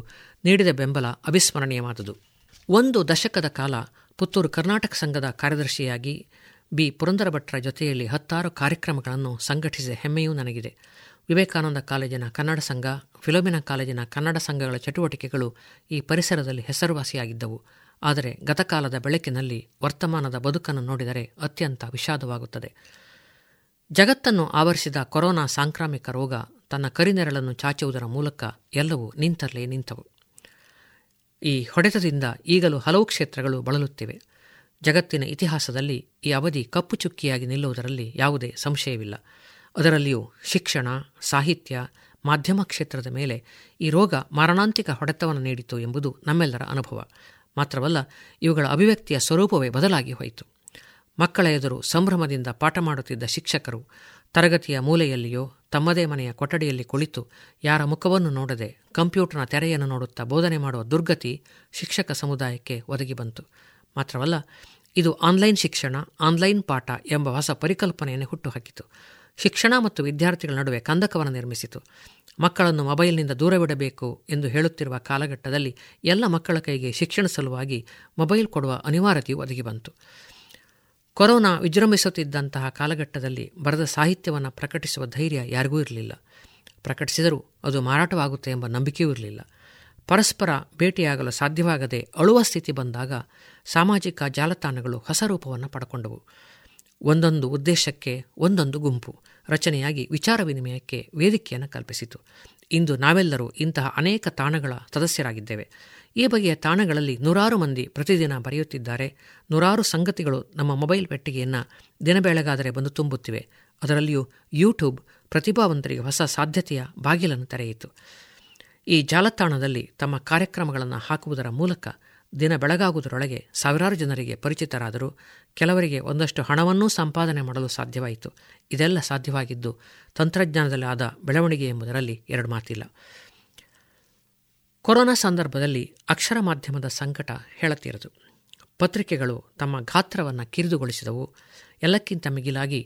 ನೀಡಿದ ಬೆಂಬಲ ಅವಿಸ್ಮರಣೀಯವಾದುದು. ಒಂದು ದಶಕದ ಕಾಲ ಪುತ್ತೂರು ಕರ್ನಾಟಕ ಸಂಘದ ಕಾರ್ಯದರ್ಶಿಯಾಗಿ ಬಿ ಪುರಂದರ ಭಟ್ಟರ ಜೊತೆಯಲ್ಲಿ ಹತ್ತಾರು ಕಾರ್ಯಕ್ರಮಗಳನ್ನು ಸಂಘಟಿಸಿದ ಹೆಮ್ಮೆಯೂ ನನಗಿದೆ. ವಿವೇಕಾನಂದ ಕಾಲೇಜಿನ ಕನ್ನಡ ಸಂಘ, ಫಿಲೋಮಿನಾ ಕಾಲೇಜಿನ ಕನ್ನಡ ಸಂಘಗಳ ಚಟುವಟಿಕೆಗಳು ಈ ಪರಿಸರದಲ್ಲಿ ಹೆಸರುವಾಸಿಯಾಗಿದ್ದವು. ಆದರೆ ಗತಕಾಲದ ಬೆಳಕಿನಲ್ಲಿ ವರ್ತಮಾನದ ಬದುಕನ್ನು ನೋಡಿದರೆ ಅತ್ಯಂತ ವಿಷಾದವಾಗುತ್ತದೆ. ಜಗತ್ತನ್ನು ಆವರಿಸಿದ ಕೊರೋನಾ ಸಾಂಕ್ರಾಮಿಕ ರೋಗ ತನ್ನ ಕರಿನೆರಳನ್ನು ಚಾಚುವುದರ ಮೂಲಕ ಎಲ್ಲವೂ ನಿಂತರಲೇ ನಿಂತವು. ಈ ಹೊಡೆತದಿಂದ ಈಗಲೂ ಹಲವು ಕ್ಷೇತ್ರಗಳು ಬಳಲುತ್ತಿವೆ. ಜಗತ್ತಿನ ಇತಿಹಾಸದಲ್ಲಿ ಈ ಅವಧಿ ಕಪ್ಪು ಚುಕ್ಕಿಯಾಗಿ ನಿಲ್ಲುವುದರಲ್ಲಿ ಯಾವುದೇ ಸಂಶಯವಿಲ್ಲ. ಅದರಲ್ಲಿಯೂ ಶಿಕ್ಷಣ, ಸಾಹಿತ್ಯ, ಮಾಧ್ಯಮ ಕ್ಷೇತ್ರದ ಮೇಲೆ ಈ ರೋಗ ಮಾರಣಾಂತಿಕ ಹೊಡೆತವನ್ನು ನೀಡಿತು ಎಂಬುದು ನಮ್ಮೆಲ್ಲರ ಅನುಭವ. ಮಾತ್ರವಲ್ಲ, ಇವುಗಳ ಅಭಿವ್ಯಕ್ತಿಯ ಸ್ವರೂಪವೇ ಬದಲಾಗಿ ಹೋಯಿತು. ಮಕ್ಕಳ ಎದುರು ಸಂಭ್ರಮದಿಂದ ಪಾಠ ಮಾಡುತ್ತಿದ್ದ ಶಿಕ್ಷಕರು ತರಗತಿಯ ಮೂಲೆಯಲ್ಲಿಯೋ ತಮ್ಮದೇ ಮನೆಯ ಕೊಠಡಿಯಲ್ಲಿ ಕುಳಿತು ಯಾರ ಮುಖವನ್ನು ನೋಡದೆ ಕಂಪ್ಯೂಟರ್ನ ತೆರೆಯನ್ನು ನೋಡುತ್ತಾ ಬೋಧನೆ ಮಾಡುವ ದುರ್ಗತಿ ಶಿಕ್ಷಕ ಸಮುದಾಯಕ್ಕೆ ಒದಗಿ ಬಂತು. ಮಾತ್ರವಲ್ಲ, ಇದು ಆನ್ಲೈನ್ ಶಿಕ್ಷಣ, ಆನ್ಲೈನ್ ಪಾಠ ಎಂಬ ಹೊಸ ಪರಿಕಲ್ಪನೆಯನ್ನು ಹುಟ್ಟುಹಾಕಿತು. ಶಿಕ್ಷಣ ಮತ್ತು ವಿದ್ಯಾರ್ಥಿಗಳ ನಡುವೆ ಕಂದಕವನ್ನು ನಿರ್ಮಿಸಿತು. ಮಕ್ಕಳನ್ನು ಮೊಬೈಲ್ನಿಂದ ದೂರವಿಡಬೇಕು ಎಂದು ಹೇಳುತ್ತಿರುವ ಕಾಲಘಟ್ಟದಲ್ಲಿ ಎಲ್ಲ ಮಕ್ಕಳ ಕೈಗೆ ಶಿಕ್ಷಣ ಸಲುವಾಗಿ ಮೊಬೈಲ್ ಕೊಡುವ ಅನಿವಾರ್ಯತೆಯು ಒದಗಿ ಬಂತು. ಕೊರೋನಾ ವಿಜೃಂಭಿಸುತ್ತಿದ್ದಂತಹ ಕಾಲಘಟ್ಟದಲ್ಲಿ ಬರೆದ ಸಾಹಿತ್ಯವನ್ನು ಪ್ರಕಟಿಸುವ ಧೈರ್ಯ ಯಾರಿಗೂ ಇರಲಿಲ್ಲ. ಪ್ರಕಟಿಸಿದರೂ ಅದು ಮಾರಾಟವಾಗುತ್ತೆ ಎಂಬ ನಂಬಿಕೆಯೂ ಇರಲಿಲ್ಲ. ಪರಸ್ಪರ ಭೇಟಿಯಾಗಲು ಸಾಧ್ಯವಾಗದೆ ಅಳುವ ಸ್ಥಿತಿ ಬಂದಾಗ ಸಾಮಾಜಿಕ ಜಾಲತಾಣಗಳು ಹೊಸ ರೂಪವನ್ನು ಪಡ್ಕೊಂಡವು. ಒಂದೊಂದು ಉದ್ದೇಶಕ್ಕೆ ಒಂದೊಂದು ಗುಂಪು ರಚನೆಯಾಗಿ ವಿಚಾರ ವಿನಿಮಯಕ್ಕೆ ವೇದಿಕೆಯನ್ನು ಕಲ್ಪಿಸಿತು. ಇಂದು ನಾವೆಲ್ಲರೂ ಇಂತಹ ಅನೇಕ ತಾಣಗಳ ಸದಸ್ಯರಾಗಿದ್ದೇವೆ. ಈ ಬಗೆಯ ತಾಣಗಳಲ್ಲಿ ನೂರಾರು ಮಂದಿ ಪ್ರತಿದಿನ ಬರೆಯುತ್ತಿದ್ದಾರೆ. ನೂರಾರು ಸಂಗತಿಗಳು ನಮ್ಮ ಮೊಬೈಲ್ ಪೆಟ್ಟಿಗೆಯನ್ನು ದಿನಬೇಳೆಗಾದರೆ ಬಂದು ತುಂಬುತ್ತಿವೆ. ಅದರಲ್ಲಿಯೂ ಯೂಟ್ಯೂಬ್ ಪ್ರತಿಭಾವಂತರಿಗೆ ಹೊಸ ಸಾಧ್ಯತೆಯ ಬಾಗಿಲನ್ನು ತೆರೆಯಿತು. ಈ ಜಾಲತಾಣದಲ್ಲಿ ತಮ್ಮ ಕಾರ್ಯಕ್ರಮಗಳನ್ನು ಹಾಕುವುದರ ಮೂಲಕ ದಿನ ಬೆಳಗಾಗುವುದರೊಳಗೆ ಸಾವಿರಾರು ಜನರಿಗೆ ಪರಿಚಿತರಾದರು. ಕೆಲವರಿಗೆ ಒಂದಷ್ಟು ಹಣವನ್ನೂ ಸಂಪಾದನೆ ಮಾಡಲು ಸಾಧ್ಯವಾಯಿತು. ಇದೆಲ್ಲ ಸಾಧ್ಯವಾಗಿದ್ದು ತಂತ್ರಜ್ಞಾನದಲ್ಲಿ ಆದ ಬೆಳವಣಿಗೆ ಎಂಬುದರಲ್ಲಿ ಎರಡು ಮಾತಿಲ್ಲ. ಕೊರೋನಾ ಸಂದರ್ಭದಲ್ಲಿ ಅಕ್ಷರ ಮಾಧ್ಯಮದ ಸಂಕಟ ಹೇಳತೀರದು. ಪತ್ರಿಕೆಗಳು ತಮ್ಮ ಗಾತ್ರವನ್ನು ಕಿರಿದುಗೊಳಿಸಿದವು. ಎಲ್ಲಕ್ಕಿಂತ ಮಿಗಿಲಾಗಿ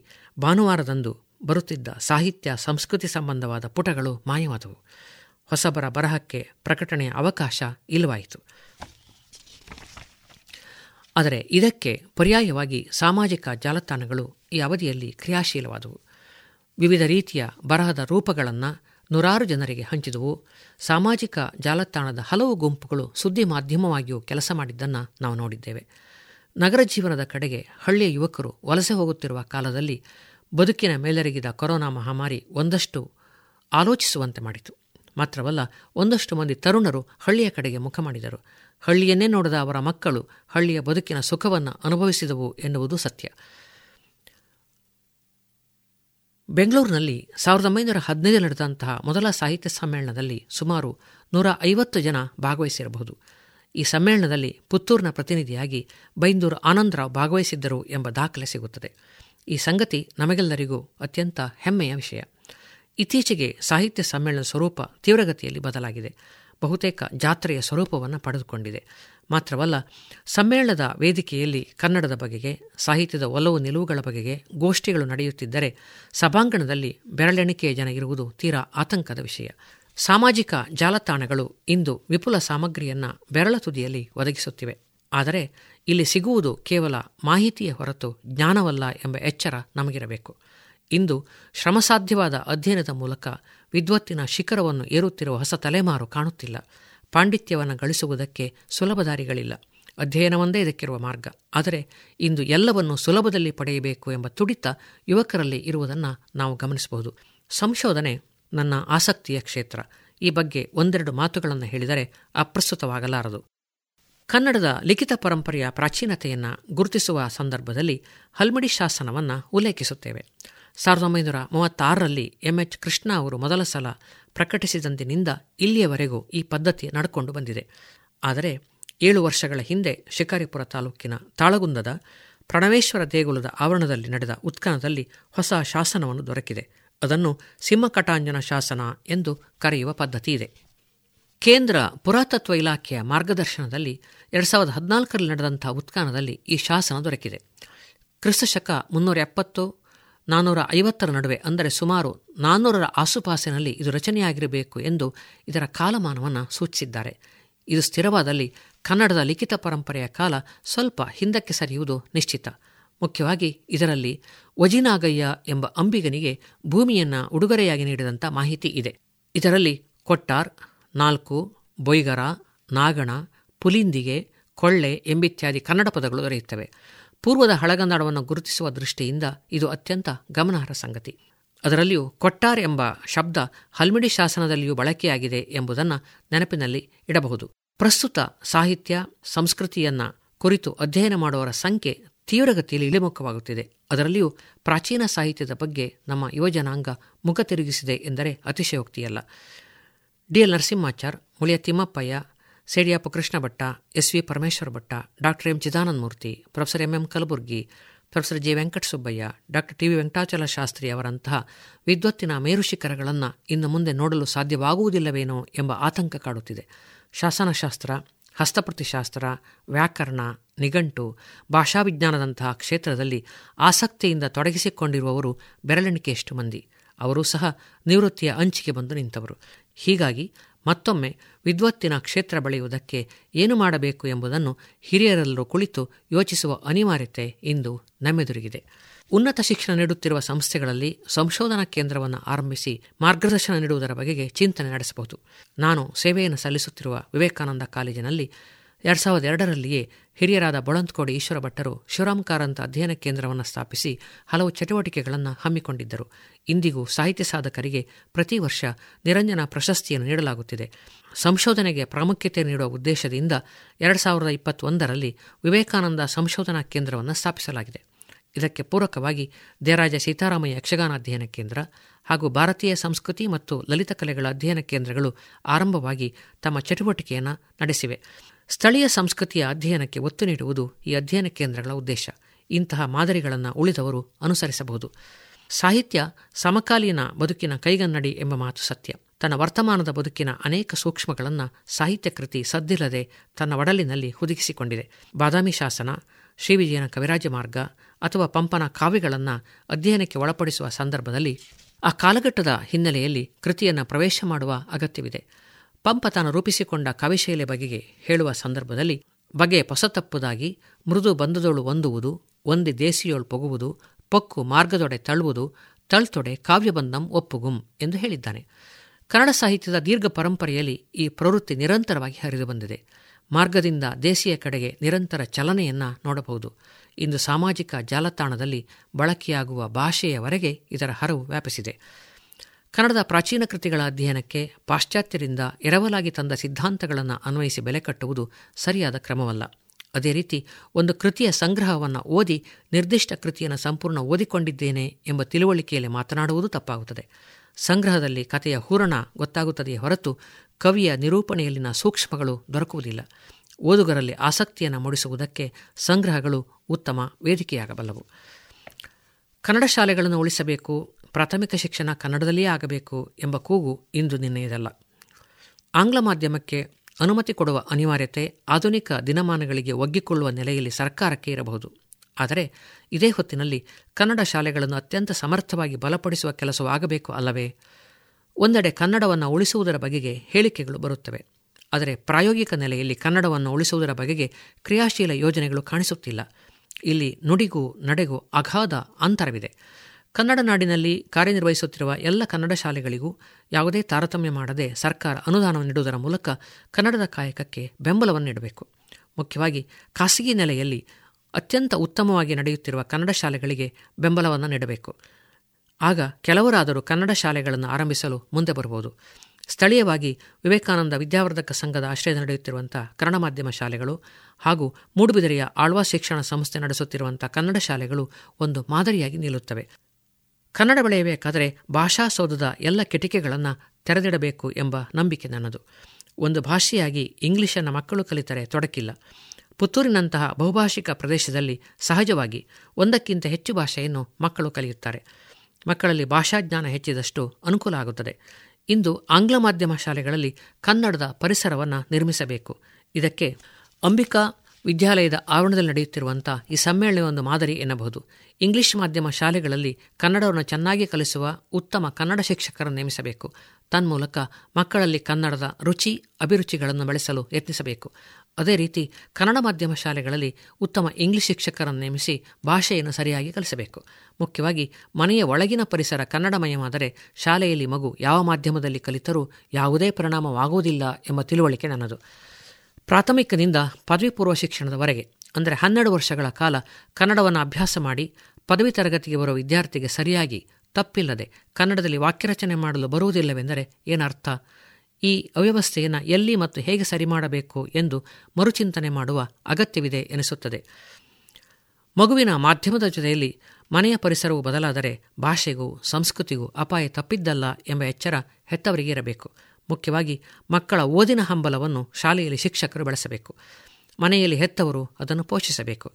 ಭಾನುವಾರದಂದು ಬರುತ್ತಿದ್ದ ಸಾಹಿತ್ಯ ಸಂಸ್ಕೃತಿ ಸಂಬಂಧವಾದ ಪುಟಗಳು ಮಾಯವಾದವು. ಹೊಸಬರ ಬರಹಕ್ಕೆ ಪ್ರಕಟಣೆಯ ಅವಕಾಶ ಇಲ್ಲವಾಯಿತು. ಆದರೆ ಇದಕ್ಕೆ ಪರ್ಯಾಯವಾಗಿ ಸಾಮಾಜಿಕ ಜಾಲತಾಣಗಳು ಈ ಅವಧಿಯಲ್ಲಿ ಕ್ರಿಯಾಶೀಲವಾದವು. ವಿವಿಧ ರೀತಿಯ ಬರಹದ ರೂಪಗಳನ್ನು ನೂರಾರು ಜನರಿಗೆ ಹಂಚಿದವು. ಸಾಮಾಜಿಕ ಜಾಲತಾಣದ ಹಲವು ಗುಂಪುಗಳು ಸುದ್ದಿ ಮಾಧ್ಯಮವಾಗಿಯೂ ಕೆಲಸ ಮಾಡಿದ್ದನ್ನು ನಾವು ನೋಡಿದ್ದೇವೆ. ನಗರ ಜೀವನದ ಕಡೆಗೆ ಹಳ್ಳಿಯ ಯುವಕರು ವಲಸೆ ಹೋಗುತ್ತಿರುವ ಕಾಲದಲ್ಲಿ ಬದುಕಿನ ಮೇಲೆರಗಿದ ಕೊರೋನಾ ಮಹಾಮಾರಿ ಒಂದಷ್ಟು ಆಲೋಚಿಸುವಂತೆ ಮಾಡಿತು. ಮಾತ್ರವಲ್ಲ, ಒಂದಷ್ಟು ಮಂದಿ ತರುಣರು ಹಳ್ಳಿಯ ಕಡೆಗೆ ಮುಖ ಮಾಡಿದರು. ಹಳ್ಳಿಯನ್ನೇ ನೋಡದ ಅವರ ಮಕ್ಕಳು ಹಳ್ಳಿಯ ಬದುಕಿನ ಸುಖವನ್ನು ಅನುಭವಿಸಿದವು ಎನ್ನುವುದು ಸತ್ಯ. ಬೆಂಗಳೂರಿನಲ್ಲಿ ಸಾವಿರದ ಒಂಬೈನೂರ ಹದಿನೈದರಲ್ಲಿ ನಡೆದಂತಹ ಮೊದಲ ಸಾಹಿತ್ಯ ಸಮ್ಮೇಳನದಲ್ಲಿ ಸುಮಾರು ನೂರ ಐವತ್ತು ಜನ ಭಾಗವಹಿಸಿರಬಹುದು. ಈ ಸಮ್ಮೇಳನದಲ್ಲಿ ಪುತ್ತೂರಿನ ಪ್ರತಿನಿಧಿಯಾಗಿ ಬೈಂದೂರು ಆನಂದರಾವ್ ಭಾಗವಹಿಸಿದ್ದರು ಎಂಬ ದಾಖಲೆ ಸಿಗುತ್ತದೆ. ಈ ಸಂಗತಿ ನಮಗೆಲ್ಲರಿಗೂ ಅತ್ಯಂತ ಹೆಮ್ಮೆಯ ವಿಷಯ. ಇತ್ತೀಚೆಗೆ ಸಾಹಿತ್ಯ ಸಮ್ಮೇಳನ ಸ್ವರೂಪ ತೀವ್ರಗತಿಯಲ್ಲಿ ಬದಲಾಗಿದೆ. ಬಹುತೇಕ ಜಾತ್ರೆಯ ಸ್ವರೂಪವನ್ನು ಪಡೆದುಕೊಂಡಿದೆ. ಮಾತ್ರವಲ್ಲ, ಸಮ್ಮೇಳನದ ವೇದಿಕೆಯಲ್ಲಿ ಕನ್ನಡದ ಬಗೆಗೆ ಸಾಹಿತ್ಯದ ಒಲವು ನಿಲುವುಗಳ ಬಗೆಗೆ ಗೋಷ್ಠಿಗಳು ನಡೆಯುತ್ತಿದ್ದರೆ ಸಭಾಂಗಣದಲ್ಲಿ ಬೆರಳೆಣಿಕೆಯ ಜನ ಇರುವುದು ತೀರಾ ಆತಂಕದ ವಿಷಯ. ಸಾಮಾಜಿಕ ಜಾಲತಾಣಗಳು ಇಂದು ವಿಪುಲ ಸಾಮಗ್ರಿಯನ್ನು ಬೆರಳ ತುದಿಯಲ್ಲಿ ಒದಗಿಸುತ್ತಿವೆ. ಆದರೆ ಇಲ್ಲಿ ಸಿಗುವುದು ಕೇವಲ ಮಾಹಿತಿಯ ಹೊರತು ಜ್ಞಾನವಲ್ಲ ಎಂಬ ಎಚ್ಚರ ನಮಗಿರಬೇಕು. ಇಂದು ಶ್ರಮಸಾಧ್ಯವಾದ ಅಧ್ಯಯನದ ಮೂಲಕ ವಿದ್ವತ್ತಿನ ಶಿಖರವನ್ನು ಏರುತ್ತಿರುವ ಹೊಸ ತಲೆಮಾರು ಕಾಣುತ್ತಿಲ್ಲ. ಪಾಂಡಿತ್ಯವನ್ನು ಗಳಿಸುವುದಕ್ಕೆ ಸುಲಭ ದಾರಿಗಳಿಲ್ಲ. ಅಧ್ಯಯನವೊಂದೇ ಇದಕ್ಕಿರುವ ಮಾರ್ಗ. ಆದರೆ ಇಂದು ಎಲ್ಲವನ್ನು ಸುಲಭದಲ್ಲಿ ಪಡೆಯಬೇಕು ಎಂಬ ತುಡಿತ ಯುವಕರಲ್ಲಿ ಇರುವುದನ್ನು ನಾವು ಗಮನಿಸಬಹುದು. ಸಂಶೋಧನೆ ನನ್ನ ಆಸಕ್ತಿಯ ಕ್ಷೇತ್ರ. ಈ ಬಗ್ಗೆ ಒಂದೆರಡು ಮಾತುಗಳನ್ನು ಹೇಳಿದರೆ ಅಪ್ರಸ್ತುತವಾಗಲಾರದು. ಕನ್ನಡದ ಲಿಖಿತ ಪರಂಪರೆಯ ಪ್ರಾಚೀನತೆಯನ್ನು ಗುರುತಿಸುವ ಸಂದರ್ಭದಲ್ಲಿ ಹಲ್ಮಿಡಿ ಶಾಸನವನ್ನು ಉಲ್ಲೇಖಿಸುತ್ತೇವೆ. ಸಾವಿರದ ಒಂಬೈನೂರ ಮೂವತ್ತಾರರಲ್ಲಿ ಎಂ ಎಚ್ ಕೃಷ್ಣ ಅವರು ಮೊದಲ ಸಲ ಪ್ರಕಟಿಸಿದಂದಿನಿಂದ ಇಲ್ಲಿಯವರೆಗೂ ಈ ಪದ್ಧತಿ ನಡ್ಕೊಂಡು ಬಂದಿದೆ. ಆದರೆ ಏಳು ವರ್ಷಗಳ ಹಿಂದೆ ಶಿಕಾರಿಪುರ ತಾಲೂಕಿನ ತಾಳಗುಂದದ ಪ್ರಣವೇಶ್ವರ ದೇಗುಲದ ಆವರಣದಲ್ಲಿ ನಡೆದ ಉತ್ಖನದಲ್ಲಿ ಹೊಸ ಶಾಸನವನ್ನು ದೊರಕಿದೆ. ಅದನ್ನು ಸಿಂಹಕಟಾಂಜನ ಶಾಸನ ಎಂದು ಕರೆಯುವ ಪದ್ಧತಿ ಇದೆ. ಕೇಂದ್ರ ಪುರಾತತ್ವ ಇಲಾಖೆಯ ಮಾರ್ಗದರ್ಶನದಲ್ಲಿ ಎರಡು ಸಾವಿರದ ಹದಿನಾಲ್ಕರಲ್ಲಿ ನಡೆದಂಥ ಉತ್ಖನದಲ್ಲಿ ಈ ಶಾಸನ ದೊರಕಿದೆ. ಕ್ರಿಸ್ತಶಕ ಮುನ್ನೂರ ಎಪ್ಪತ್ತು ನಾನ್ನೂರ ಐವತ್ತರ ನಡುವೆ, ಅಂದರೆ ಸುಮಾರು ನಾನ್ನೂರರ ಆಸುಪಾಸಿನಲ್ಲಿ ಇದು ರಚನೆಯಾಗಿರಬೇಕು ಎಂದು ಇದರ ಕಾಲಮಾನವನ್ನು ಸೂಚಿಸಿದ್ದಾರೆ. ಇದು ಸ್ಥಿರವಾದಲ್ಲಿ ಕನ್ನಡದ ಲಿಖಿತ ಪರಂಪರೆಯ ಕಾಲ ಸ್ವಲ್ಪ ಹಿಂದಕ್ಕೆ ಸರಿಯುವುದು ನಿಶ್ಚಿತ. ಮುಖ್ಯವಾಗಿ ಇದರಲ್ಲಿ ವಜಿನಾಗಯ್ಯ ಎಂಬ ಅಂಬಿಗನಿಗೆ ಭೂಮಿಯನ್ನು ಉಡುಗೊರೆಯಾಗಿ ನೀಡಿದಂಥ ಮಾಹಿತಿ ಇದೆ. ಇದರಲ್ಲಿ ಕೊಟ್ಟಾರ್, ನಾಲ್ಕು, ಬೊಯ್ಗರ, ನಾಗಣ, ಪುಲಿಂದಿಗೆ, ಕೊಳ್ಳೆ ಎಂಬಿತ್ಯಾದಿ ಕನ್ನಡ ಪದಗಳು ದೊರೆಯುತ್ತವೆ. ಪೂರ್ವದ ಹಳಗನ್ನಡವನ್ನು ಗುರುತಿಸುವ ದೃಷ್ಟಿಯಿಂದ ಇದು ಅತ್ಯಂತ ಗಮನಾರ್ಹ ಸಂಗತಿ. ಅದರಲ್ಲಿಯೂ ಕೊಟ್ಟಾರ್ ಎಂಬ ಶಬ್ದ ಹಲ್ಮಿಡಿ ಶಾಸನದಲ್ಲಿಯೂ ಬಳಕೆಯಾಗಿದೆ ಎಂಬುದನ್ನು ನೆನಪಿನಲ್ಲಿ ಇಡಬಹುದು. ಪ್ರಸ್ತುತ ಸಾಹಿತ್ಯ ಸಂಸ್ಕೃತಿಯನ್ನು ಕುರಿತು ಅಧ್ಯಯನ ಮಾಡುವವರ ಸಂಖ್ಯೆ ತೀವ್ರಗತಿಯಲ್ಲಿ ಇಳಿಮುಖವಾಗುತ್ತಿದೆ. ಅದರಲ್ಲಿಯೂ ಪ್ರಾಚೀನ ಸಾಹಿತ್ಯದ ಬಗ್ಗೆ ನಮ್ಮ ಯುವಜನಾಂಗ ಮುಖ ತಿರುಗಿಸಿದೆ ಎಂದರೆ ಅತಿಶಯೋಕ್ತಿಯಲ್ಲ. D L Narasimhachar, Muliya Thimmappayya, Sediyapu Krishna Bhatta, S V Parameshwara Bhatta, doctor M Chidananda Murthy, professor M M Kalburgi, professor J Venkatasubbaiah, doctor T V Venkatachala Shastri ಅವರಂತಹ ವಿದ್ವತ್ತಿನ ಮೇರುಶಿಖರಗಳನ್ನು ಇನ್ನು ಮುಂದೆ ನೋಡಲು ಸಾಧ್ಯವಾಗುವುದಿಲ್ಲವೇನೋ ಎಂಬ ಆತಂಕ ಕಾಡುತ್ತಿದೆ. ಶಾಸನಶಾಸ್ತ್ರ, ಹಸ್ತಪ್ರತಿಶಾಸ್ತ್ರ, ವ್ಯಾಕರಣ, ನಿಘಂಟು, ಭಾಷಾವಿಜ್ಞಾನದಂತಹ ಕ್ಷೇತ್ರದಲ್ಲಿ ಆಸಕ್ತಿಯಿಂದ ತೊಡಗಿಸಿಕೊಂಡಿರುವವರು ಬೆರಳೆಣಿಕೆಯಷ್ಟು ಮಂದಿ. ಅವರೂ ಸಹ ನಿವೃತ್ತಿಯ ಅಂಚಿಗೆ ಬಂದು ನಿಂತವರು. ಹೀಗಾಗಿ ಮತ್ತೊಮ್ಮೆ ವಿದ್ವತ್ತಿನ ಕ್ಷೇತ್ರ ಬೆಳೆಯುವುದಕ್ಕೆ ಏನು ಮಾಡಬೇಕು ಎಂಬುದನ್ನು ಹಿರಿಯರೆಲ್ಲರೂ ಕುಳಿತು ಯೋಚಿಸುವ ಅನಿವಾರ್ಯತೆ ಇಂದು ನಮ್ಮೆದುರಿಗಿದೆ. ಉನ್ನತ ಶಿಕ್ಷಣ ನೀಡುತ್ತಿರುವ ಸಂಸ್ಥೆಗಳಲ್ಲಿ ಸಂಶೋಧನಾ ಕೇಂದ್ರವನ್ನು ಆರಂಭಿಸಿ ಮಾರ್ಗದರ್ಶನ ನೀಡುವುದರ ಬಗೆಗೆ ಚಿಂತನೆ ನಡೆಸಬಹುದು. ನಾನು ಸೇವೆಯನ್ನು ಸಲ್ಲಿಸುತ್ತಿರುವ ವಿವೇಕಾನಂದ ಕಾಲೇಜಿನಲ್ಲಿ ಎರಡು ಸಾವಿರದ ಎರಡರಲ್ಲಿಯೇ ಹಿರಿಯರಾದ ಬೊಳಂತ್ಕೋಡಿ ಈಶ್ವರ ಭಟ್ಟರು ಶಿವರಾಮ್ ಕಾರಂತ ಅಧ್ಯಯನ ಕೇಂದ್ರವನ್ನು ಸ್ಥಾಪಿಸಿ ಹಲವು ಚಟುವಟಿಕೆಗಳನ್ನು ಹಮ್ಮಿಕೊಂಡಿದ್ದರು. ಇಂದಿಗೂ ಸಾಹಿತ್ಯ ಸಾಧಕರಿಗೆ ಪ್ರತಿ ವರ್ಷ ನಿರಂಜನ ಪ್ರಶಸ್ತಿಯನ್ನು ನೀಡಲಾಗುತ್ತಿದೆ. ಸಂಶೋಧನೆಗೆ ಪ್ರಾಮುಖ್ಯತೆ ನೀಡುವ ಉದ್ದೇಶದಿಂದ ಎರಡು ಸಾವಿರದ ಇಪ್ಪತ್ತೊಂದರಲ್ಲಿ ವಿವೇಕಾನಂದ ಸಂಶೋಧನಾ ಕೇಂದ್ರವನ್ನು ಸ್ಥಾಪಿಸಲಾಗಿದೆ. ಇದಕ್ಕೆ ಪೂರಕವಾಗಿ ದೇರಾಜ ಸೀತಾರಾಮಯ್ಯ ಯಕ್ಷಗಾನ ಅಧ್ಯಯನ ಕೇಂದ್ರ ಹಾಗೂ ಭಾರತೀಯ ಸಂಸ್ಕೃತಿ ಮತ್ತು ಲಲಿತ ಕಲೆಗಳ ಅಧ್ಯಯನ ಕೇಂದ್ರಗಳು ಆರಂಭವಾಗಿ ತಮ್ಮ ಚಟುವಟಿಕೆಯನ್ನು ನಡೆಸಿವೆ. ಸ್ಥಳೀಯ ಸಂಸ್ಕೃತಿಯ ಅಧ್ಯಯನಕ್ಕೆ ಒತ್ತು ನೀಡುವುದು ಈ ಅಧ್ಯಯನ ಕೇಂದ್ರಗಳ ಉದ್ದೇಶ. ಇಂತಹ ಮಾದರಿಗಳನ್ನು ಉಳಿದವರು ಅನುಸರಿಸಬಹುದು. ಸಾಹಿತ್ಯ ಸಮಕಾಲೀನ ಬದುಕಿನ ಕೈಗನ್ನಡಿ ಎಂಬ ಮಾತು ಸತ್ಯ. ತನ್ನ ವರ್ತಮಾನದ ಬದುಕಿನ ಅನೇಕ ಸೂಕ್ಷ್ಮಗಳನ್ನು ಸಾಹಿತ್ಯ ಕೃತಿ ಸದ್ದಿಲ್ಲದೆ ತನ್ನ ಒಡಲಿನಲ್ಲಿ ಹುದುಗಿಸಿಕೊಂಡಿದೆ. ಬಾದಾಮಿ ಶಾಸನ, ಶ್ರೀವಿಜಯನ ಕವಿರಾಜ ಮಾರ್ಗ ಅಥವಾ ಪಂಪನ ಕಾವ್ಯಗಳನ್ನು ಅಧ್ಯಯನಕ್ಕೆ ಒಳಪಡಿಸುವ ಸಂದರ್ಭದಲ್ಲಿ ಆ ಕಾಲಘಟ್ಟದ ಹಿನ್ನೆಲೆಯಲ್ಲಿ ಕೃತಿಯನ್ನು ಪ್ರವೇಶ ಮಾಡುವ ಅಗತ್ಯವಿದೆ. ಪಂಪ ತಾನು ರೂಪಿಸಿಕೊಂಡ ಕಾವ್ಯಶೈಲೆ ಬಗೆಗೆ ಹೇಳುವ ಸಂದರ್ಭದಲ್ಲಿ ಬಗೆ ಪೊಸತಪ್ಪುದಾಗಿ ಮೃದು ಬಂದದೋಳು ಒಂದುವುದು, ಒಂದೇ ದೇಸಿಯೋಳು ಪೊಗುವುದು, ಪೊಕ್ಕು ಮಾರ್ಗದೊಡೆ ತಳುವುದು, ತಳ್ತೊಡೆ ಕಾವ್ಯಬಂಧಂ ಒಪ್ಪುಗುಂ ಎಂದು ಹೇಳಿದ್ದಾನೆ. ಕನ್ನಡ ಸಾಹಿತ್ಯದ ದೀರ್ಘ ಪರಂಪರೆಯಲ್ಲಿ ಈ ಪ್ರವೃತ್ತಿ ನಿರಂತರವಾಗಿ ಹರಿದು ಬಂದಿದೆ. ಮಾರ್ಗದಿಂದ ದೇಸಿಯ ಕಡೆಗೆ ನಿರಂತರ ಚಲನೆಯನ್ನು ನೋಡಬಹುದು. ಇಂದು ಸಾಮಾಜಿಕ ಜಾಲತಾಣದಲ್ಲಿ ಬಳಕೆಯಾಗುವ ಭಾಷೆಯವರೆಗೆ ಇದರ ಹರವು ವ್ಯಾಪಿಸಿದೆ. ಕನ್ನಡದ ಪ್ರಾಚೀನ ಕೃತಿಗಳ ಅಧ್ಯಯನಕ್ಕೆ ಪಾಶ್ಚಾತ್ಯರಿಂದ ಎರವಲಾಗಿ ತಂದ ಸಿದ್ಧಾಂತಗಳನ್ನು ಅನ್ವಯಿಸಿ ಬೆಲೆ ಕಟ್ಟುವುದು ಸರಿಯಾದ ಕ್ರಮವಲ್ಲ. ಅದೇ ರೀತಿ ಒಂದು ಕೃತಿಯ ಸಂಗ್ರಹವನ್ನು ಓದಿ ನಿರ್ದಿಷ್ಟ ಕೃತಿಯನ್ನು ಸಂಪೂರ್ಣ ಓದಿಕೊಂಡಿದ್ದೇನೆ ಎಂಬ ತಿಳುವಳಿಕೆಯಲ್ಲಿ ಮಾತನಾಡುವುದು ತಪ್ಪಾಗುತ್ತದೆ. ಸಂಗ್ರಹದಲ್ಲಿ ಕಥೆಯ ಹೂರಣ ಗೊತ್ತಾಗುತ್ತದೆಯೇ ಹೊರತು ಕವಿಯ ನಿರೂಪಣೆಯಲ್ಲಿನ ಸೂಕ್ಷ್ಮಗಳು ದೊರಕುವುದಿಲ್ಲ. ಓದುಗರಲ್ಲಿ ಆಸಕ್ತಿಯನ್ನು ಮೂಡಿಸುವುದಕ್ಕೆ ಸಂಗ್ರಹಗಳು ಉತ್ತಮ ವೇದಿಕೆಯಾಗಬಲ್ಲವು. ಕನ್ನಡ ಶಾಲೆಗಳನ್ನು ಉಳಿಸಬೇಕು, ಪ್ರಾಥಮಿಕ ಶಿಕ್ಷಣ ಕನ್ನಡದಲ್ಲಿಯೇ ಆಗಬೇಕು ಎಂಬ ಕೂಗು ಇಂದು ನಿನ್ನೆಯದಲ್ಲ. ಆಂಗ್ಲ ಮಾಧ್ಯಮಕ್ಕೆ ಅನುಮತಿ ಕೊಡುವ ಅನಿವಾರ್ಯತೆ ಆಧುನಿಕ ದಿನಮಾನಗಳಿಗೆ ಒಗ್ಗಿಕೊಳ್ಳುವ ನೆಲೆಯಲ್ಲಿ ಸರ್ಕಾರಕ್ಕೆ ಇರಬಹುದು. ಆದರೆ ಇದೇ ಹೊತ್ತಿನಲ್ಲಿ ಕನ್ನಡ ಶಾಲೆಗಳನ್ನು ಅತ್ಯಂತ ಸಮರ್ಥವಾಗಿ ಬಲಪಡಿಸುವ ಕೆಲಸವೂ ಆಗಬೇಕು ಅಲ್ಲವೇ? ಒಂದೆಡೆ ಕನ್ನಡವನ್ನು ಉಳಿಸುವುದರ ಬಗೆಗೆ ಹೇಳಿಕೆಗಳು ಬರುತ್ತವೆ. ಆದರೆ ಪ್ರಾಯೋಗಿಕ ನೆಲೆಯಲ್ಲಿ ಕನ್ನಡವನ್ನು ಉಳಿಸುವುದರ ಬಗೆಗೆ ಕ್ರಿಯಾಶೀಲ ಯೋಜನೆಗಳು ಕಾಣಿಸುತ್ತಿಲ್ಲ. ಇಲ್ಲಿ ನುಡಿಗೂ ನಡೆಗೂ ಅಗಾಧ ಅಂತರವಿದೆ. ಕನ್ನಡ ನಾಡಿನಲ್ಲಿ ಕಾರ್ಯನಿರ್ವಹಿಸುತ್ತಿರುವ ಎಲ್ಲ ಕನ್ನಡ ಶಾಲೆಗಳಿಗೂ ಯಾವುದೇ ತಾರತಮ್ಯ ಮಾಡದೆ ಸರ್ಕಾರ ಅನುದಾನ ನೀಡುವುದರ ಮೂಲಕ ಕನ್ನಡದ ಕಾಯಕಕ್ಕೆ ಬೆಂಬಲವನ್ನು ನೀಡಬೇಕು. ಮುಖ್ಯವಾಗಿ ಖಾಸಗಿ ನೆಲೆಯಲ್ಲಿ ಅತ್ಯಂತ ಉತ್ತಮವಾಗಿ ನಡೆಯುತ್ತಿರುವ ಕನ್ನಡ ಶಾಲೆಗಳಿಗೆ ಬೆಂಬಲವನ್ನು ನೀಡಬೇಕು. ಆಗ ಕೆಲವರಾದರೂ ಕನ್ನಡ ಶಾಲೆಗಳನ್ನು ಆರಂಭಿಸಲು ಮುಂದೆ ಬರಬಹುದು. ಸ್ಥಳೀಯವಾಗಿ ವಿವೇಕಾನಂದ ವಿದ್ಯಾವರ್ಧಕ ಸಂಘದ ಆಶ್ರಯ ನಡೆಯುತ್ತಿರುವಂಥ ಕನ್ನಡ ಮಾಧ್ಯಮ ಶಾಲೆಗಳು ಹಾಗೂ ಮೂಡುಬಿದಿರೆಯ ಆಳ್ವಾ ಶಿಕ್ಷಣ ಸಂಸ್ಥೆ ನಡೆಸುತ್ತಿರುವಂಥ ಕನ್ನಡ ಶಾಲೆಗಳು ಒಂದು ಮಾದರಿಯಾಗಿ ನಿಲ್ಲುತ್ತವೆ. ಕನ್ನಡ ಬೆಳೆಯಬೇಕಾದರೆ ಭಾಷಾ ಸೌಧದ ಎಲ್ಲ ಕಿಟಕಿಗಳನ್ನು ತೆರೆದಿಡಬೇಕು ಎಂಬ ನಂಬಿಕೆ ನನ್ನದು. ಒಂದು ಭಾಷೆಯಾಗಿ ಇಂಗ್ಲಿಷನ್ನು ಮಕ್ಕಳು ಕಲಿತರೆ ತೊಡಕಿಲ್ಲ. ಪುತ್ತೂರಿನಂತಹ ಬಹುಭಾಷಿಕ ಪ್ರದೇಶದಲ್ಲಿ ಸಹಜವಾಗಿ ಒಂದಕ್ಕಿಂತ ಹೆಚ್ಚು ಭಾಷೆಯನ್ನು ಮಕ್ಕಳು ಕಲಿಯುತ್ತಾರೆ. ಮಕ್ಕಳಲ್ಲಿ ಭಾಷಾಜ್ಞಾನ ಹೆಚ್ಚಿದಷ್ಟು ಅನುಕೂಲ ಆಗುತ್ತದೆ. ಇಂದು ಆಂಗ್ಲ ಮಾಧ್ಯಮ ಶಾಲೆಗಳಲ್ಲಿ ಕನ್ನಡದ ಪರಿಸರವನ್ನು ನಿರ್ಮಿಸಬೇಕು. ಇದಕ್ಕೆ ಅಂಬಿಕಾ ವಿದ್ಯಾಲಯದ ಆವರಣದಲ್ಲಿ ನಡೆಯುತ್ತಿರುವಂಥ ಈ ಸಮ್ಮೇಳನವೊಂದು ಮಾದರಿ ಎನ್ನಬಹುದು. ಇಂಗ್ಲಿಷ್ ಮಾಧ್ಯಮ ಶಾಲೆಗಳಲ್ಲಿ ಕನ್ನಡವನ್ನು ಚೆನ್ನಾಗಿ ಕಲಿಸುವ ಉತ್ತಮ ಕನ್ನಡ ಶಿಕ್ಷಕರನ್ನು ನೇಮಿಸಬೇಕು. ತನ್ಮೂಲಕ ಮಕ್ಕಳಲ್ಲಿ ಕನ್ನಡದ ರುಚಿ ಅಭಿರುಚಿಗಳನ್ನು ಬೆಳೆಸಲು ಯತ್ನಿಸಬೇಕು. ಅದೇ ರೀತಿ ಕನ್ನಡ ಮಾಧ್ಯಮ ಶಾಲೆಗಳಲ್ಲಿ ಉತ್ತಮ ಇಂಗ್ಲಿಷ್ ಶಿಕ್ಷಕರನ್ನು ನೇಮಿಸಿ ಭಾಷೆಯನ್ನು ಸರಿಯಾಗಿ ಕಲಿಸಬೇಕು. ಮುಖ್ಯವಾಗಿ ಮನೆಯ ಒಳಗಿನ ಪರಿಸರ ಕನ್ನಡಮಯವಾದರೆ ಶಾಲೆಯಲ್ಲಿ ಮಗು ಯಾವ ಮಾಧ್ಯಮದಲ್ಲಿ ಕಲಿತರೂ ಯಾವುದೇ ಪರಿಣಾಮವಾಗುವುದಿಲ್ಲ ಎಂಬ ತಿಳುವಳಿಕೆ ನನ್ನದು. ಪ್ರಾಥಮಿಕದಿಂದ ಪದವಿ ಪೂರ್ವ ಶಿಕ್ಷಣದವರೆಗೆ ಅಂದರೆ ಹನ್ನೆರಡು ವರ್ಷಗಳ ಕಾಲ ಕನ್ನಡವನ್ನು ಅಭ್ಯಾಸ ಮಾಡಿ ಪದವಿ ತರಗತಿಗೆ ಬರುವ ವಿದ್ಯಾರ್ಥಿಗೆ ಸರಿಯಾಗಿ ತಪ್ಪಿಲ್ಲದೆ ಕನ್ನಡದಲ್ಲಿ ವಾಕ್ಯರಚನೆ ಮಾಡಲು ಬರುವುದಿಲ್ಲವೆಂದರೆ ಏನರ್ಥ? ಈ ಅವ್ಯವಸ್ಥೆಯನ್ನು ಎಲ್ಲಿ ಮತ್ತು ಹೇಗೆ ಸರಿ ಮಾಡಬೇಕು ಎಂದು ಮರುಚಿಂತನೆ ಮಾಡುವ ಅಗತ್ಯವಿದೆ ಎನಿಸುತ್ತದೆ. ಮಗುವಿನ ಮಾಧ್ಯಮದ ಜೊತೆಯಲ್ಲಿ ಮನೆಯ ಪರಿಸರವು ಬದಲಾದರೆ ಭಾಷೆಗೂ ಸಂಸ್ಕೃತಿಗೂ ಅಪಾಯ ತಪ್ಪಿದ್ದಲ್ಲ ಎಂಬ ಎಚ್ಚರ ಹೆತ್ತವರಿಗೆ ಇರಬೇಕು. ಮುಖ್ಯವಾಗಿ ಮಕ್ಕಳ ಓದಿನ ಹಂಬಲವನ್ನು ಶಾಲೆಯಲ್ಲಿ ಶಿಕ್ಷಕರು ಬೆಳೆಸಬೇಕು. ಮನೆಯಲ್ಲಿ ಹೆತ್ತವರು ಅದನ್ನು ಪೋಷಿಸಬೇಕು.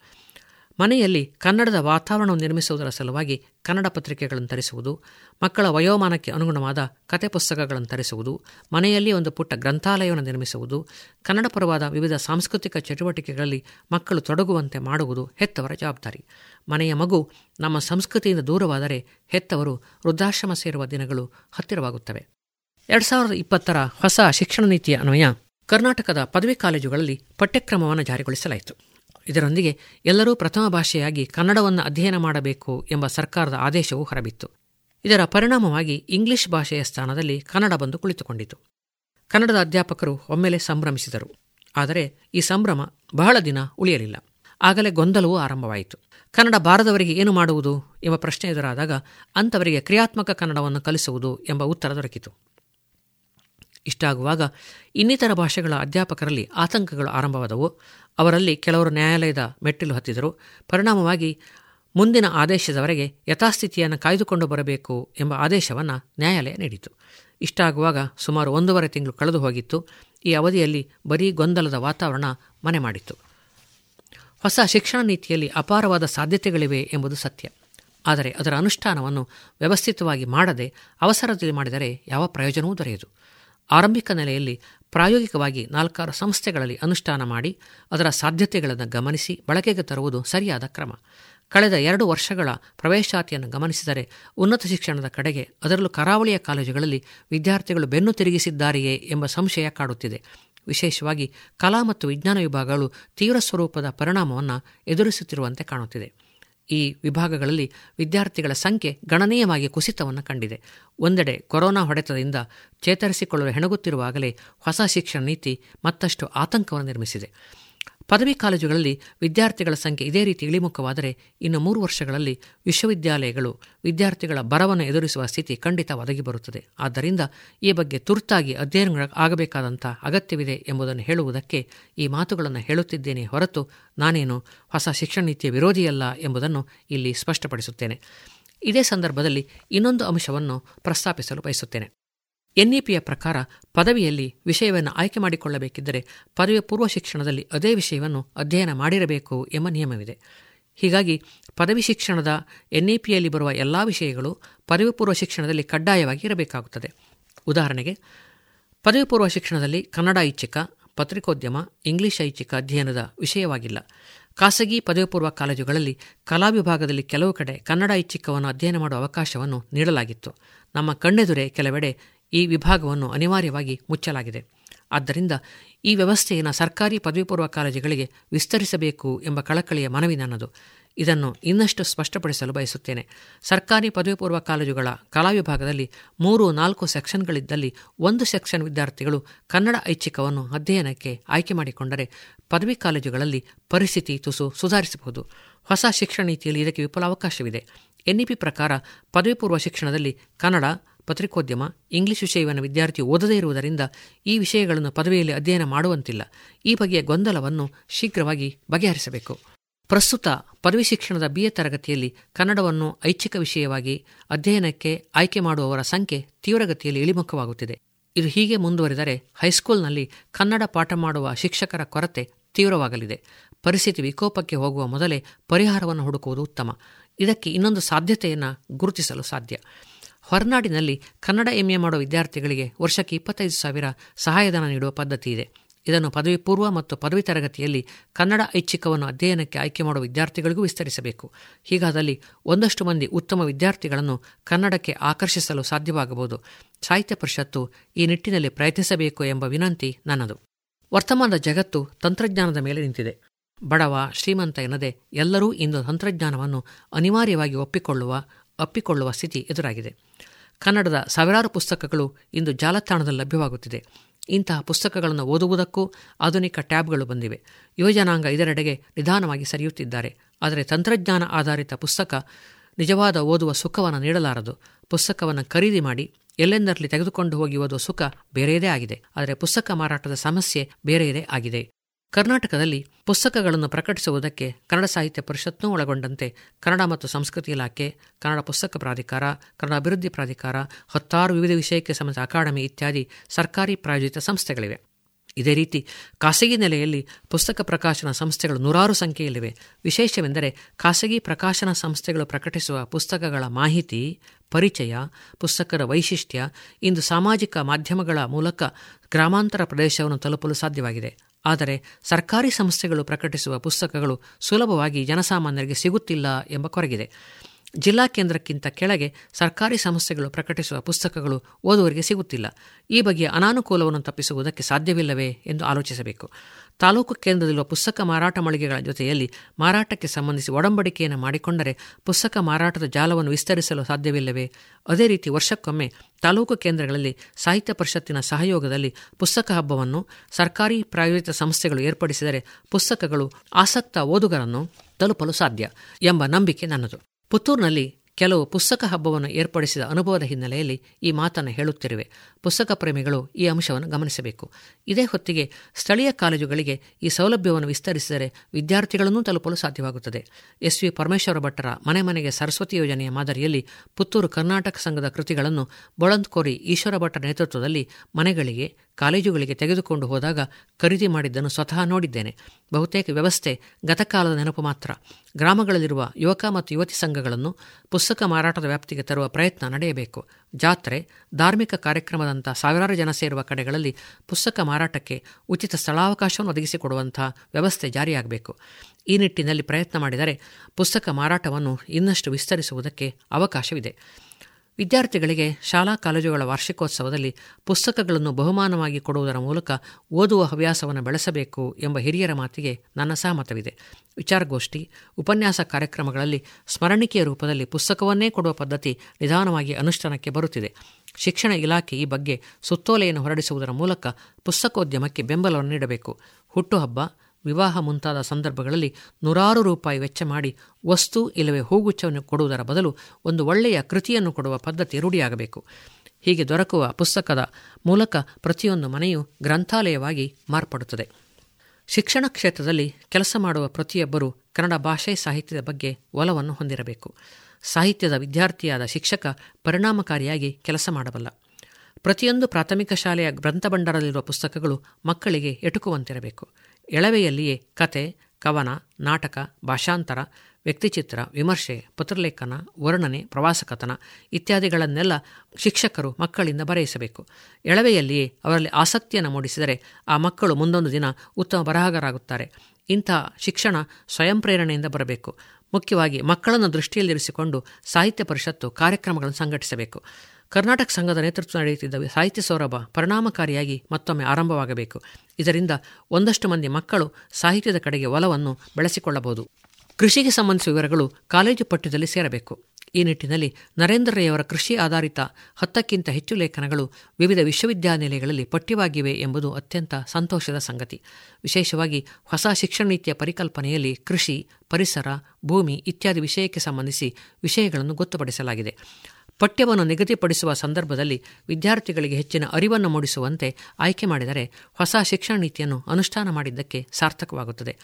ಮನೆಯಲ್ಲಿ ಕನ್ನಡದ ವಾತಾವರಣವನ್ನು ನಿರ್ಮಿಸುವುದರ ಸಲುವಾಗಿ ಕನ್ನಡ ಪತ್ರಿಕೆಗಳನ್ನು ತರಿಸುವುದು, ಮಕ್ಕಳ ವಯೋಮಾನಕ್ಕೆ ಅನುಗುಣವಾದ ಕತೆ ಪುಸ್ತಕಗಳನ್ನು ತರಿಸುವುದು, ಮನೆಯಲ್ಲಿ ಒಂದು ಪುಟ್ಟ ಗ್ರಂಥಾಲಯವನ್ನು ನಿರ್ಮಿಸುವುದು, ಕನ್ನಡ ಪರವಾದ ವಿವಿಧ ಸಾಂಸ್ಕೃತಿಕ ಚಟುವಟಿಕೆಗಳಲ್ಲಿ ಮಕ್ಕಳು ತೊಡಗುವಂತೆ ಮಾಡುವುದು ಹೆತ್ತವರ ಜವಾಬ್ದಾರಿ. ಮನೆಯ ಮಗು ನಮ್ಮ ಸಂಸ್ಕೃತಿಯಿಂದ ದೂರವಾದರೆ ಹೆತ್ತವರು ವೃದ್ಧಾಶ್ರಮ ಸೇರುವ ದಿನಗಳು ಹತ್ತಿರವಾಗುತ್ತವೆ. ಎರಡು ಸಾವಿರದ ಇಪ್ಪತ್ತರ ಹೊಸ ಶಿಕ್ಷಣ ನೀತಿಯ ಅನ್ವಯ ಕರ್ನಾಟಕದ ಪದವಿ ಕಾಲೇಜುಗಳಲ್ಲಿ ಪಠ್ಯಕ್ರಮವನ್ನು ಜಾರಿಗೊಳಿಸಲಾಯಿತು. ಇದರೊಂದಿಗೆ ಎಲ್ಲರೂ ಪ್ರಥಮ ಭಾಷೆಯಾಗಿ ಕನ್ನಡವನ್ನು ಅಧ್ಯಯನ ಮಾಡಬೇಕು ಎಂಬ ಸರ್ಕಾರದ ಆದೇಶವು ಹೊರಬಿತ್ತು. ಇದರ ಪರಿಣಾಮವಾಗಿ ಇಂಗ್ಲಿಷ್ ಭಾಷೆಯ ಸ್ಥಾನದಲ್ಲಿ ಕನ್ನಡ ಬಂದು ಕುಳಿತುಕೊಂಡಿತು. ಕನ್ನಡದ ಅಧ್ಯಾಪಕರು ಒಮ್ಮೆಲೆ ಸಂಭ್ರಮಿಸಿದರು. ಆದರೆ ಈ ಸಂಭ್ರಮ ಬಹಳ ದಿನ ಉಳಿಯಲಿಲ್ಲ. ಆಗಲೇ ಗೊಂದಲವೂ ಆರಂಭವಾಯಿತು. ಕನ್ನಡ ಬಾರದವರಿಗೆ ಏನು ಮಾಡುವುದು ಎಂಬ ಪ್ರಶ್ನೆ ಎದುರಾದಾಗ ಅಂಥವರಿಗೆ ಕ್ರಿಯಾತ್ಮಕ ಕನ್ನಡವನ್ನು ಕಲಿಸುವುದು ಎಂಬ ಉತ್ತರ ದೊರಕಿತು. ಇಷ್ಟಾಗುವಾಗ ಇನ್ನಿತರ ಭಾಷೆಗಳ ಅಧ್ಯಾಪಕರಲ್ಲಿ ಆತಂಕಗಳು ಆರಂಭವಾದವು. ಅವರಲ್ಲಿ ಕೆಲವರು ನ್ಯಾಯಾಲಯದ ಮೆಟ್ಟಿಲು ಹತ್ತಿದರು. ಪರಿಣಾಮವಾಗಿ ಮುಂದಿನ ಆದೇಶದವರೆಗೆ ಯಥಾಸ್ಥಿತಿಯನ್ನು ಕಾಯ್ದುಕೊಂಡು ಬರಬೇಕು ಎಂಬ ಆದೇಶವನ್ನು ನ್ಯಾಯಾಲಯ ನೀಡಿತು. ಇಷ್ಟಾಗುವಾಗ ಸುಮಾರು ಒಂದೂವರೆ ತಿಂಗಳು ಕಳೆದು ಹೋಗಿತ್ತು. ಈ ಅವಧಿಯಲ್ಲಿ ಬರೀ ಗೊಂದಲದ ವಾತಾವರಣ ಮನೆ ಮಾಡಿತ್ತು. ಹೊಸ ಶಿಕ್ಷಣ ನೀತಿಯಲ್ಲಿ ಅಪಾರವಾದ ಸಾಧ್ಯತೆಗಳಿವೆ ಎಂಬುದು ಸತ್ಯ. ಆದರೆ ಅದರ ಅನುಷ್ಠಾನವನ್ನು ವ್ಯವಸ್ಥಿತವಾಗಿ ಮಾಡದೆ ಅವಸರದಲ್ಲಿ ಮಾಡಿದರೆ ಯಾವ ಪ್ರಯೋಜನವೂ ದೊರೆಯದು. ಆರಂಭಿಕ ನೆಲೆಯಲ್ಲಿ ಪ್ರಾಯೋಗಿಕವಾಗಿ ನಾಲ್ಕಾರು ಸಂಸ್ಥೆಗಳಲ್ಲಿ ಅನುಷ್ಠಾನ ಮಾಡಿ ಅದರ ಸಾಧ್ಯತೆಗಳನ್ನು ಗಮನಿಸಿ ಬಳಕೆಗೆ ತರುವುದು ಸರಿಯಾದ ಕ್ರಮ. ಕಳೆದ ಎರಡು ವರ್ಷಗಳ ಪ್ರವೇಶಾತಿಯನ್ನು ಗಮನಿಸಿದರೆ ಉನ್ನತ ಶಿಕ್ಷಣದ ಕಡೆಗೆ, ಅದರಲ್ಲೂ ಕರಾವಳಿಯ ಕಾಲೇಜುಗಳಲ್ಲಿ ವಿದ್ಯಾರ್ಥಿಗಳು ಬೆನ್ನು ತಿರುಗಿಸಿದ್ದಾರೆಯೇ ಎಂಬ ಸಂಶಯ ಕಾಡುತ್ತಿದೆ. ವಿಶೇಷವಾಗಿ ಕಲಾ ಮತ್ತು ವಿಜ್ಞಾನ ವಿಭಾಗಗಳು ತೀವ್ರ ಸ್ವರೂಪದ ಪರಿಣಾಮವನ್ನು ಎದುರಿಸುತ್ತಿರುವಂತೆ ಕಾಣುತ್ತಿದೆ. ಈ ವಿಭಾಗಗಳಲ್ಲಿ ವಿದ್ಯಾರ್ಥಿಗಳ ಸಂಖ್ಯೆ ಗಣನೀಯವಾಗಿ ಕುಸಿತವನ್ನು ಕಂಡಿದೆ. ಒಂದೆಡೆ ಕೊರೋನಾ ಹೊಡೆತದಿಂದ ಚೇತರಿಸಿಕೊಳ್ಳಲು ಹೆಣಗುತ್ತಿರುವಾಗಲೇ ಹೊಸ ಶಿಕ್ಷಣ ನೀತಿ ಮತ್ತಷ್ಟು ಆತಂಕವನ್ನು ನಿರ್ಮಿಸಿದೆ. ಪದವಿ ಕಾಲೇಜುಗಳಲ್ಲಿ ವಿದ್ಯಾರ್ಥಿಗಳ ಸಂಖ್ಯೆ ಇದೇ ರೀತಿ ಇಳಿಮುಖವಾದರೆ ಇನ್ನು ಮೂರು ವರ್ಷಗಳಲ್ಲಿ ವಿಶ್ವವಿದ್ಯಾಲಯಗಳು ವಿದ್ಯಾರ್ಥಿಗಳ ಬರವನ್ನು ಎದುರಿಸುವ ಸ್ಥಿತಿ ಖಂಡಿತ ಒದಗಿ ಬರುತ್ತದೆ. ಆದ್ದರಿಂದ ಈ ಬಗ್ಗೆ ತುರ್ತಾಗಿ ಅಧ್ಯಯನ ಆಗಬೇಕಾದಂಥ ಅಗತ್ಯವಿದೆ ಎಂಬುದನ್ನು ಹೇಳುವುದಕ್ಕೆ ಈ ಮಾತುಗಳನ್ನು ಹೇಳುತ್ತಿದ್ದೇನೆ ಹೊರತು ನಾನೇನು ಹೊಸ ಶಿಕ್ಷಣ ನೀತಿಯ ವಿರೋಧಿಯಲ್ಲ ಎಂಬುದನ್ನು ಇಲ್ಲಿ ಸ್ಪಷ್ಟಪಡಿಸುತ್ತೇನೆ. ಇದೇ ಸಂದರ್ಭದಲ್ಲಿ ಇನ್ನೊಂದು ಅಂಶವನ್ನು ಪ್ರಸ್ತಾಪಿಸಲು ಬಯಸುತ್ತೇನೆ. ಎನ್ಇಪಿಯ ಪ್ರಕಾರ ಪದವಿಯಲ್ಲಿ ವಿಷಯವನ್ನು ಆಯ್ಕೆ ಮಾಡಿಕೊಳ್ಳಬೇಕಿದ್ದರೆ ಪದವಿಯ ಪೂರ್ವ ಶಿಕ್ಷಣದಲ್ಲಿ ಅದೇ ವಿಷಯವನ್ನು ಅಧ್ಯಯನ ಮಾಡಿರಬೇಕು ಎಂಬ ನಿಯಮವಿದೆ. ಹೀಗಾಗಿ ಪದವಿ ಶಿಕ್ಷಣದ ಎನ್ಇಪಿಯಲ್ಲಿ ಬರುವ ಎಲ್ಲ ವಿಷಯಗಳು ಪದವಿ ಪೂರ್ವ ಶಿಕ್ಷಣದಲ್ಲಿ ಕಡ್ಡಾಯವಾಗಿ ಇರಬೇಕಾಗುತ್ತದೆ. ಉದಾಹರಣೆಗೆ, ಪದವಿ ಪೂರ್ವ ಶಿಕ್ಷಣದಲ್ಲಿ ಕನ್ನಡ ಐಚ್ಛಿಕ, ಪತ್ರಿಕೋದ್ಯಮ, ಇಂಗ್ಲಿಷ್ ಐಚ್ಛಿಕ ಅಧ್ಯಯನದ ವಿಷಯವಾಗಿಲ್ಲ. ಖಾಸಗಿ ಪದವಿ ಪೂರ್ವ ಕಾಲೇಜುಗಳಲ್ಲಿ ಕಲಾ ವಿಭಾಗದಲ್ಲಿ ಕೆಲವು ಕಡೆ ಕನ್ನಡ ಐಚ್ಛಿಕವನ್ನು ಅಧ್ಯಯನ ಮಾಡುವ ಅವಕಾಶವನ್ನು ನೀಡಲಾಗಿತ್ತು. ನಮ್ಮ ಕಣ್ಣೆದುರೇ ಕೆಲವೆಡೆ ಈ ವಿಭಾಗವನ್ನು ಅನಿವಾರ್ಯವಾಗಿ ಮುಚ್ಚಲಾಗಿದೆ. ಆದ್ದರಿಂದ ಈ ವ್ಯವಸ್ಥೆಯನ್ನು ಸರ್ಕಾರಿ ಪದವಿ ಪೂರ್ವ ಕಾಲೇಜುಗಳಿಗೆ ವಿಸ್ತರಿಸಬೇಕು ಎಂಬ ಕಳಕಳಿಯ ಮನವಿ ನನ್ನದು. ಇದನ್ನು ಇನ್ನಷ್ಟು ಸ್ಪಷ್ಟಪಡಿಸಲು ಬಯಸುತ್ತೇನೆ. ಸರ್ಕಾರಿ ಪದವಿ ಪೂರ್ವ ಕಾಲೇಜುಗಳ ಕಲಾ ವಿಭಾಗದಲ್ಲಿ ಮೂರು ನಾಲ್ಕು ಸೆಕ್ಷನ್ಗಳಿದ್ದಲ್ಲಿ ಒಂದು ಸೆಕ್ಷನ್ ವಿದ್ಯಾರ್ಥಿಗಳು ಕನ್ನಡ ಐಚ್ಛಿಕವನ್ನು ಅಧ್ಯಯನಕ್ಕೆ ಆಯ್ಕೆ ಮಾಡಿಕೊಂಡರೆ ಪದವಿ ಕಾಲೇಜುಗಳಲ್ಲಿ ಪರಿಸ್ಥಿತಿ ತುಸು ಸುಧಾರಿಸಬಹುದು. ಹೊಸ ಶಿಕ್ಷಣ ನೀತಿಯಲ್ಲಿ ಇದಕ್ಕೆ ವಿಪುಲ ಅವಕಾಶವಿದೆ. ಎನ್ಇಪಿ ಪ್ರಕಾರ ಪದವಿ ಪೂರ್ವ ಶಿಕ್ಷಣದಲ್ಲಿ ಕನ್ನಡ, ಪತ್ರಿಕೋದ್ಯಮ, ಇಂಗ್ಲಿಷ್ ವಿಷಯವನ್ನು ವಿದ್ಯಾರ್ಥಿ ಓದದೇ ಇರುವುದರಿಂದ ಈ ವಿಷಯಗಳನ್ನು ಪದವಿಯಲ್ಲಿ ಅಧ್ಯಯನ ಮಾಡುವಂತಿಲ್ಲ. ಈ ಬಗೆಯ ಗೊಂದಲವನ್ನು ಶೀಘ್ರವಾಗಿ ಬಗೆಹರಿಸಬೇಕು. ಪ್ರಸ್ತುತ ಪದವಿ ಶಿಕ್ಷಣದ ಬಿ ಎ ತರಗತಿಯಲ್ಲಿ ಕನ್ನಡವನ್ನು ಐಚ್ಛಿಕ ವಿಷಯವಾಗಿ ಅಧ್ಯಯನಕ್ಕೆ ಆಯ್ಕೆ ಮಾಡುವವರ ಸಂಖ್ಯೆ ತೀವ್ರಗತಿಯಲ್ಲಿ ಇಳಿಮುಖವಾಗುತ್ತಿದೆ. ಇದು ಹೀಗೆ ಮುಂದುವರಿದರೆ ಹೈಸ್ಕೂಲ್ನಲ್ಲಿ ಕನ್ನಡ ಪಾಠ ಮಾಡುವ ಶಿಕ್ಷಕರ ಕೊರತೆ ತೀವ್ರವಾಗಲಿದೆ. ಪರಿಸ್ಥಿತಿ ವಿಕೋಪಕ್ಕೆ ಹೋಗುವ ಮೊದಲೇ ಪರಿಹಾರವನ್ನು ಹುಡುಕುವುದು ಉತ್ತಮ. ಇದಕ್ಕೆ ಇನ್ನೊಂದು ಸಾಧ್ಯತೆಯನ್ನು ಗುರುತಿಸಲು ಸಾಧ್ಯ. ಹೊರನಾಡಿನಲ್ಲಿ ಕನ್ನಡ ಎಂಎ ಮಾಡುವ ವಿದ್ಯಾರ್ಥಿಗಳಿಗೆ ವರ್ಷಕ್ಕೆ ಇಪ್ಪತ್ತೈದು ಸಾವಿರ ಸಹಾಯಧನ ನೀಡುವ ಪದ್ಧತಿ ಇದೆ. ಇದನ್ನು ಪದವಿ ಪೂರ್ವ ಮತ್ತು ಪದವಿ ತರಗತಿಯಲ್ಲಿ ಕನ್ನಡ ಐಚ್ಛಿಕವನ್ನು ಅಧ್ಯಯನಕ್ಕೆ ಆಯ್ಕೆ ಮಾಡುವ ವಿದ್ಯಾರ್ಥಿಗಳಿಗೂ ವಿಸ್ತರಿಸಬೇಕು. ಹೀಗಾದಲ್ಲಿ ಒಂದಷ್ಟು ಮಂದಿ ಉತ್ತಮ ವಿದ್ಯಾರ್ಥಿಗಳನ್ನು ಕನ್ನಡಕ್ಕೆ ಆಕರ್ಷಿಸಲು ಸಾಧ್ಯವಾಗಬಹುದು. ಸಾಹಿತ್ಯ ಪರಿಷತ್ತು ಈ ನಿಟ್ಟಿನಲ್ಲಿ ಪ್ರಯತ್ನಿಸಬೇಕು ಎಂಬ ವಿನಂತಿ ನನ್ನದು. ವರ್ತಮಾನದ ಜಗತ್ತು ತಂತ್ರಜ್ಞಾನದ ಮೇಲೆ ನಿಂತಿದೆ. ಬಡವ ಶ್ರೀಮಂತ ಎನ್ನದೇ ಎಲ್ಲರೂ ಇಂದು ತಂತ್ರಜ್ಞಾನವನ್ನು ಅನಿವಾರ್ಯವಾಗಿ ಒಪ್ಪಿಕೊಳ್ಳುವ ಅಪ್ಪಿಕೊಳ್ಳುವ ಸ್ಥಿತಿ ಎದುರಾಗಿದೆ. ಕನ್ನಡದ ಸಾವಿರಾರು ಪುಸ್ತಕಗಳು ಇಂದು ಜಾಲತಾಣದಲ್ಲಿ ಲಭ್ಯವಾಗುತ್ತಿದೆ. ಇಂತಹ ಪುಸ್ತಕಗಳನ್ನು ಓದುವುದಕ್ಕೂ ಆಧುನಿಕ ಟ್ಯಾಬ್ಗಳು ಬಂದಿವೆ. ಯುವಜನಾಂಗ ಇದರೆಡೆಗೆ ನಿಧಾನವಾಗಿ ಸರಿಯುತ್ತಿದ್ದಾರೆ. ಆದರೆ ತಂತ್ರಜ್ಞಾನ ಆಧಾರಿತ ಪುಸ್ತಕ ನಿಜವಾದ ಓದುವ ಸುಖವನ್ನು ನೀಡಲಾರದು. ಪುಸ್ತಕವನ್ನು ಖರೀದಿ ಮಾಡಿ ಎಲ್ಲೆಂದರಲ್ಲಿ ತೆಗೆದುಕೊಂಡು ಹೋಗಿ ಓದುವ ಸುಖ ಬೇರೆಯದೇ ಆಗಿದೆ. ಆದರೆ ಪುಸ್ತಕ ಮಾರಾಟದ ಸಮಸ್ಯೆ ಬೇರೆಯದೇ ಆಗಿದೆ. ಕರ್ನಾಟಕದಲ್ಲಿ ಪುಸ್ತಕಗಳನ್ನು ಪ್ರಕಟಿಸುವುದಕ್ಕೆ ಕನ್ನಡ ಸಾಹಿತ್ಯ ಪರಿಷತ್ನೂ ಒಳಗೊಂಡಂತೆ ಕನ್ನಡ ಮತ್ತು ಸಂಸ್ಕೃತಿ ಇಲಾಖೆ, ಕನ್ನಡ ಪುಸ್ತಕ ಪ್ರಾಧಿಕಾರ, ಕನ್ನಡ ಅಭಿವೃದ್ಧಿ ಪ್ರಾಧಿಕಾರ, ಹತ್ತಾರು ವಿವಿಧ ವಿಷಯಕ್ಕೆ ಸಂಬಂಧ ಅಕಾಡೆಮಿ ಇತ್ಯಾದಿ ಸರ್ಕಾರಿ ಪ್ರಾಯೋಜಿತ ಸಂಸ್ಥೆಗಳಿವೆ. ಇದೇ ರೀತಿ ಖಾಸಗಿ ನೆಲೆಯಲ್ಲಿ ಪುಸ್ತಕ ಪ್ರಕಾಶನ ಸಂಸ್ಥೆಗಳು ನೂರಾರು ಸಂಖ್ಯೆಯಲ್ಲಿವೆ. ವಿಶೇಷವೆಂದರೆ ಖಾಸಗಿ ಪ್ರಕಾಶನ ಸಂಸ್ಥೆಗಳು ಪ್ರಕಟಿಸುವ ಪುಸ್ತಕಗಳ ಮಾಹಿತಿ, ಪರಿಚಯ, ಪುಸ್ತಕದ ವೈಶಿಷ್ಟ್ಯ ಇಂದು ಸಾಮಾಜಿಕ ಮಾಧ್ಯಮಗಳ ಮೂಲಕ ಗ್ರಾಮಾಂತರ ಪ್ರದೇಶವನ್ನು ತಲುಪಲು ಸಾಧ್ಯವಾಗಿದೆ. ಆದರೆ ಸರ್ಕಾರಿ ಸಂಸ್ಥೆಗಳು ಪ್ರಕಟಿಸುವ ಪುಸ್ತಕಗಳು ಸುಲಭವಾಗಿ ಜನಸಾಮಾನ್ಯರಿಗೆ ಸಿಗುತ್ತಿಲ್ಲ ಎಂಬ ಕೊರಗಿದೆ. ಜಿಲ್ಲಾ ಕೇಂದ್ರಕ್ಕಿಂತ ಕೆಳಗೆ ಸರ್ಕಾರಿ ಸಂಸ್ಥೆಗಳು ಪ್ರಕಟಿಸುವ ಪುಸ್ತಕಗಳು ಓದುವರಿಗೆ ಸಿಗುತ್ತಿಲ್ಲ. ಈ ಬಗೆಯ ಅನಾನುಕೂಲವನ್ನು ತಪ್ಪಿಸುವುದಕ್ಕೆ ಸಾಧ್ಯವಿಲ್ಲವೇ ಎಂದು ಆಲೋಚಿಸಬೇಕು. ತಾಲೂಕು ಕೇಂದ್ರದಲ್ಲಿರುವ ಪುಸ್ತಕ ಮಾರಾಟ ಮಳಿಗೆಗಳ ಜೊತೆಯಲ್ಲಿ ಮಾರಾಟಕ್ಕೆ ಸಂಬಂಧಿಸಿ ಒಡಂಬಡಿಕೆಯನ್ನು ಮಾಡಿಕೊಂಡರೆ ಪುಸ್ತಕ ಮಾರಾಟದ ಜಾಲವನ್ನು ವಿಸ್ತರಿಸಲು ಸಾಧ್ಯವಿಲ್ಲವೇ? ಅದೇ ರೀತಿ ವರ್ಷಕ್ಕೊಮ್ಮೆ ತಾಲೂಕು ಕೇಂದ್ರಗಳಲ್ಲಿ ಸಾಹಿತ್ಯ ಪರಿಷತ್ತಿನ ಸಹಯೋಗದಲ್ಲಿ ಪುಸ್ತಕ ಹಬ್ಬವನ್ನು ಸರ್ಕಾರಿ ಪ್ರಾಯೋಜಿತ ಸಂಸ್ಥೆಗಳು ಏರ್ಪಡಿಸಿದರೆ ಪುಸ್ತಕಗಳು ಆಸಕ್ತ ಓದುಗರನ್ನು ತಲುಪಲು ಸಾಧ್ಯ ಎಂಬ ನಂಬಿಕೆ ನನ್ನದು. ಪುತ್ತೂರಿನಲ್ಲಿ ಕೆಲವು ಪುಸ್ತಕ ಹಬ್ಬವನ್ನು ಏರ್ಪಡಿಸಿದ ಅನುಭವದ ಹಿನ್ನೆಲೆಯಲ್ಲಿ ಈ ಮಾತನ್ನು ಹೇಳುತ್ತಿರುವೆ. ಪುಸ್ತಕ ಪ್ರೇಮಿಗಳು ಈ ಅಂಶವನ್ನು ಗಮನಿಸಬೇಕು. ಇದೇ ಹೊತ್ತಿಗೆ ಸ್ಥಳೀಯ ಕಾಲೇಜುಗಳಿಗೆ ಈ ಸೌಲಭ್ಯವನ್ನು ವಿಸ್ತರಿಸಿದರೆ ವಿದ್ಯಾರ್ಥಿಗಳನ್ನು ತಲುಪಲು ಸಾಧ್ಯವಾಗುತ್ತದೆ. ಎಸ್ ವಿ ಪರಮೇಶ್ವರ ಭಟ್ಟರ ಮನೆ ಮನೆಗೆ ಸರಸ್ವತಿ ಯೋಜನೆಯ ಮಾದರಿಯಲ್ಲಿ ಪುತ್ತೂರು ಕರ್ನಾಟಕ ಸಂಘದ ಕೃತಿಗಳನ್ನು ಬೊಳಂದ್ಕೋರಿ ಈಶ್ವರ ಭಟ್ಟರ ನೇತೃತ್ವದಲ್ಲಿ ಮನೆಗಳಿಗೆ, ಕಾಲೇಜುಗಳಿಗೆ ತೆಗೆದುಕೊಂಡು ಹೋದಾಗ ಖರೀದಿ ಮಾಡಿದ್ದನ್ನು ಸ್ವತಃ ನೋಡಿದ್ದೇನೆ. ಬಹುತೇಕ ವ್ಯವಸ್ಥೆ ಗತಕಾಲದ ನೆನಪು ಮಾತ್ರ. ಗ್ರಾಮಗಳಲ್ಲಿರುವ ಯುವಕ ಮತ್ತು ಯುವತಿ ಸಂಘಗಳನ್ನು ಪುಸ್ತಕ ಮಾರಾಟದ ವ್ಯಾಪ್ತಿಗೆ ತರುವ ಪ್ರಯತ್ನ ನಡೆಯಬೇಕು. ಜಾತ್ರೆ, ಧಾರ್ಮಿಕ ಕಾರ್ಯಕ್ರಮದಂಥ ಸಾವಿರಾರು ಜನ ಸೇರುವ ಕಡೆಗಳಲ್ಲಿ ಪುಸ್ತಕ ಮಾರಾಟಕ್ಕೆ ಉಚಿತ ಸ್ಥಳಾವಕಾಶವನ್ನು ಒದಗಿಸಿಕೊಡುವಂಥ ವ್ಯವಸ್ಥೆ ಜಾರಿಯಾಗಬೇಕು. ಈ ನಿಟ್ಟಿನಲ್ಲಿ ಪ್ರಯತ್ನ ಮಾಡಿದರೆ ಪುಸ್ತಕ ಮಾರಾಟವನ್ನು ಇನ್ನಷ್ಟು ವಿಸ್ತರಿಸುವುದಕ್ಕೆ ಅವಕಾಶವಿದೆ. ವಿದ್ಯಾರ್ಥಿಗಳಿಗೆ ಶಾಲಾ ಕಾಲೇಜುಗಳ ವಾರ್ಷಿಕೋತ್ಸವದಲ್ಲಿ ಪುಸ್ತಕಗಳನ್ನು ಬಹುಮಾನವಾಗಿ ಕೊಡುವುದರ ಮೂಲಕ ಓದುವ ಹವ್ಯಾಸವನ್ನು ಬೆಳೆಸಬೇಕು ಎಂಬ ಹಿರಿಯರ ಮಾತಿಗೆ ನನ್ನ ಸಹಮತವಿದೆ. ವಿಚಾರಗೋಷ್ಠಿ, ಉಪನ್ಯಾಸ ಕಾರ್ಯಕ್ರಮಗಳಲ್ಲಿ ಸ್ಮರಣಿಕೆಯ ರೂಪದಲ್ಲಿ ಪುಸ್ತಕವನ್ನೇ ಕೊಡುವ ಪದ್ಧತಿ ನಿಧಾನವಾಗಿ ಅನುಷ್ಠಾನಕ್ಕೆ ಬರುತ್ತಿದೆ. ಶಿಕ್ಷಣ ಇಲಾಖೆ ಈ ಬಗ್ಗೆ ಸುತ್ತೋಲೆಯನ್ನು ಹೊರಡಿಸುವುದರ ಮೂಲಕ ಪುಸ್ತಕೋದ್ಯಮಕ್ಕೆ ಬೆಂಬಲವನ್ನು ನೀಡಬೇಕು. ಹುಟ್ಟುಹಬ್ಬ, ವಿವಾಹ ಮುಂತಾದ ಸಂದರ್ಭಗಳಲ್ಲಿ ನೂರಾರು ರೂಪಾಯಿ ವೆಚ್ಚ ಮಾಡಿ ವಸ್ತು ಇಲ್ಲವೇ ಹೂಗುಚ್ಛವನ್ನು ಕೊಡುವುದರ ಬದಲು ಒಂದು ಒಳ್ಳೆಯ ಕೃತಿಯನ್ನು ಕೊಡುವ ಪದ್ಧತಿ ರೂಢಿಯಾಗಬೇಕು. ಹೀಗೆ ದೊರಕುವ ಪುಸ್ತಕದ ಮೂಲಕ ಪ್ರತಿಯೊಂದು ಮನೆಯು ಗ್ರಂಥಾಲಯವಾಗಿ ಮಾರ್ಪಡುತ್ತದೆ. ಶಿಕ್ಷಣ ಕ್ಷೇತ್ರದಲ್ಲಿ ಕೆಲಸ ಮಾಡುವ ಪ್ರತಿಯೊಬ್ಬರೂ ಕನ್ನಡ ಭಾಷೆ ಸಾಹಿತ್ಯದ ಬಗ್ಗೆ ಒಲವನ್ನು ಹೊಂದಿರಬೇಕು. ಸಾಹಿತ್ಯದ ವಿದ್ಯಾರ್ಥಿಯಾದ ಶಿಕ್ಷಕ ಪರಿಣಾಮಕಾರಿಯಾಗಿ ಕೆಲಸ ಮಾಡಬಲ್ಲ. ಪ್ರತಿಯೊಂದು ಪ್ರಾಥಮಿಕ ಶಾಲೆಯ ಗ್ರಂಥಭಂಡಾರದಲ್ಲಿರುವ ಪುಸ್ತಕಗಳು ಮಕ್ಕಳಿಗೆ ಎಟುಕುವಂತಿರಬೇಕು. ಎಳವೆಯಲ್ಲಿಯೇ ಕತೆ, ಕವನ, ನಾಟಕ, ಭಾಷಾಂತರ, ವ್ಯಕ್ತಿಚಿತ್ರ, ವಿಮರ್ಶೆ, ಪತ್ರಲೇಖನ, ವರ್ಣನೆ, ಪ್ರವಾಸ ಕಥನ ಇತ್ಯಾದಿಗಳನ್ನೆಲ್ಲ ಶಿಕ್ಷಕರು ಮಕ್ಕಳಿಂದ ಬರೆಯಿಸಬೇಕು. ಎಳವೆಯಲ್ಲಿಯೇ ಅವರಲ್ಲಿ ಆಸಕ್ತಿಯನ್ನು ಮೂಡಿಸಿದರೆ ಆ ಮಕ್ಕಳು ಮುಂದೊಂದು ದಿನ ಉತ್ತಮ ಬರಹಗಾರರಾಗುತ್ತಾರೆ. ಇಂಥ ಶಿಕ್ಷಣ ಸ್ವಯಂ ಪ್ರೇರಣೆಯಿಂದ ಬರಬೇಕು. ಮುಖ್ಯವಾಗಿ ಮಕ್ಕಳನ್ನು ದೃಷ್ಟಿಯಲ್ಲಿರಿಸಿಕೊಂಡು ಸಾಹಿತ್ಯ ಪರಿಷತ್ತು ಕಾರ್ಯಕ್ರಮಗಳನ್ನು ಸಂಘಟಿಸಬೇಕು. ಕರ್ನಾಟಕ ಸಂಘದ ನೇತೃತ್ವ ನಡೆಯುತ್ತಿದ್ದ ಸಾಹಿತ್ಯ ಸೌರಭ ಪರಿಣಾಮಕಾರಿಯಾಗಿ ಮತ್ತೊಮ್ಮೆ ಆರಂಭವಾಗಬೇಕು. ಇದರಿಂದ ಒಂದಷ್ಟು ಮಂದಿ ಮಕ್ಕಳು ಸಾಹಿತ್ಯದ ಕಡೆಗೆ ಒಲವನ್ನು ಬೆಳೆಸಿಕೊಳ್ಳಬಹುದು. ಕೃಷಿಗೆ ಸಂಬಂಧಿಸಿದ ವಿವರಗಳು ಕಾಲೇಜು ಪಠ್ಯದಲ್ಲಿ ಸೇರಬೇಕು. ಈ ನಿಟ್ಟಿನಲ್ಲಿ ನರೇಂದ್ರ ರೈಯವರ ಕೃಷಿ ಆಧಾರಿತ ಹತ್ತಕ್ಕಿಂತ ಹೆಚ್ಚು ಲೇಖನಗಳು ವಿವಿಧ ವಿಶ್ವವಿದ್ಯಾನಿಲಯಗಳಲ್ಲಿ ಪಠ್ಯವಾಗಿವೆ ಎಂಬುದು ಅತ್ಯಂತ ಸಂತೋಷದ ಸಂಗತಿ. ವಿಶೇಷವಾಗಿ ಹೊಸ ಶಿಕ್ಷಣ ನೀತಿಯ ಪರಿಕಲ್ಪನೆಯಲ್ಲಿ ಕೃಷಿ, ಪರಿಸರ, ಭೂಮಿ ಇತ್ಯಾದಿ ವಿಷಯಕ್ಕೆ ಸಂಬಂಧಿಸಿ ವಿಷಯಗಳನ್ನು ಗೊತ್ತುಪಡಿಸಲಾಗಿದೆ. ಪಠ್ಯವನ್ನು ನಿಗದಿಪಡಿಸುವ ಸಂದರ್ಭದಲ್ಲಿ ವಿದ್ಯಾರ್ಥಿಗಳಿಗೆ ಹೆಚ್ಚಿನ ಅರಿವನ್ನು ಮೂಡಿಸುವಂತೆ ಆಯ್ಕೆ ಮಾಡಿದರೆ ಹೊಸ ಶಿಕ್ಷಣ ನೀತಿಯನ್ನು ಅನುಷ್ಠಾನ ಮಾಡಿದ್ದಕ್ಕೆ ಸಾರ್ಥಕವಾಗುತ್ತದೆ.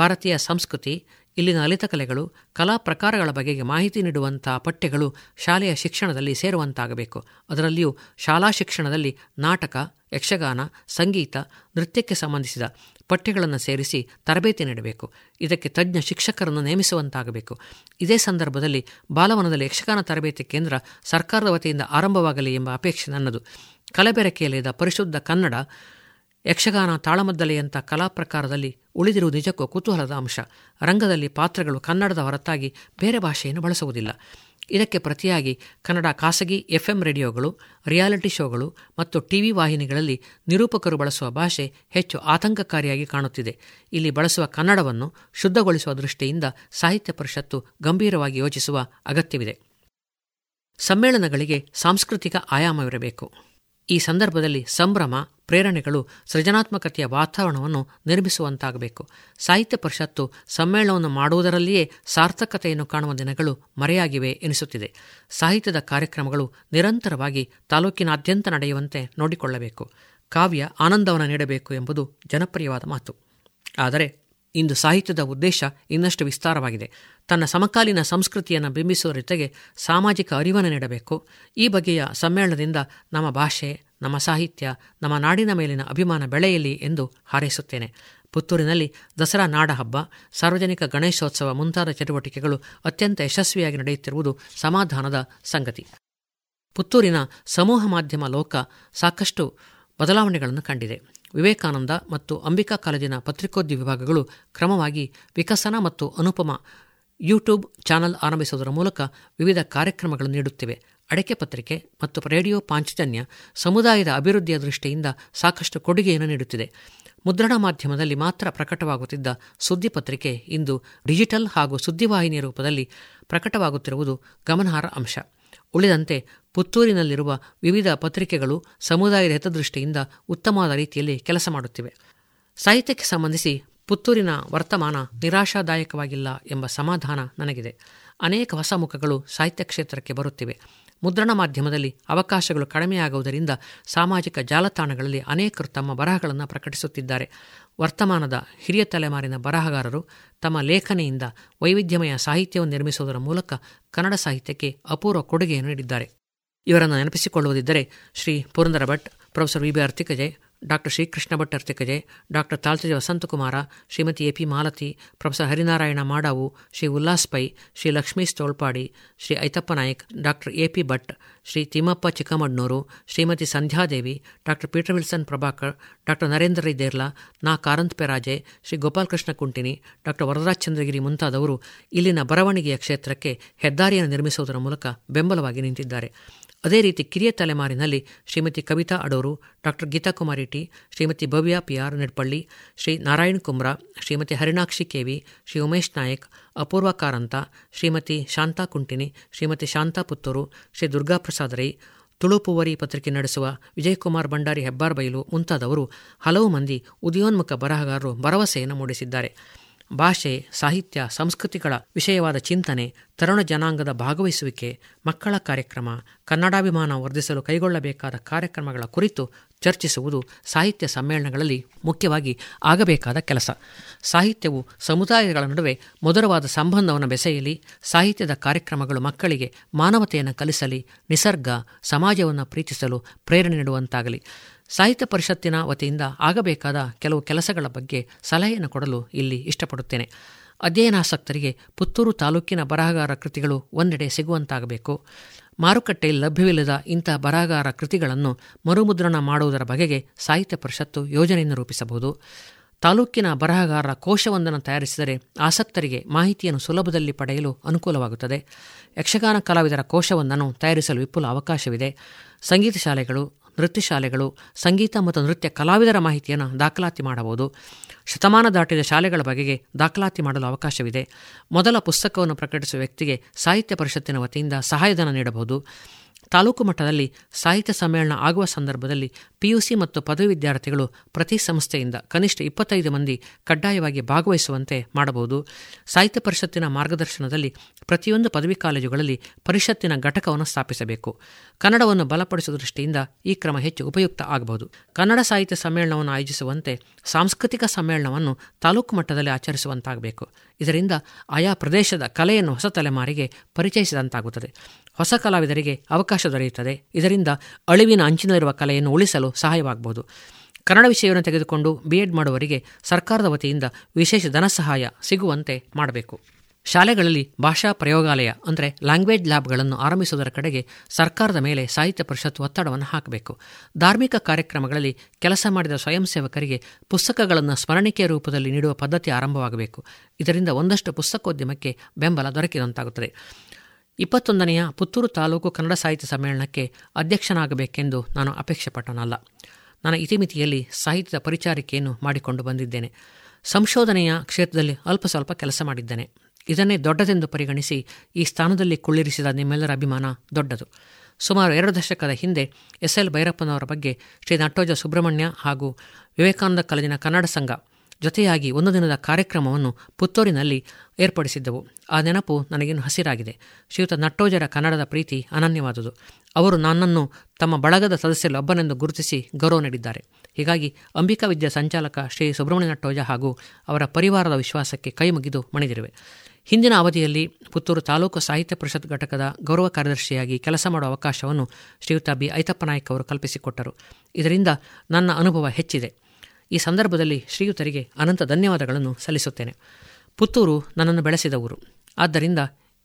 ಭಾರತೀಯ ಸಂಸ್ಕೃತಿ, ಇಲ್ಲಿನ ಅಲಿತ ಕಲೆಗಳು, ಕಲಾ ಪ್ರಕಾರಗಳ ಬಗೆಗೆ ಮಾಹಿತಿ ನೀಡುವಂಥ ಪಠ್ಯಗಳು ಶಾಲೆಯ ಶಿಕ್ಷಣದಲ್ಲಿ ಸೇರುವಂತಾಗಬೇಕು. ಅದರಲ್ಲಿಯೂ ಶಾಲಾ ಶಿಕ್ಷಣದಲ್ಲಿ ನಾಟಕ, ಯಕ್ಷಗಾನ, ಸಂಗೀತ, ನೃತ್ಯಕ್ಕೆ ಸಂಬಂಧಿಸಿದ ಪಠ್ಯಗಳನ್ನು ಸೇರಿಸಿ ತರಬೇತಿ ನೀಡಬೇಕು. ಇದಕ್ಕೆ ತಜ್ಞ ಶಿಕ್ಷಕರನ್ನು ನೇಮಿಸುವಂತಾಗಬೇಕು. ಇದೇ ಸಂದರ್ಭದಲ್ಲಿ ಬಾಲವನದಲ್ಲಿ ಯಕ್ಷಗಾನ ತರಬೇತಿ ಕೇಂದ್ರ ಸರ್ಕಾರದ ವತಿಯಿಂದ ಆರಂಭವಾಗಲಿ ಎಂಬ ಅಪೇಕ್ಷೆ ನನ್ನದು. ಕಲಬೆರಕೆಯಲ್ಲಿದ್ದ ಪರಿಶುದ್ಧ ಕನ್ನಡ, ಯಕ್ಷಗಾನ, ತಾಳಮದ್ದಲೆಯಂಥ ಕಲಾ ಪ್ರಕಾರದಲ್ಲಿ ಉಳಿದಿರುವುದು ನಿಜಕ್ಕೂ ಕುತೂಹಲದ ಅಂಶ. ರಂಗದಲ್ಲಿ ಪಾತ್ರಗಳು ಕನ್ನಡದ ಹೊರತಾಗಿ ಬೇರೆ ಭಾಷೆಯನ್ನು ಬಳಸುವುದಿಲ್ಲ. ಇದಕ್ಕೆ ಪ್ರತಿಯಾಗಿ ಕನ್ನಡ ಖಾಸಗಿ ಎಫ್ ಎಂ ರೇಡಿಯೋಗಳು, ರಿಯಾಲಿಟಿ ಶೋಗಳು ಮತ್ತು ಟಿವಿ ವಾಹಿನಿಗಳಲ್ಲಿ ನಿರೂಪಕರು ಬಳಸುವ ಭಾಷೆ ಹೆಚ್ಚು ಆತಂಕಕಾರಿಯಾಗಿ ಕಾಣುತ್ತಿದೆ. ಇಲ್ಲಿ ಬಳಸುವ ಕನ್ನಡವನ್ನು ಶುದ್ಧಗೊಳಿಸುವ ದೃಷ್ಟಿಯಿಂದ ಸಾಹಿತ್ಯ ಪರಿಷತ್ತು ಗಂಭೀರವಾಗಿ ಯೋಚಿಸುವ ಅಗತ್ಯವಿದೆ. ಸಮ್ಮೇಳನಗಳಿಗೆ ಸಾಂಸ್ಕೃತಿಕ ಆಯಾಮವಿರಬೇಕು. ಈ ಸಂದರ್ಭದಲ್ಲಿ ಸಂಭ್ರಮ, ಪ್ರೇರಣೆಗಳು, ಸೃಜನಾತ್ಮಕತೆಯ ವಾತಾವರಣವನ್ನು ನಿರ್ಮಿಸುವಂತಾಗಬೇಕು. ಸಾಹಿತ್ಯ ಪರಿಷತ್ತು ಸಮ್ಮೇಳನವನ್ನು ಮಾಡುವುದರಲ್ಲಿಯೇ ಸಾರ್ಥಕತೆಯನ್ನು ಕಾಣುವ ದಿನಗಳು ಮರೆಯಾಗಿವೆ ಎನಿಸುತ್ತಿದೆ. ಸಾಹಿತ್ಯದ ಕಾರ್ಯಕ್ರಮಗಳು ನಿರಂತರವಾಗಿ ತಾಲೂಕಿನಾದ್ಯಂತ ನಡೆಯುವಂತೆ ನೋಡಿಕೊಳ್ಳಬೇಕು. ಕಾವ್ಯ ಆನಂದವನ್ನು ನೀಡಬೇಕು ಎಂಬುದು ಜನಪ್ರಿಯವಾದ ಮಾತು. ಆದರೆ ಇಂದು ಸಾಹಿತ್ಯದ ಉದ್ದೇಶ ಇನ್ನಷ್ಟು ವಿಸ್ತಾರವಾಗಿದೆ. ತನ್ನ ಸಮಕಾಲೀನ ಸಂಸ್ಕೃತಿಯನ್ನು ಬಿಂಬಿಸುವ ಜೊತೆಗೆ ಸಾಮಾಜಿಕ ಅರಿವನ್ನು ನೀಡಬೇಕು. ಈ ಬಗೆಯ ಸಮ್ಮೇಳನದಿಂದ ನಮ್ಮ ಭಾಷೆ, ನಮ್ಮ ಸಾಹಿತ್ಯ, ನಮ್ಮ ನಾಡಿನ ಮೇಲಿನ ಅಭಿಮಾನ ಬೆಳೆಯಲಿ ಎಂದು ಹಾರೈಸುತ್ತೇನೆ. ಪುತ್ತೂರಿನಲ್ಲಿ ದಸರಾ ನಾಡಹಬ್ಬ, ಸಾರ್ವಜನಿಕ ಗಣೇಶೋತ್ಸವ ಮುಂತಾದ ಚಟುವಟಿಕೆಗಳು ಅತ್ಯಂತ ಯಶಸ್ವಿಯಾಗಿ ನಡೆಯುತ್ತಿರುವುದು ಸಮಾಧಾನದ ಸಂಗತಿ. ಪುತ್ತೂರಿನ ಸಮೂಹ ಮಾಧ್ಯಮ ಲೋಕ ಸಾಕಷ್ಟು ಬದಲಾವಣೆಗಳನ್ನು ಕಂಡಿದೆ. ವಿವೇಕಾನಂದ ಮತ್ತು ಅಂಬಿಕಾ ಕಾಲೇಜಿನ ಪತ್ರಿಕೋದ್ಯ ವಿಭಾಗಗಳು ಕ್ರಮವಾಗಿ ವಿಕಸನ ಮತ್ತು ಅನುಪಮ ಯೂಟ್ಯೂಬ್ ಚಾನಲ್ ಆರಂಭಿಸುವುದರ ಮೂಲಕ ವಿವಿಧ ಕಾರ್ಯಕ್ರಮಗಳನ್ನು ನೀಡುತ್ತಿವೆ. ಅಡಕೆ ಪತ್ರಿಕೆ ಮತ್ತು ರೇಡಿಯೋ ಪಾಂಚಜನ್ಯ ಸಮುದಾಯದ ಅಭಿವೃದ್ಧಿಯ ದೃಷ್ಟಿಯಿಂದ ಸಾಕಷ್ಟು ಕೊಡುಗೆಯನ್ನು ನೀಡುತ್ತಿದೆ. ಮುದ್ರಣ ಮಾಧ್ಯಮದಲ್ಲಿ ಮಾತ್ರ ಪ್ರಕಟವಾಗುತ್ತಿದ್ದ ಸುದ್ದಿ ಪತ್ರಿಕೆ ಇಂದು ಡಿಜಿಟಲ್ ಹಾಗೂ ಸುದ್ದಿವಾಹಿನಿಯ ರೂಪದಲ್ಲಿ ಪ್ರಕಟವಾಗುತ್ತಿರುವುದು ಗಮನಾರ್ಹ ಅಂಶ. ಉಳಿದಂತೆ ಪುತ್ತೂರಿನಲ್ಲಿರುವ ವಿವಿಧ ಪತ್ರಿಕೆಗಳು ಸಮುದಾಯದ ಹಿತದೃಷ್ಟಿಯಿಂದ ಉತ್ತಮವಾದ ರೀತಿಯಲ್ಲಿ ಕೆಲಸ ಮಾಡುತ್ತಿವೆ. ಸಾಹಿತ್ಯಕ್ಕೆ ಸಂಬಂಧಿಸಿ ಪುತ್ತೂರಿನ ವರ್ತಮಾನ ನಿರಾಶಾದಾಯಕವಾಗಿಲ್ಲ ಎಂಬ ಸಮಾಧಾನ ನನಗಿದೆ. ಅನೇಕ ಹೊಸ ಮುಖಗಳು ಸಾಹಿತ್ಯ ಕ್ಷೇತ್ರಕ್ಕೆ ಬರುತ್ತಿವೆ. ಮುದ್ರಣ ಮಾಧ್ಯಮದಲ್ಲಿ ಅವಕಾಶಗಳು ಕಡಿಮೆಯಾಗುವುದರಿಂದ ಸಾಮಾಜಿಕ ಜಾಲತಾಣಗಳಲ್ಲಿ ಅನೇಕರು ತಮ್ಮ ಬರಹಗಳನ್ನು ಪ್ರಕಟಿಸುತ್ತಿದ್ದಾರೆ. ವರ್ತಮಾನದ ಹಿರಿಯ ತಲೆಮಾರಿನ ಬರಹಗಾರರು ತಮ್ಮ ಲೇಖನೆಯಿಂದ ವೈವಿಧ್ಯಮಯ ಸಾಹಿತ್ಯವನ್ನು ನಿರ್ಮಿಸುವುದರ ಮೂಲಕ ಕನ್ನಡ ಸಾಹಿತ್ಯಕ್ಕೆ ಅಪೂರ್ವ ಕೊಡುಗೆಯನ್ನು ನೀಡಿದ್ದಾರೆ. ಇವರನ್ನು ನೆನಪಿಸಿಕೊಳ್ಳುವುದಿದ್ದರೆ Shri Purandara Bhat, professor V B Artikaje, doctor Srikrishna Bhat Artikaje, doctor Taltaje Vasanthakumara, Shrimati A P Malathi, professor Harinarayana Madavu, Shri Ullas Pai, Shri Lakshmi Tolpadi, Shri Aithappa Nayak, doctor A P Bhat, Shri Thimmappa Chikkamadnur, Shrimati Sandhyadevi, doctor Peter Wilson Prabhakar, doctor Narendra Rai Derla, Na Karanth Peraje, Shri Gopalakrishna Kuntini, doctor Varadaraj Chandragiri ಮುಂತಾದವರು ಇಲ್ಲಿನ ಬರವಣಿಗೆಯ ಕ್ಷೇತ್ರಕ್ಕೆ ಹೆದ್ದಾರಿಯನ್ನು ನಿರ್ಮಿಸುವುದರ ಮೂಲಕ ಬೆಂಬಲವಾಗಿ ನಿಂತಿದ್ದಾರೆ. ಅದೇ ರೀತಿ ಕಿರಿಯ ತಲೆಮಾರಿನಲ್ಲಿ Shrimati Kavita Adur, doctor Geetha Kumari T, Shrimati Bhavya P R Nedpalli, Shri Narayan Kumra, Shrimati Harinakshi K V, Shri Umesh Nayak, Apoorva Karantha, Shrimati Shantha Kuntini, Shrimati Shantha Puttur, Shri Durgaprasad Rai, Tulupoovari ಪತ್ರಿಕೆ ನಡೆಸುವ ವಿಜಯಕುಮಾರ್ ಭಂಡಾರಿ ಹೆಬ್ಬಾರ್ ಬೈಲು ಮುಂತಾದವರು ಹಲವು ಮಂದಿ ಉದಯೋನ್ಮುಖ ಬರಹಗಾರರು ಭರವಸೆಯನ್ನು ಮೂಡಿಸಿದ್ದಾರೆ. ಭಾಷೆ, ಸಾಹಿತ್ಯ, ಸಂಸ್ಕೃತಿಗಳ ವಿಷಯವಾದ ಚಿಂತನೆ, ತರುಣ ಜನಾಂಗದ ಭಾಗವಹಿಸುವಿಕೆ, ಮಕ್ಕಳ ಕಾರ್ಯಕ್ರಮ, ಕನ್ನಡಾಭಿಮಾನ ವರ್ಧಿಸಲು ಕೈಗೊಳ್ಳಬೇಕಾದ ಕಾರ್ಯಕ್ರಮಗಳ ಕುರಿತು ಚರ್ಚಿಸುವುದು ಸಾಹಿತ್ಯ ಸಮ್ಮೇಳನಗಳಲ್ಲಿ ಮುಖ್ಯವಾಗಿ ಆಗಬೇಕಾದ ಕೆಲಸ. ಸಾಹಿತ್ಯವು ಸಮುದಾಯಗಳ ನಡುವೆ ಮಧುರವಾದ ಸಂಬಂಧವನ್ನು ಬೆಸೆಯಲಿ. ಸಾಹಿತ್ಯದ ಕಾರ್ಯಕ್ರಮಗಳು ಮಕ್ಕಳಿಗೆ ಮಾನವತೆಯನ್ನು ಕಲಿಸಲಿ, ನಿಸರ್ಗ, ಸಮಾಜವನ್ನು ಪ್ರೀತಿಸಲು ಪ್ರೇರಣೆ ನೀಡುವಂತಾಗಲಿ. ಸಾಹಿತ್ಯ ಪರಿಷತ್ತಿನ ವತಿಯಿಂದ ಆಗಬೇಕಾದ ಕೆಲವು ಕೆಲಸಗಳ ಬಗ್ಗೆ ಸಲಹೆಯನ್ನು ಕೊಡಲು ಇಲ್ಲಿ ಇಷ್ಟಪಡುತ್ತೇನೆ. ಅಧ್ಯಯನಾಸಕ್ತರಿಗೆ ಪುತ್ತೂರು ತಾಲೂಕಿನ ಬರಹಗಾರ ಕೃತಿಗಳು ಒಂದೆಡೆ ಸಿಗುವಂತಾಗಬೇಕು. ಮಾರುಕಟ್ಟೆಯಲ್ಲಿ ಲಭ್ಯವಿಲ್ಲದ ಇಂತಹ ಬರಹಗಾರ ಕೃತಿಗಳನ್ನು ಮರುಮುದ್ರಣ ಮಾಡುವುದರ ಬಗೆಗೆ ಸಾಹಿತ್ಯ ಪರಿಷತ್ತು ಯೋಜನೆಯನ್ನು ರೂಪಿಸಬಹುದು. ತಾಲೂಕಿನ ಬರಹಗಾರರ ಕೋಶವೊಂದನ್ನು ತಯಾರಿಸಿದರೆ ಆಸಕ್ತರಿಗೆ ಮಾಹಿತಿಯನ್ನು ಸುಲಭದಲ್ಲಿ ಪಡೆಯಲು ಅನುಕೂಲವಾಗುತ್ತದೆ. ಯಕ್ಷಗಾನ ಕಲಾವಿದರ ಕೋಶವೊಂದನ್ನು ತಯಾರಿಸಲು ವಿಪುಲ ಅವಕಾಶವಿದೆ. ಸಂಗೀತ ಶಾಲೆಗಳು, ನೃತ್ಯ ಶಾಲೆಗಳು ಸಂಗೀತ ಮತ್ತು ನೃತ್ಯ ಕಲಾವಿದರ ಮಾಹಿತಿಯನ್ನು ದಾಖಲಾತಿ ಮಾಡಬಹುದು. ಶತಮಾನ ದಾಟಿದ ಶಾಲೆಗಳ ಬಗೆಗೆ ದಾಖಲಾತಿ ಮಾಡಲು ಅವಕಾಶವಿದೆ. ಮೊದಲ ಪುಸ್ತಕವನ್ನು ಪ್ರಕಟಿಸುವ ವ್ಯಕ್ತಿಗೆ ಸಾಹಿತ್ಯ ಪರಿಷತ್ತಿನ ವತಿಯಿಂದ ಸಹಾಯಧನ ನೀಡಬಹುದು. ತಾಲೂಕು ಮಟ್ಟದಲ್ಲಿ ಸಾಹಿತ್ಯ ಸಮ್ಮೇಳನ ಆಗುವ ಸಂದರ್ಭದಲ್ಲಿ ಪಿಯುಸಿ ಮತ್ತು ಪದವಿ ವಿದ್ಯಾರ್ಥಿಗಳು ಪ್ರತಿ ಸಂಸ್ಥೆಯಿಂದ ಕನಿಷ್ಠ ಇಪ್ಪತ್ತೈದು ಮಂದಿ ಕಡ್ಡಾಯವಾಗಿ ಭಾಗವಹಿಸುವಂತೆ ಮಾಡಬಹುದು. ಸಾಹಿತ್ಯ ಪರಿಷತ್ತಿನ ಮಾರ್ಗದರ್ಶನದಲ್ಲಿ ಪ್ರತಿಯೊಂದು ಪದವಿ ಕಾಲೇಜುಗಳಲ್ಲಿ ಪರಿಷತ್ತಿನ ಘಟಕವನ್ನು ಸ್ಥಾಪಿಸಬೇಕು. ಕನ್ನಡವನ್ನು ಬಲಪಡಿಸುವ ದೃಷ್ಟಿಯಿಂದ ಈ ಕ್ರಮ ಹೆಚ್ಚು ಉಪಯುಕ್ತ ಆಗಬಹುದು. ಕನ್ನಡ ಸಾಹಿತ್ಯ ಸಮ್ಮೇಳನವನ್ನು ಆಯೋಜಿಸುವಂತೆ ಸಾಂಸ್ಕೃತಿಕ ಸಮ್ಮೇಳನವನ್ನು ತಾಲೂಕು ಮಟ್ಟದಲ್ಲಿ ಆಚರಿಸುವಂತಾಗಬೇಕು. ಇದರಿಂದ ಆಯಾ ಪ್ರದೇಶದ ಕಲೆಯನ್ನು ಹೊಸ ತಲೆಮಾರಿಗೆ ಪರಿಚಯಿಸಿದಂತಾಗುತ್ತದೆ. ಹೊಸ ಕಲಾವಿದರಿಗೆ ಅವಕಾಶ ದೊರೆಯುತ್ತದೆ. ಇದರಿಂದ ಅಳಿವಿನ ಅಂಚಿನಲ್ಲಿರುವ ಕಲೆಯನ್ನು ಉಳಿಸಲು ಸಹಾಯವಾಗಬಹುದು. ಕನ್ನಡ ವಿಷಯವನ್ನು ತೆಗೆದುಕೊಂಡು ಬಿ ಎಡ್ ಮಾಡುವವರಿಗೆ ಸರ್ಕಾರದ ವತಿಯಿಂದ ವಿಶೇಷ ಧನಸಹಾಯ ಸಿಗುವಂತೆ ಮಾಡಬೇಕು. ಶಾಲೆಗಳಲ್ಲಿ ಭಾಷಾ ಪ್ರಯೋಗಾಲಯ ಅಂದರೆ ಲ್ಯಾಂಗ್ವೇಜ್ ಲ್ಯಾಬ್ಗಳನ್ನು ಆರಂಭಿಸುವುದರ ಕಡೆಗೆ ಸರ್ಕಾರದ ಮೇಲೆ ಸಾಹಿತ್ಯ ಪರಿಷತ್ ಒತ್ತಡವನ್ನು ಹಾಕಬೇಕು. ಧಾರ್ಮಿಕ ಕಾರ್ಯಕ್ರಮಗಳಲ್ಲಿ ಕೆಲಸ ಮಾಡಿದ ಸ್ವಯಂ ಸೇವಕರಿಗೆ ಪುಸ್ತಕಗಳನ್ನು ಸ್ಮರಣಿಕೆಯ ರೂಪದಲ್ಲಿ ನೀಡುವ ಪದ್ಧತಿ ಆರಂಭವಾಗಬೇಕು. ಇದರಿಂದ ಒಂದಷ್ಟು ಪುಸ್ತಕೋದ್ಯಮಕ್ಕೆ ಬೆಂಬಲ ದೊರಕಿದಂತಾಗುತ್ತದೆ. ಇಪ್ಪತ್ತೊಂದನೆಯ ಪುತ್ತೂರು ತಾಲೂಕು ಕನ್ನಡ ಸಾಹಿತ್ಯ ಸಮ್ಮೇಳನಕ್ಕೆ ಅಧ್ಯಕ್ಷನಾಗಬೇಕೆಂದು ನಾನು ಅಪೇಕ್ಷೆ ಪಟ್ಟನಲ್ಲ. ನಾನು ಇತಿಮಿತಿಯಲ್ಲಿ ಸಾಹಿತ್ಯದ ಪರಿಚಾರಿಕೆಯನ್ನು ಮಾಡಿಕೊಂಡು ಬಂದಿದ್ದೇನೆ. ಸಂಶೋಧನೆಯ ಕ್ಷೇತ್ರದಲ್ಲಿ ಅಲ್ಪ ಸ್ವಲ್ಪ ಕೆಲಸ ಮಾಡಿದ್ದೇನೆ. ಇದನ್ನೇ ದೊಡ್ಡದೆಂದು ಪರಿಗಣಿಸಿ ಈ ಸ್ಥಾನದಲ್ಲಿ ಕುಳ್ಳಿರಿಸಿದ ನಿಮ್ಮೆಲ್ಲರ ಅಭಿಮಾನ ದೊಡ್ಡದು. ಸುಮಾರು ಎರಡು ದಶಕದ ಹಿಂದೆ ಎಸ್ ಎಲ್ ಭೈರಪ್ಪನವರ ಬಗ್ಗೆ ಶ್ರೀ ನಟ್ಟೋಜ ಸುಬ್ರಹ್ಮಣ್ಯ ಹಾಗೂ ವಿವೇಕಾನಂದ ಕಾಲೇಜಿನ ಕನ್ನಡ ಸಂಘ ಜೊತೆಯಾಗಿ ಒಂದು ದಿನದ ಕಾರ್ಯಕ್ರಮವನ್ನು ಪುತ್ತೂರಿನಲ್ಲಿ ಏರ್ಪಡಿಸಿದ್ದವು. ಆ ನೆನಪು ನನಗಿನ್ನು ಹಸಿರಾಗಿದೆ. ಶ್ರೀಯುತ ನಟ್ಟೋಜರ ಕನ್ನಡದ ಪ್ರೀತಿ ಅನನ್ಯವಾದುದು. ಅವರು ನನ್ನನ್ನು ತಮ್ಮ ಬಳಗದ ಸದಸ್ಯರೊಬ್ಬನೆಂದು ಗುರುತಿಸಿ ಗೌರವ ನೀಡಿದ್ದಾರೆ. ಹೀಗಾಗಿ ಅಂಬಿಕಾ ವಿದ್ಯಾ ಸಂಚಾಲಕ ಶ್ರೀ ಸುಬ್ರಹ್ಮಣ್ಯ ನಟ್ಟೋಜ ಹಾಗೂ ಅವರ ಪರಿವಾರದ ವಿಶ್ವಾಸಕ್ಕೆ ಕೈ ಮುಗಿದು ಮಣಿದಿರುವೆ. ಹಿಂದಿನ ಅವಧಿಯಲ್ಲಿ ಪುತ್ತೂರು ತಾಲೂಕು ಸಾಹಿತ್ಯ ಪರಿಷತ್ ಘಟಕದ ಗೌರವ ಕಾರ್ಯದರ್ಶಿಯಾಗಿ ಕೆಲಸ ಮಾಡುವ ಅವಕಾಶವನ್ನು ಶ್ರೀಯುತ ಬಿ ಐತಪ್ಪ ನಾಯ್ಕ ಅವರು ಕಲ್ಪಿಸಿಕೊಟ್ಟರು. ಇದರಿಂದ ನನ್ನ ಅನುಭವ ಹೆಚ್ಚಿದೆ. ಈ ಸಂದರ್ಭದಲ್ಲಿ ಶ್ರೀಯುತರಿಗೆ ಅನಂತ ಧನ್ಯವಾದಗಳನ್ನು ಸಲ್ಲಿಸುತ್ತೇನೆ. ಪುತ್ತೂರು ನನ್ನನ್ನು ಬೆಳೆಸಿದ ಊರು. ಆದ್ದರಿಂದ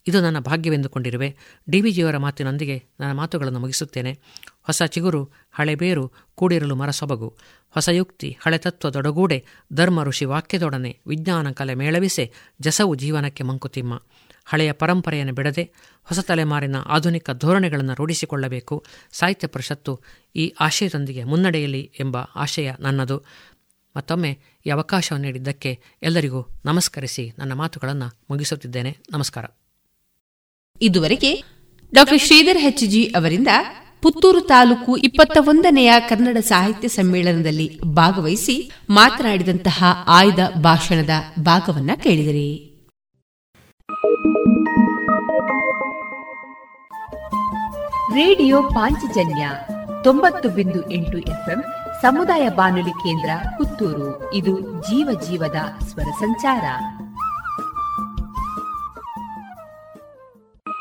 ಇದು ನನ್ನ ಭಾಗ್ಯವೆಂದುಕೊಂಡಿರುವೆ. ಡಿ ವಿ ಜಿಯವರ ಮಾತಿನೊಂದಿಗೆ ನನ್ನ ಮಾತುಗಳನ್ನು ಮುಗಿಸುತ್ತೇನೆ. ಹೊಸ ಚಿಗುರು ಹಳೆ ಬೇರು ಕೂಡಿರಲು ಮರ ಸೊಬಗು, ಹೊಸ ಯುಕ್ತಿ ಹಳೆ ತತ್ವ ದೊಡಗೂಡೆ, ಧರ್ಮ ಋಷಿ ವಾಕ್ಯದೊಡನೆ ವಿಜ್ಞಾನ ಕಲೆ ಮೇಳವಿಸೆ, ಜಸವು ಜೀವನಕ್ಕೆ ಮಂಕುತಿಮ್ಮ. ಹಳೆಯ ಪರಂಪರೆಯನ್ನು ಬಿಡದೆ ಹೊಸ ತಲೆಮಾರಿನ ಆಧುನಿಕ ಧೋರಣೆಗಳನ್ನು ರೂಢಿಸಿಕೊಳ್ಳಬೇಕು. ಸಾಹಿತ್ಯ ಪರಿಷತ್ತು ಈ ಆಶಯದೊಂದಿಗೆ ಮುನ್ನಡೆಯಲಿ ಎಂಬ ಆಶಯ ನನ್ನದು. ಮತ್ತೊಮ್ಮೆ ಈ ಅವಕಾಶವನ್ನು ನೀಡಿದ್ದಕ್ಕೆ ಎಲ್ಲರಿಗೂ ನಮಸ್ಕರಿಸಿ ನನ್ನ ಮಾತುಗಳನ್ನು ಮುಗಿಸುತ್ತಿದ್ದೇನೆ. ನಮಸ್ಕಾರ. ಇದುವರೆಗೆ ಡಾಕ್ಟರ್ ಶ್ರೀಧರ್ ಹೆಚ್ಜಿ ಅವರಿಂದ ಪುತ್ತೂರು ತಾಲೂಕು ಇಪ್ಪತ್ತ ಒಂದನೆಯ ಕನ್ನಡ ಸಾಹಿತ್ಯ ಸಮ್ಮೇಳನದಲ್ಲಿ ಭಾಗವಹಿಸಿ ಮಾತನಾಡಿದಂತಹ ಆಯ್ದ ಭಾಷಣದ ಭಾಗವನ್ನ ಕೇಳಿದಿರಿ. ರೇಡಿಯೋ ಪಾಂಚಜನ್ಯ ತೊಂಬತ್ತು ಬಿಂದು ಎಂಟು ಎಫ್ಎಂ ಸಮುದಾಯ ಬಾನುಲಿ ಕೇಂದ್ರ ಪುತ್ತೂರು. ಇದು ಜೀವ ಜೀವದ ಸ್ವರ ಸಂಚಾರ.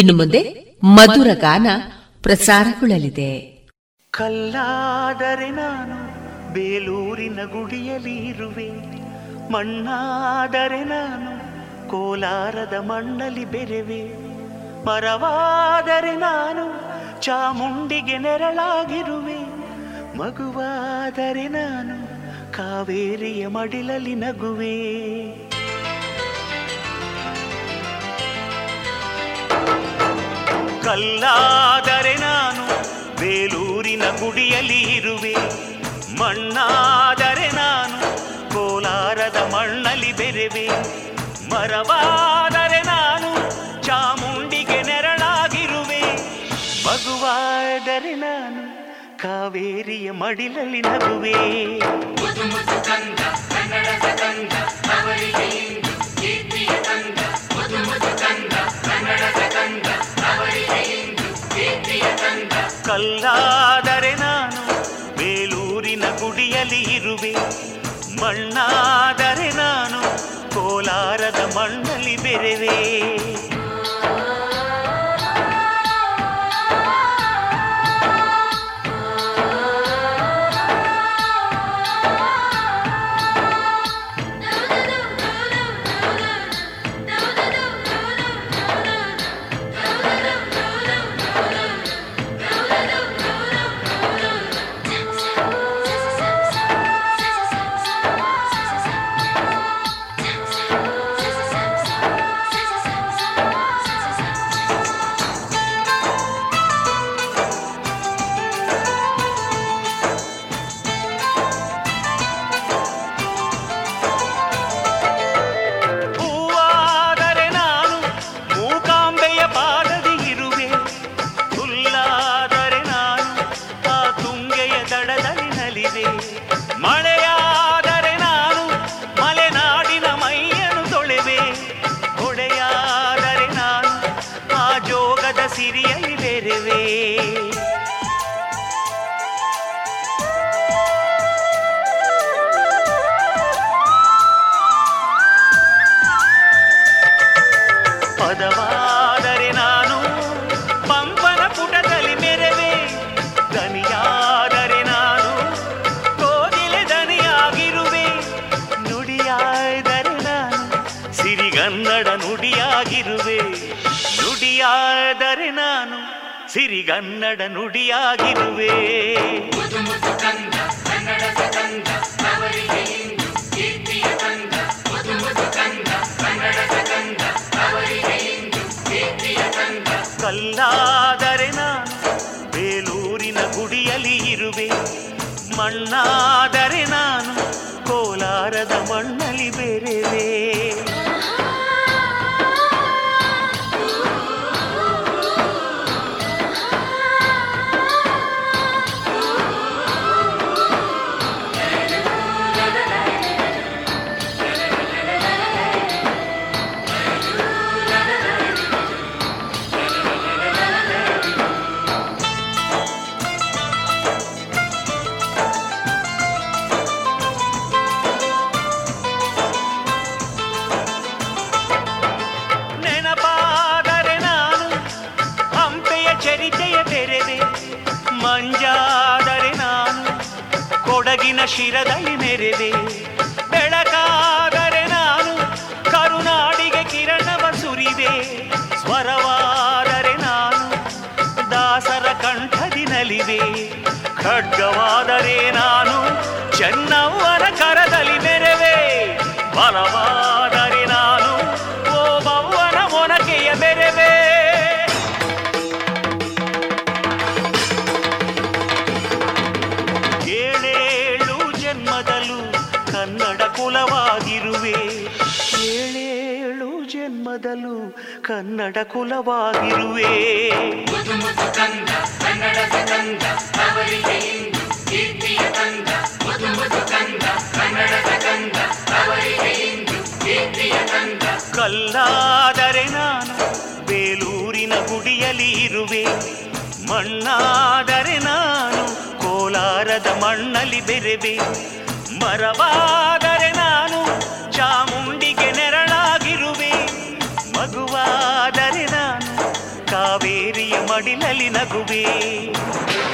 ಇನ್ನು ಮುಂದೆ ಮಧುರ ಗಾನ ಪ್ರಸಾರಗೊಳ್ಳಲಿದೆ. ಕಲ್ಲಾದರೆ ನಾನು ಬೇಲೂರಿನ ಗುಡಿಯಲಿರುವೆ, ಮಣ್ಣಾದರೆ ನಾನು ಕೋಲಾರದ ಮಣ್ಣಲ್ಲಿ ಬೆರೆವೆ, ಮರವಾದರೆ ನಾನು ಚಾಮುಂಡಿಗೆ ನೆರಳಾಗಿರುವೆ, ಮಗುವಾದರೆ ನಾನು ಕಾವೇರಿಯ ಮಡಿಲಲ್ಲಿ ನಗುವೆ. ಕಲ್ಲಾದರೆ ನಾನು ಬೇಲೂರಿನ ಗುಡಿಯಲ್ಲಿ ಇರುವೆ, ಮಣ್ಣಾದರೆ ನಾನು ಕೋಲಾರದ ಮಣ್ಣಲ್ಲಿ ಬೆರೆವೆ, ಮರವಾದರೆ ನಾನು ಚಾಮುಂಡಿಗೆ ನೆರಳಾಗಿರುವೆ, ಮಗುವಾದರೆ ನಾನು ಕಾವೇರಿಯ ಮಡಿಲಲ್ಲಿ ನಗುವೆ. ಕಲ್ಲಾದರೆ ನಾನು ಬೇಲೂರಿನ ಗುಡಿಯಲ್ಲಿ ಇರುವೆ, ಮಣ್ಣಾದರೆ ನಾನು ಕೋಲಾರದ ಮಣ್ಣಲ್ಲಿ ಬೆರೆವೆ. ಮರದ ಸಿರಿಯೈ ಬೇರೆವೇ ಪದವಾದರೆ ನಾನು ಪಂಪನ ಪುಟದಲ್ಲಿ ಮೆರವೆ, ದನಿಯಾದರೆ ನಾನು ಕೋಗಿಲೆ ದನಿಯಾಗಿರುವೆ, ನುಡಿಯಾದರೆ ನಾನು ಸಿರಿಗನ್ನಡ ನುಡಿಯಾಗಿರುವೆ, ನುಡಿಯಾದರೆ ನಾನು ಸಿರಿಗನ್ನಡ ನುಡಿಯಾಗಿರುವೆ. ಕಲ್ಲಾದರೆ ನಾನು ಬೇಲೂರಿನ ಗುಡಿಯಲ್ಲಿ ಇರುವೆ, ಮಣ್ಣಾದರೆ ನಾನು ಕೋಲಾರದ ಮಣ್ಣಲ್ಲಿ ಬೇರೆವೇ. ಶಿರದಲ್ಲಿ ಮೆರೆದೆ ಬೆಳಕಾದರೆ ನಾನು ಕರುನಾಡಿಗೆ ಕಿರಣವ ಸುರಿದೆ, ಸ್ವರವಾದರೆ ನಾನು ದಾಸರ ಕಂಠದಿ ನಲಿದೆ, ಖಡ್ಗವಾದರೆ ನಾನು ಚೆನ್ನವ್ವನ ಕರದಲ್ಲಿ ಮೆರೆವೆ, ಬಲವಾದರೆ ನಾನು ಓಬವ್ವನ ಮೊನಕೆಯ ಮೆರೆವೆ. ಏಳೇಳು ಜನ್ಮದಲ್ಲೂ ಕನ್ನಡ ಕುಲವಾಗಿರುವೆ. ಕಲ್ಲಾದರೆ ನಾನು ಬೇಲೂರಿನ ಗುಡಿಯಲ್ಲಿ ಇರುವೆ, ಮಣ್ಣಾದರೆ ನಾನು ಕೋಲಾರದ ಮಣ್ಣಲ್ಲಿ ಬೆರೆವೆ, ಮರವಾದರೆ ನಾನು ಚಾಮುಂಡಿಗೆ ನೆರಳಾಗಿರುವೆ, ಮಗುವಾದರೆ ನಾನು ಕಾವೇರಿಯ ಮಡಿಲಲ್ಲಿ ನಗುವೆ.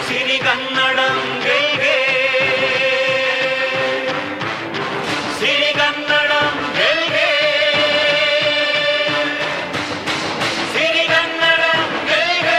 ಸಿರಿಗನ್ನಡಂಬೆಗೆ ಸಿರಿಗನ್ನಡಂಬೆಗೆ ಸಿರಿಗನ್ನಡಂಬೆಗೆ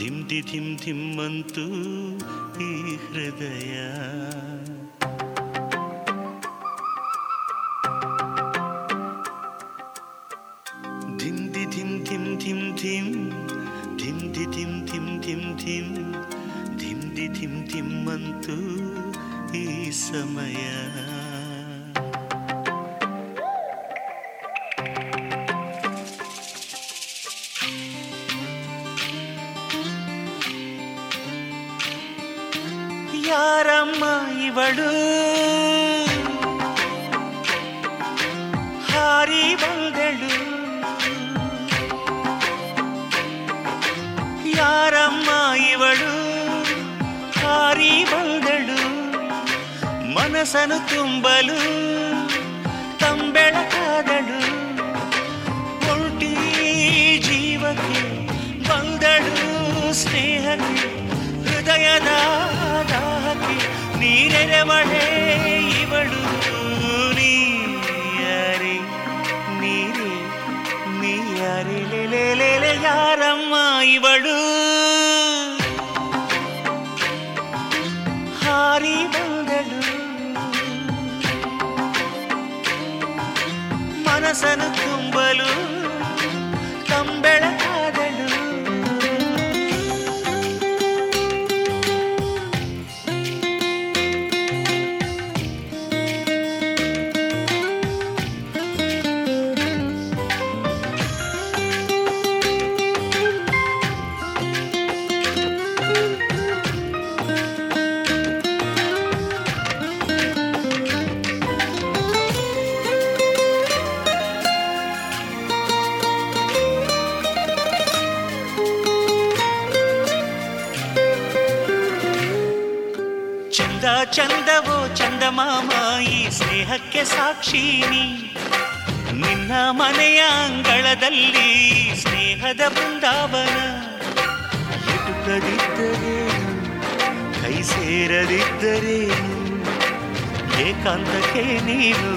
ಧಿಮ್ ಧಿ ಧಿಮ್ ಧಿಮ್ಮಂತೂ ಈ ಹೃದಯ. ಧಿಮ್ ಧಿ ಧಿಮ್ ಧಿಮ್ ಧಿಮ್ ಧಿಮ್ ಧಿಮ್ ಧಿ ಧಿಮ್ ಧಿಮ್ ಧಿಮ್ ಧಿಮ್ ಧಿಮ್ ಧಿ ಧಿಮ್ ಧಿಮ್ಮಂತೂ ಈ ಸಮಯ. ಯಾರಮ್ಮ ಇವಳು ಹಾರಿ ಬಂದಳು, ಯಾರಮ್ಮ ಇವಳು ಹಾರಿ ಬಂದಳು, ಮನಸ್ಸನ್ನು ತುಂಬಲು ತಂಬೆಳಕಾದಳು, ಹೊರಟಿ ಜೀವಕ್ಕೆ ಬಂದಳು, ಸ್ನೇಹಕ್ಕೆ ಹೃದಯದ ನೀರೆರೆವಳೆ ಇವಳು. ನೀಯಾರೆ ನೀರೆ ನೀಯಾರೆ ಲೇಲೆ ಲೇಲೆ ಯಾರಮ್ಮ ಇವಳು. ಹಸನು ತುಂಬಲು ತಂಬೆಳಗಾದಳು. ಚಂದವೋ ಚಂದಮಾಮ ಈ ಸ್ನೇಹಕ್ಕೆ ಸಾಕ್ಷೀನಿ, ನಿನ್ನ ಮನೆಯ ಅಂಗಳದಲ್ಲಿ ಸ್ನೇಹದ ಬೃಂದಾವನ. ಎದುಕದಿದ್ದರೆ ಕೈ ಸೇರದಿದ್ದರೆ ಏಕಾಂತಕ್ಕೆ ನೀನು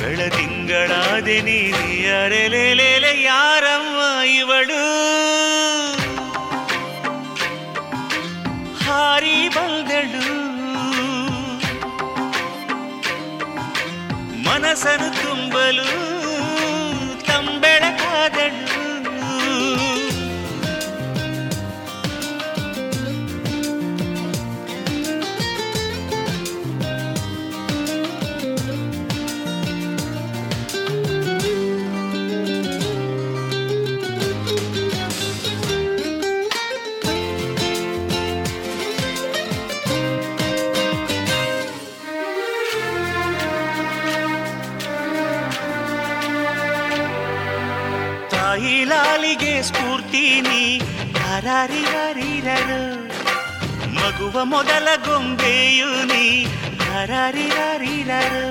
ಬೆಳದಿಂಗಳಾದೆ ನೀನು. ಅರೆಲೆಲೆಲೆ ಯಾರಮ್ಮ ಇವಳು ಹಾರಿ ಬಂದಳು. ಮನಸನ್ನು ತುಂಬಲು ತಂಬೆಳಕಾದಳು. ಲಾಲಿಗೆ ಸ್ಫೂರ್ತಿ ನೀ ಹರಾರಿರರು, ಮಗುವ ಮೊದಲ ಗೊಂಬೆಯು ನೀ ಹರಾರಿರರು.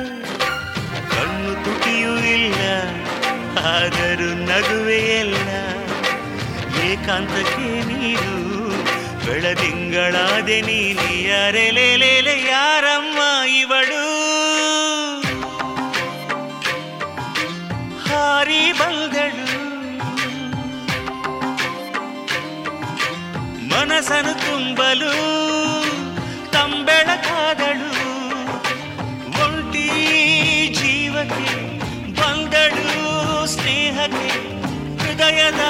ಕಣ್ಣು ತುಟಿಯೂ ಇಲ್ಲ ಆದರೂ ನಗುವೆಯಲ್ಲ, ಏಕಾಂತಕ್ಕೆ ನೀನು ಬೆಳದಿಂಗಳಾದೆ ನೀನು. ಅರೆಲೆಲೆಲೆ ಯಾರಮ್ಮ ಇವಳು ಹಾರಿ ಬಂದಳು. ಮನಸನ್ನು ತುಂಬಲು ತಂಬೆಳಕಾದಳು. ಒಂಟಿ ಜೀವಕ್ಕೆ ಬಂದಳು ಸ್ನೇಹಕ್ಕೆ, ಹೃದಯದ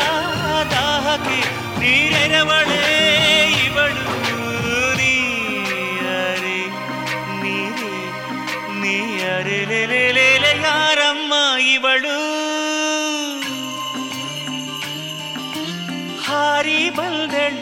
ದಾಹಕ್ಕೆ ನೀರೆರವಳೆ ಇವಳು. ನೀಯರೆ ನೀರೆ ನೀಯರೆಲೆಲೆಲೆ ಯಾರಮ್ಮ ಇವಳು ಹಾರಿ ಬಂದಳು.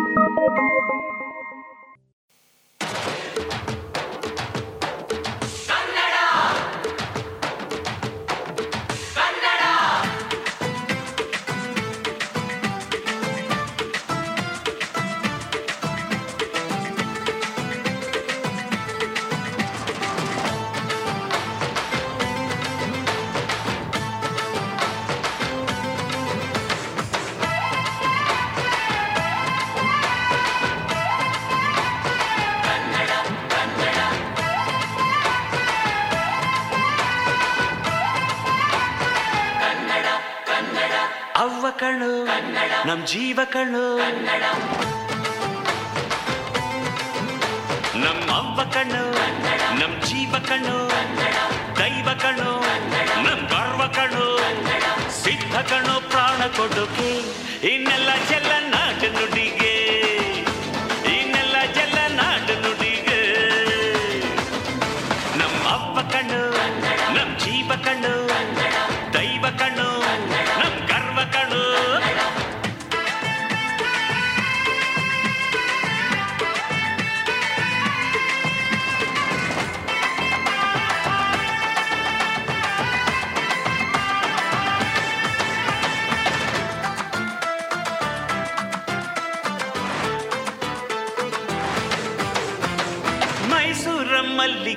ನಮ್ ಜೀವಕಳು ನಮ್ಮ ಅವ್ವ ಕಣ್ಣು, ನಮ್ ಜೀವಕಣ್ಣು ದೈವಕಣ್ಣು, ನಮ್ ಗರ್ವಕಣ್ಣು ಸಿದ್ಧಕಣ್ಣು ಪ್ರಾಣ ಕೊಡುಗೆ. ಇನ್ನೆಲ್ಲ ಚೆಲ್ಲ ನಾಟ ನುಡಿಗೆ, ಇನ್ನೆಲ್ಲ ಚೆಲ್ಲ ನಾಟ ನುಡಿಗೆ. ನಮ್ ಅವ್ವ ಕಣ್ಣು, ನಮ್ ಜೀವಕಣ್ಣು ದೈವಕಣ್ಣು, ನಮ್ ಗರ್ವಕಣ್ಣು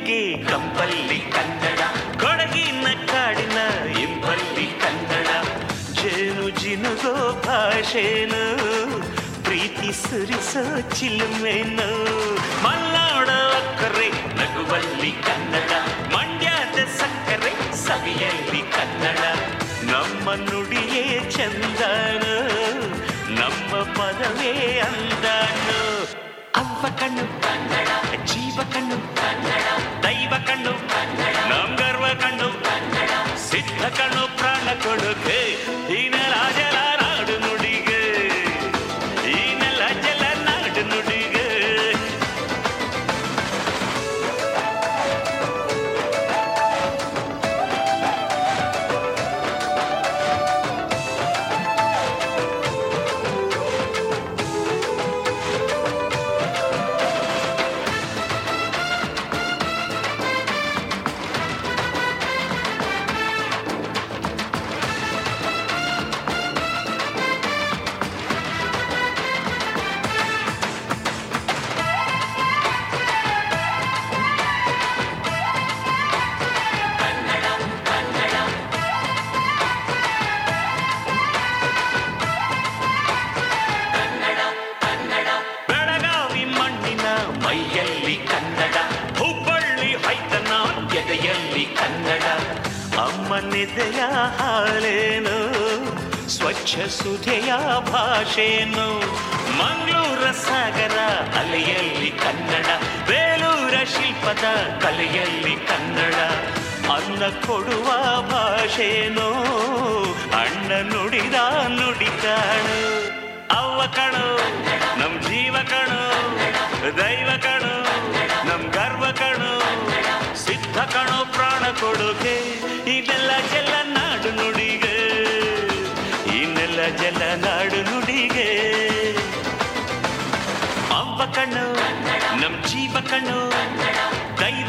ಇಂಪಲ್ಲಿಗೆ ಕಂಪಲ್ಲಿ ಕನ್ನಡ, ಕೊಡಗಿನ ಕಾಡಿನ ಇಂಪಲ್ಲಿ ಕನ್ನಡ. ಜೇನು ಜಿನುಗೋ ಭಾಷೆನು, ಪ್ರೀತಿ ಸುರಿಸೋ ಚಿಲುಮೆನು, ಮಲ್ನಾಡ ಅಕ್ಕರೆ ನಗುವಲ್ಲಿ ಕನ್ನಡ, ಮಂಡ್ಯದ ಸಕ್ಕರೆ ಸವಿಯಲ್ಲಿ ಕನ್ನಡ. ನಮ್ಮ ನುಡಿಯೇ ಚಂದನ, ನಮ್ಮ ಪದವೇ ಅಂದನು. ಅವ್ವ ಕಣ್ಣು ಕನ್ನಡ, ಜೀವ ಕಣ್ಣು ಕನ್ನಡ, ದೈವ ಕಣ್ಣು ನಮ್ ಗರ್ವ ಕಣ್ಣು, ಸಿದ್ಧ ಕಣ್ಣು ಪ್ರಾಣ ಕೊಡುಗೆ. ಈನೆಲ್ಲ ಜಲ ನಾಡು ನುಡಿಗೆ, ಈನೆಲ್ಲ ಜಲ ನಾಡು ನುಡಿಗೆ. ನೆದೆಯ ಹಾಲೇನು, ಸ್ವಚ್ಛ ಸುಧೆಯ ಭಾಷೆನು, ಮಂಗಳೂರ ಸಾಗರ ಅಲೆಯಲ್ಲಿ ಕನ್ನಡ, ಬೇಲೂರ ಶಿಲ್ಪದ ಕಲೆಯಲ್ಲಿ ಕನ್ನಡ. ಅನ್ನ ಕೊಡುವ ಭಾಷೆನು, ಅಣ್ಣ ನುಡಿದ ನುಡಿ ಕಾಣು. ಅವ್ವ ಕಣು ನಮ್ ಜೀವ ಕಣು, ದೈವ ಕಣು ನಮ್ ಗರ್ವ ಕಣು, ಸಿದ್ಧ ಕಣು ಪ್ರಾಣ ಕೊಡುಗೆ. ಇದೆಲ್ಲ ಜಲ ನಾಡು ನುಡಿಗೆ, ಇನ್ನೆಲ್ಲ ಜಲ ನಾಡು ನುಡಿಗೆ. ಅವ್ವ ಕಣ್ಣು ನಮ್ ಜೀವ ಕಣ್ಣು, ದೈವ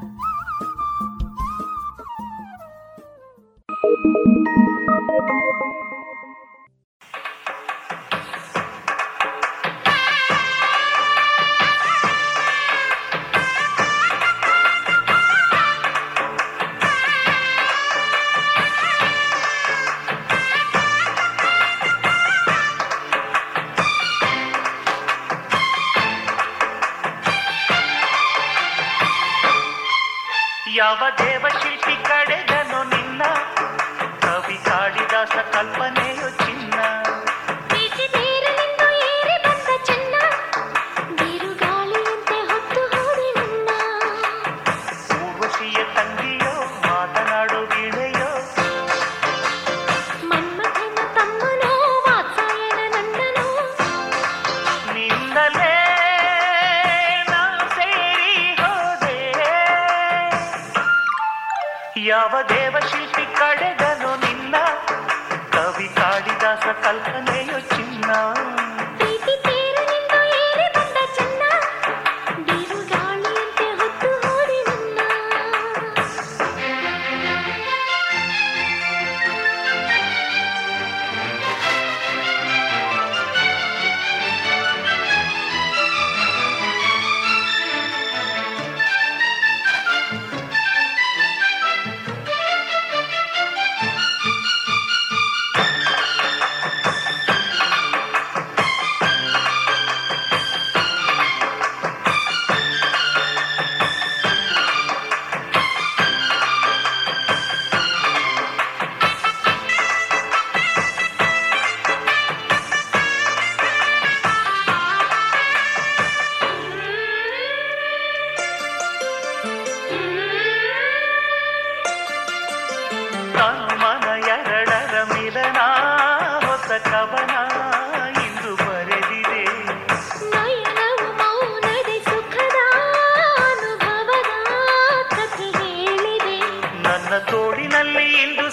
ಯಾವ ದೇವಶಿಲ್ಪಿ ಕಡೆದನು ನಿನ್ನ ಕವಿ ಕಾಳಿದಾಸ ಕಲ್ಪನೆಯು ಚಿನ್ನ. ಊರ್ವಶಿಯ ತಂಗಿಯೋ ಮಾತನಾಡು ಗಿಳೆಯೋ, ನಿನ್ನಲೇ ಯಾವ ದೇವಶಿಲ್ಪಿ ಕಡೆದನು ನಿನ್ನ ಕವಿ ಕಾಳಿದಾಸ ಕಲ್ಪನೆಯು ಚಿನ್ನ.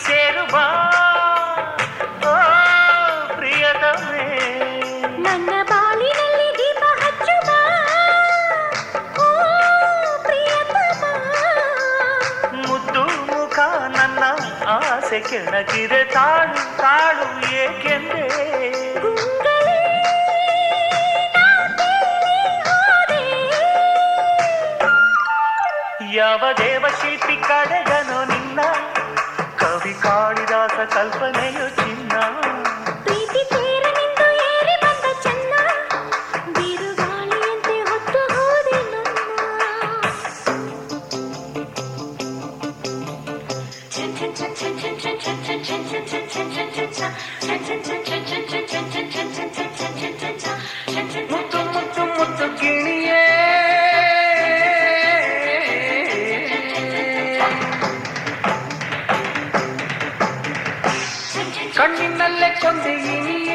ಸೇರುವ ಪ್ರಿಯತಮೇ ಆಸೆ ಕೆಣಗಿರೆ ತಾಳು ತಾಳು ಏಕೆಂದೆ ಯಾವ ದೇವಶಿಲ್ಪಿ ಕಡೆಗನು ನಿನ್ನ ಕವಿ ಕಾಳಿದಾಸ ಕಲ್ಪನೆಯು ಚಿನ್ನ ಮುತ್ತು ಮುತ್ತು ಮುತ್ತು ಗಿಣಿಯೇ ಕಣ್ಣಿನಲ್ಲೇ ಕೊಂದೆ ಇನಿಯೇ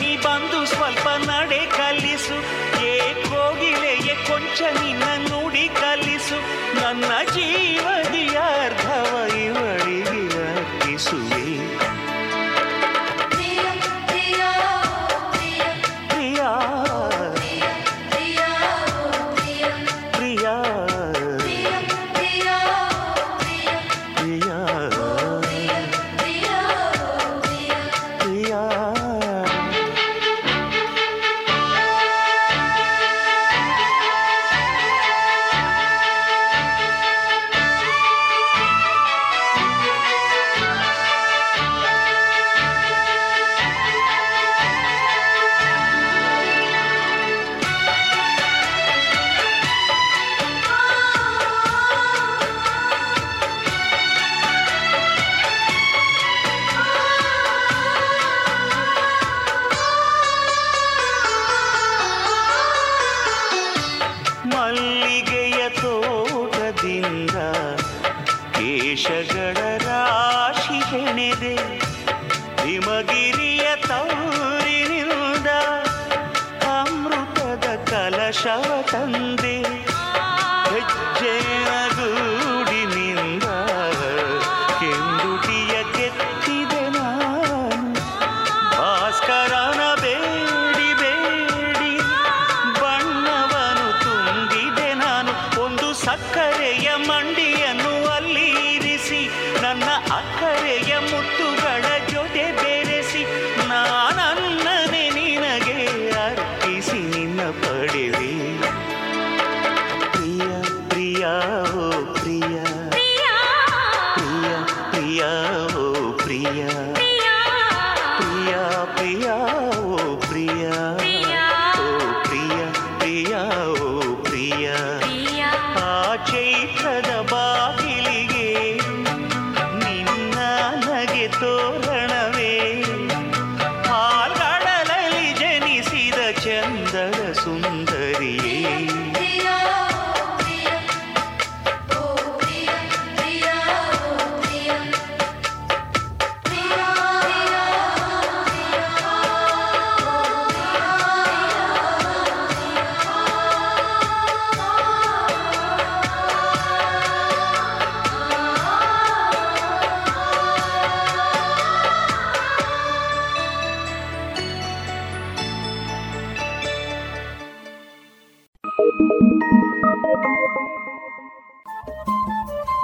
ನೀ ಬಂದು ಸ್ವಲ್ಪ ನಡೆ ಕಲಿಸು, ಏ ಕೋಗಿಲೆಯೇ ಕೊಂಚ ನಿನ್ನ ನುಡಿ ಕಲಿಸು, ನನ್ನ ಜೀವದಿಯ ಅರ್ಧವ ಇವಳಿಗೆ ಅರ್ಪಿಸುವೆ.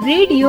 ರೇಡಿಯೋ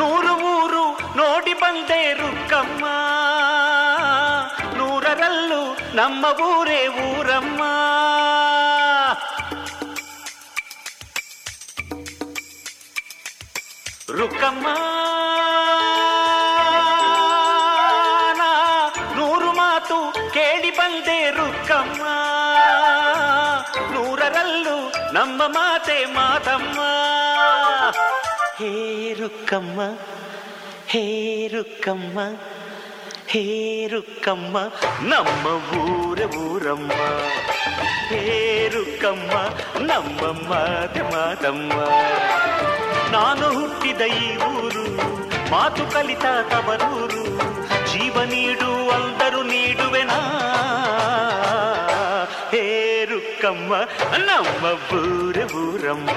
ನೂರು ಊರು ನೋಡಿ ಬಂದೆ ರುಕ್ಕಮ್ಮ, ನೂರರಲ್ಲೂ ನಮ್ಮ ಊರೇ ಊರಮ್ಮ. ರುಕ್ಕಮ್ಮ ನೂರು ಮಾತು ಕೇಳಿ ಬಂದೆ ರುಕ್ಕಮ್ಮ, ನೂರರಲ್ಲೂ ನಮ್ಮ ಮಾತೆ ಮಾತಮ್ಮ. ಹೇ ರುಕ್ಕಮ್ಮ ಹೇ ರುಕ್ಕಮ್ಮ ಹೇ ರುಕ್ಕಮ್ಮ ನಮ್ಮ ಊರ ಊರಮ್ಮ, ಹೇ ರುಕ್ಕಮ್ಮ ನಮ್ಮ ಮಾತೆ ಮಾತಮ್ಮ. ನಾನು ಹುಟ್ಟಿದ ಈ ಊರು ಮಾತು ಕಲಿತ ತವರೂರು, ಜೀವ ನೀಡು ಅಂದರು ನೀಡುವೆನ, ಹೇ ರುಕ್ಕಮ್ಮ ನಮ್ಮ ಊರ ಊರಮ್ಮ,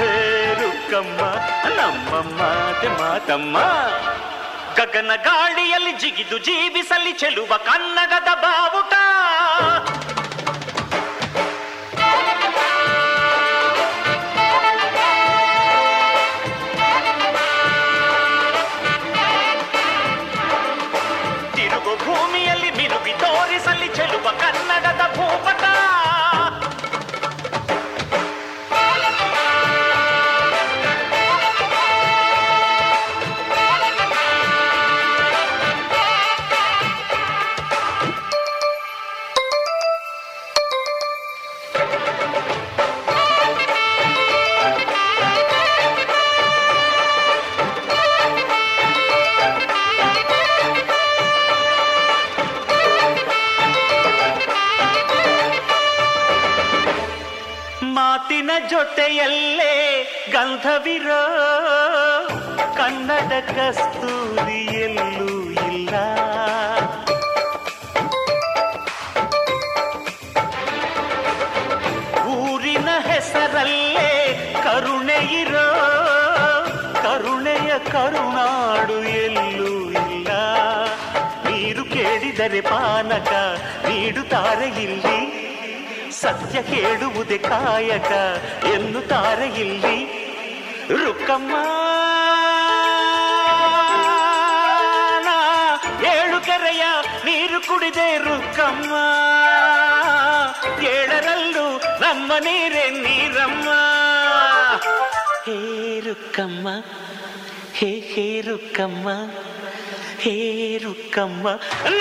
ಹೇ ರುಕ್ಕಮ್ಮ ನಮ್ಮ ಮಾತೆ ಮಾತಮ್ಮ. ಗಗನ ಗಾಳಿಯಲ್ಲಿ ಜಿಗಿದು ಜೀವಿಸಲಿ ಚೆಲುವ ಕನ್ನಡದ ಬಾವುಟ, ತಿರುಗು ಭೂಮಿಯಲ್ಲಿ ಮಿನುಗಿ ತೋರಿಸಲಿ ಚೆಲುವ ಕನ್ನಡದ ಭೂಪಟ. ಕಣ್ಣಲ್ಲೇ ಗಂಧವಿರೋ ಕನ್ನಡ ಕಸ್ತೂರಿಯಲ್ಲೂ ಇಲ್ಲ. ಊರಿನ ಹೆಸರಲ್ಲೇ ಕರುಣೆ ಇರೋ ಕರುಣೆಯ ಕರುನಾಡು ಎಲ್ಲೂ ಇಲ್ಲ. ನೀರು ಕೇಳಿದರೆ ಪಾನಕ ನೀಡುತ್ತಾರೆ ಇಲ್ಲಿ, ಸತ್ಯ ಕೇಳುವುದೇ ಕಾಯಕ ಎನ್ನುತ್ತಾರೆ ಇಲ್ಲಿ. ರುಕ್ಕಮ್ಮ ಏಳು ಕೆರೆಯ ನೀರು ಕುಡಿದೆ ರುಕ್ಕಮ್ಮ, ಏಳರಲ್ಲೂ ನಮ್ಮ ನೀರೇ ನೀರಮ್ಮ. ಹೇ ರುಕ್ಕಮ್ಮ ಹೇ ಹೇ ರುಕ್ಕಮ್ಮ ಹೇ ರುಕ್ಕಮ್ಮ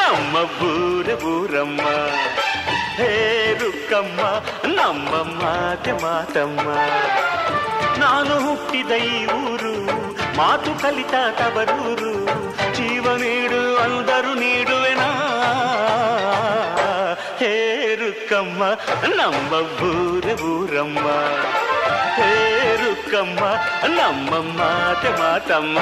ನಮ್ಮ ಬೂರ ಬೂರಮ್ಮ. ಹೇ ರುಕ್ಕಮ್ಮ ನಮ್ಮ ಮಾತೆ ಮಾತಮ್ಮ. ನಾನು ಹುಟ್ಟಿದ ಈ ಊರು ಮಾತು ಕಲಿತ ತವರೂರು, ಜೀವ ನೀಡು ಅಂದರು ನೀಡುವೆನ. ಹೇ ರುಕ್ಕಮ್ಮ ನಮ್ಮ ಬೂರ ಬೂರಮ್ಮ. ಹೇ ರುಕ್ಕಮ್ಮ ನಮ್ಮ ಮಾತೆ ಮಾತಮ್ಮ.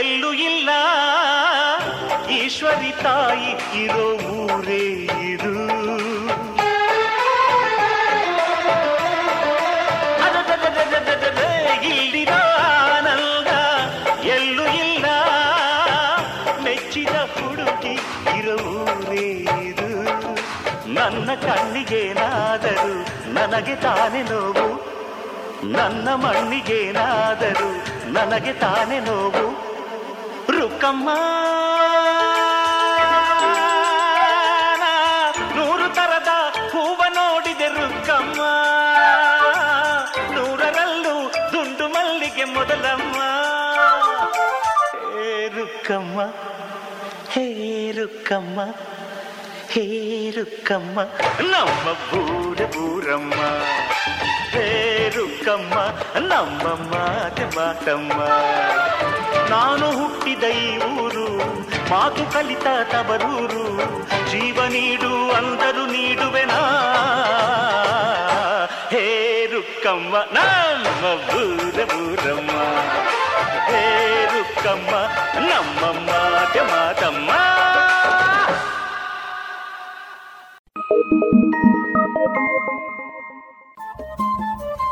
ಎಲ್ಲೂ ಇಲ್ಲ ಈಶ್ವರಿ ತಾಯಿ ಇರೋ ಊರೇ ಇರು. ಇಲ್ಲಿರೋ ಆನಂದ ಎಲ್ಲೂ ಇಲ್ಲ, ಮೆಚ್ಚಿದ ಹುಡುಗಿ ಇರೋ ಊರೇ ಇರು. ನನ್ನ ಕಣ್ಣಿಗೇನಾದರೂ ನನಗೆ ತಾನೆ ನೋವು, ನನ್ನ ಮಣ್ಣಿಗೇನಾದರೂ ನನಗೆ ತಾನೆ ನೋವು. ರುಕ್ಕಮ್ಮ ನೂರು ತರದ ಹೂವ ನೋಡಿದೆ ರುಕ್ಕಮ್ಮ, ನೂರರಲ್ಲೂ ದುಂಡು ಮಲ್ಲಿಗೆ ಮೊದಲಮ್ಮ. ಹೇ ರುಕ್ಕಮ್ಮ ಹೇ ರುಕ್ಕಮ್ಮ ಹೇ ರುಕ್ಕಮ್ಮ ನಮ್ಮ ಬೂರ ಬೂರಮ್ಮ. ಹೇ ರುಕ್ಕಮ್ಮ ನಮ್ಮ ಮಾತೆ ಮಾತಮ್ಮ. ನಾನು ಹುಟ್ಟಿದ ಈ ಊರು ಮಾತು ಕಲಿತ ತವರೂರು, ಜೀವ ನೀಡು ಅಂದರು ನೀಡುವೆನಾ. ಹೇ ರುಕ್ಕಮ್ಮ ನಮ್ಮ ಬೂರ ಬೂರಮ್ಮ. ಹೇ ರುಕ್ಕಮ್ಮ ನಮ್ಮ ಮಾತೆ ಮಾತಮ್ಮ.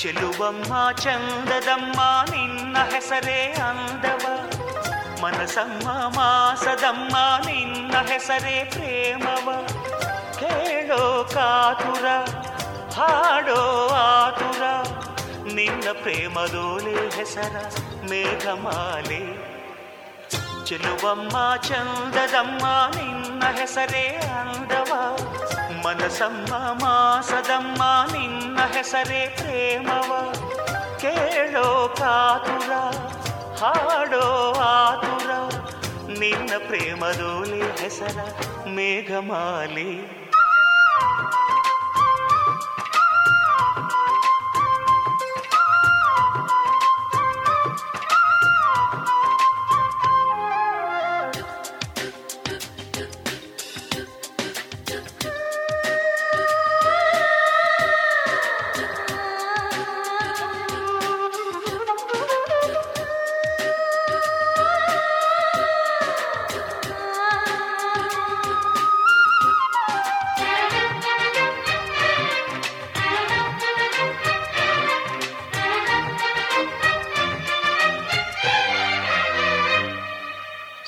ಚೆಲುವಮ್ಮ ಚಂದದಮ್ಮ ನಿನ್ನ ಹೆಸರೇ ಅಂದವ, ಮನಸಮ್ಮ ಮಾಸದಮ್ಮ ನಿನ್ನ ಹೆಸರೇ ಪ್ರೇಮವ. ಕೇಳೋ ಕಾತುರ ಹಾಡೋ ಆತುರ, ನಿನ್ನ ಪ್ರೇಮದೋಲೆ ಹೆಸರ ಮೇಘಮಾಲೆ. ಚೆಲುವಮ್ಮ ಚಂದದಮ್ಮ ನಿನ್ನ ಹೆಸರೇ ಅಂದವ, ಮನಸಮ್ಮ ಮಾಸದಮ್ಮ ನಿನ್ನ ಹೆಸರೇ ಪ್ರೇಮವ. ಕೇಳೋ ಕಾತುರ ಹಾಡೋ ಆತುರ, ನಿನ್ನ ಪ್ರೇಮದೋಲೆ ಹೆಸರ ಮೇಘಮಾಲೆ.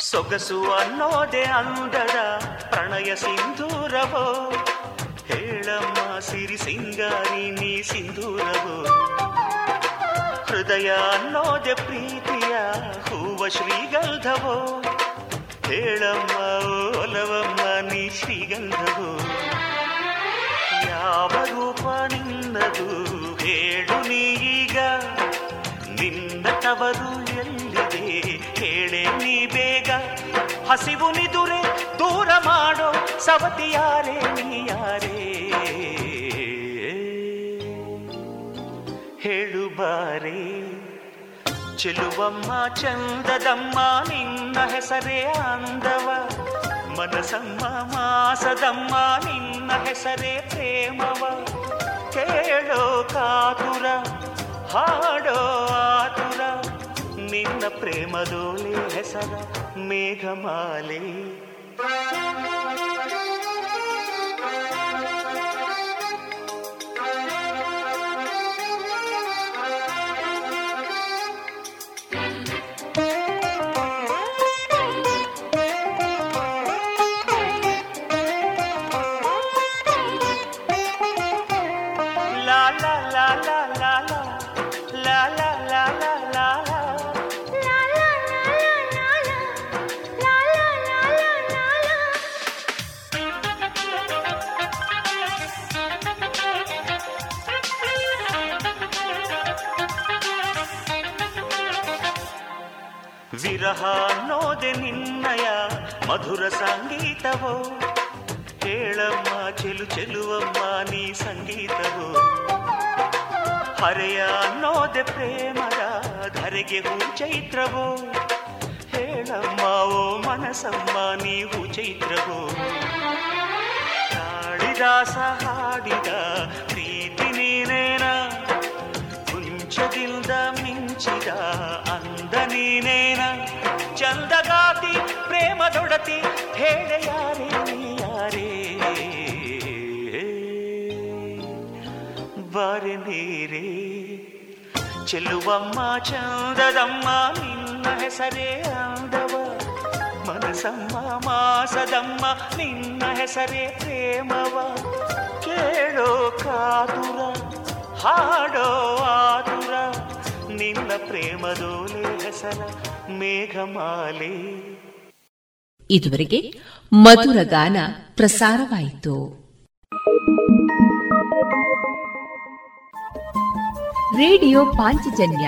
ಸೊಗಸು ಅನ್ನೋದೆ ಅಂದದ ಪ್ರಣಯ ಸಿಂಧೂರವೋ, ಹೇಳಮ್ಮ ಸಿರಿ ಸಿಂಗಾರಿ ನೀ ಸಿಂಧೂರವೋ, ಹೃದಯ ಅನ್ನೋದೆ ಪ್ರೀತಿಯ ಹೂವ ಶ್ರೀಗಂಧವೋ, ಹೇಳಮ್ಮ ಒಲವಮ್ಮ ನೀ ಶ್ರೀಗಂಧವೋ, ಯಾವ ರೂಪ ನಿನ್ನದು ಹೇಳು ನೀಗ, ನಿನ್ನ ತವರು ಎಲ್ಲಿದೆ ಹೇಳೆ ನೀ ಬೇಗ, ಹಸಿವು ನಿದುರೆ ದೂರ ಮಾಡೋ ಸವತಿಯಾರೇ ನೀ ಯಾರೇ, ಹೇಳು ಬಾರೇ ಚೆಲುವಮ್ಮ ಚಂದದಮ್ಮ ನಿನ್ನ ಹೆಸರೇ ಅಂದವ, ಮನಸಮ್ಮ ಮಾಸದಮ್ಮ ನಿನ್ನ ಹೆಸರೇ ಪ್ರೇಮವ, ಕೇಳೋ ಕಾತುರ ಹಾಡೋ ಆತುರ ನಿನ್ನ ಪ್ರೇಮದೋಲೆ ಹೆಸರ ಮೇಘಮಾಲೆ. ವಿರಹ ನೋದೆ ನಿನ್ನಯ ಮಧುರ ಸಂಗೀತವೋ, ಹೇಳಮ್ಮ ಚೆಲು ಚೆಲುವಮ್ಮ ನೀ ಸಂಗೀತವೋ, ಹರೆಯ ನೋದೆ ಪ್ರೇಮದ ಧರೆಗೆ ಹೂ ಚೈತ್ರವೋ, ಹೇಳಮ್ಮ ಓ ಮನಸಮ್ಮ ನೀವು ಚೈತ್ರವೋ, ಹಾಡಿದಾಸ ಹಾಡಿದ ಪ್ರೀತಿ ನೀನೇನ, ಕುಂಚದಿಂದ ಮಿಂಚಿದ ಅಂದ ನೀನೇನ, ಚಂದಗಾತಿ ಪ್ರೇಮದೊಡತಿ ಹೇಳೆ ಯಾರೇ ಯಾರೇ, ಬಾರೆ ನೀರೇ ಚೆಲುವಮ್ಮ ಚಂದದಮ್ಮ ನಿನ್ನ ಹೆಸರೇ ಆದವ, ಮನಸಮ್ಮ ಮಾಸದಮ್ಮ ನಿನ್ನ ಹೆಸರೇ ಪ್ರೇಮವ, ಕೇಳೋ ಕಾದುರ ಹಾಡೋ ಆದುರ ನಿನ್ನ ಪ್ರೇಮದೋಲೆ ಹೆಸರ ಮೇಘಮಾಲೆ. ಇದುವರೆಗೆ ಮಧುರ ಗಾನ ಪ್ರಸಾರವಾಯಿತು. ರೇಡಿಯೋ ಪಾಂಚಜನ್ಯ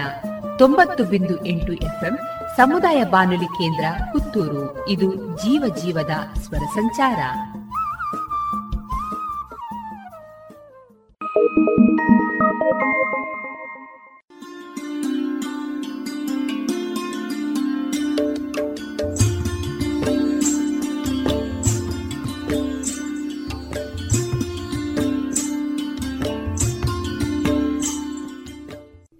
ತೊಂಬತ್ತು ಬಿಂದು ಎಂಟು ಎಫ್ಎಂ ಸಮುದಾಯ ಬಾನುಲಿ ಕೇಂದ್ರ ಪುತ್ತೂರು. ಇದು ಜೀವ ಜೀವದ ಸ್ವರ ಸಂಚಾರ.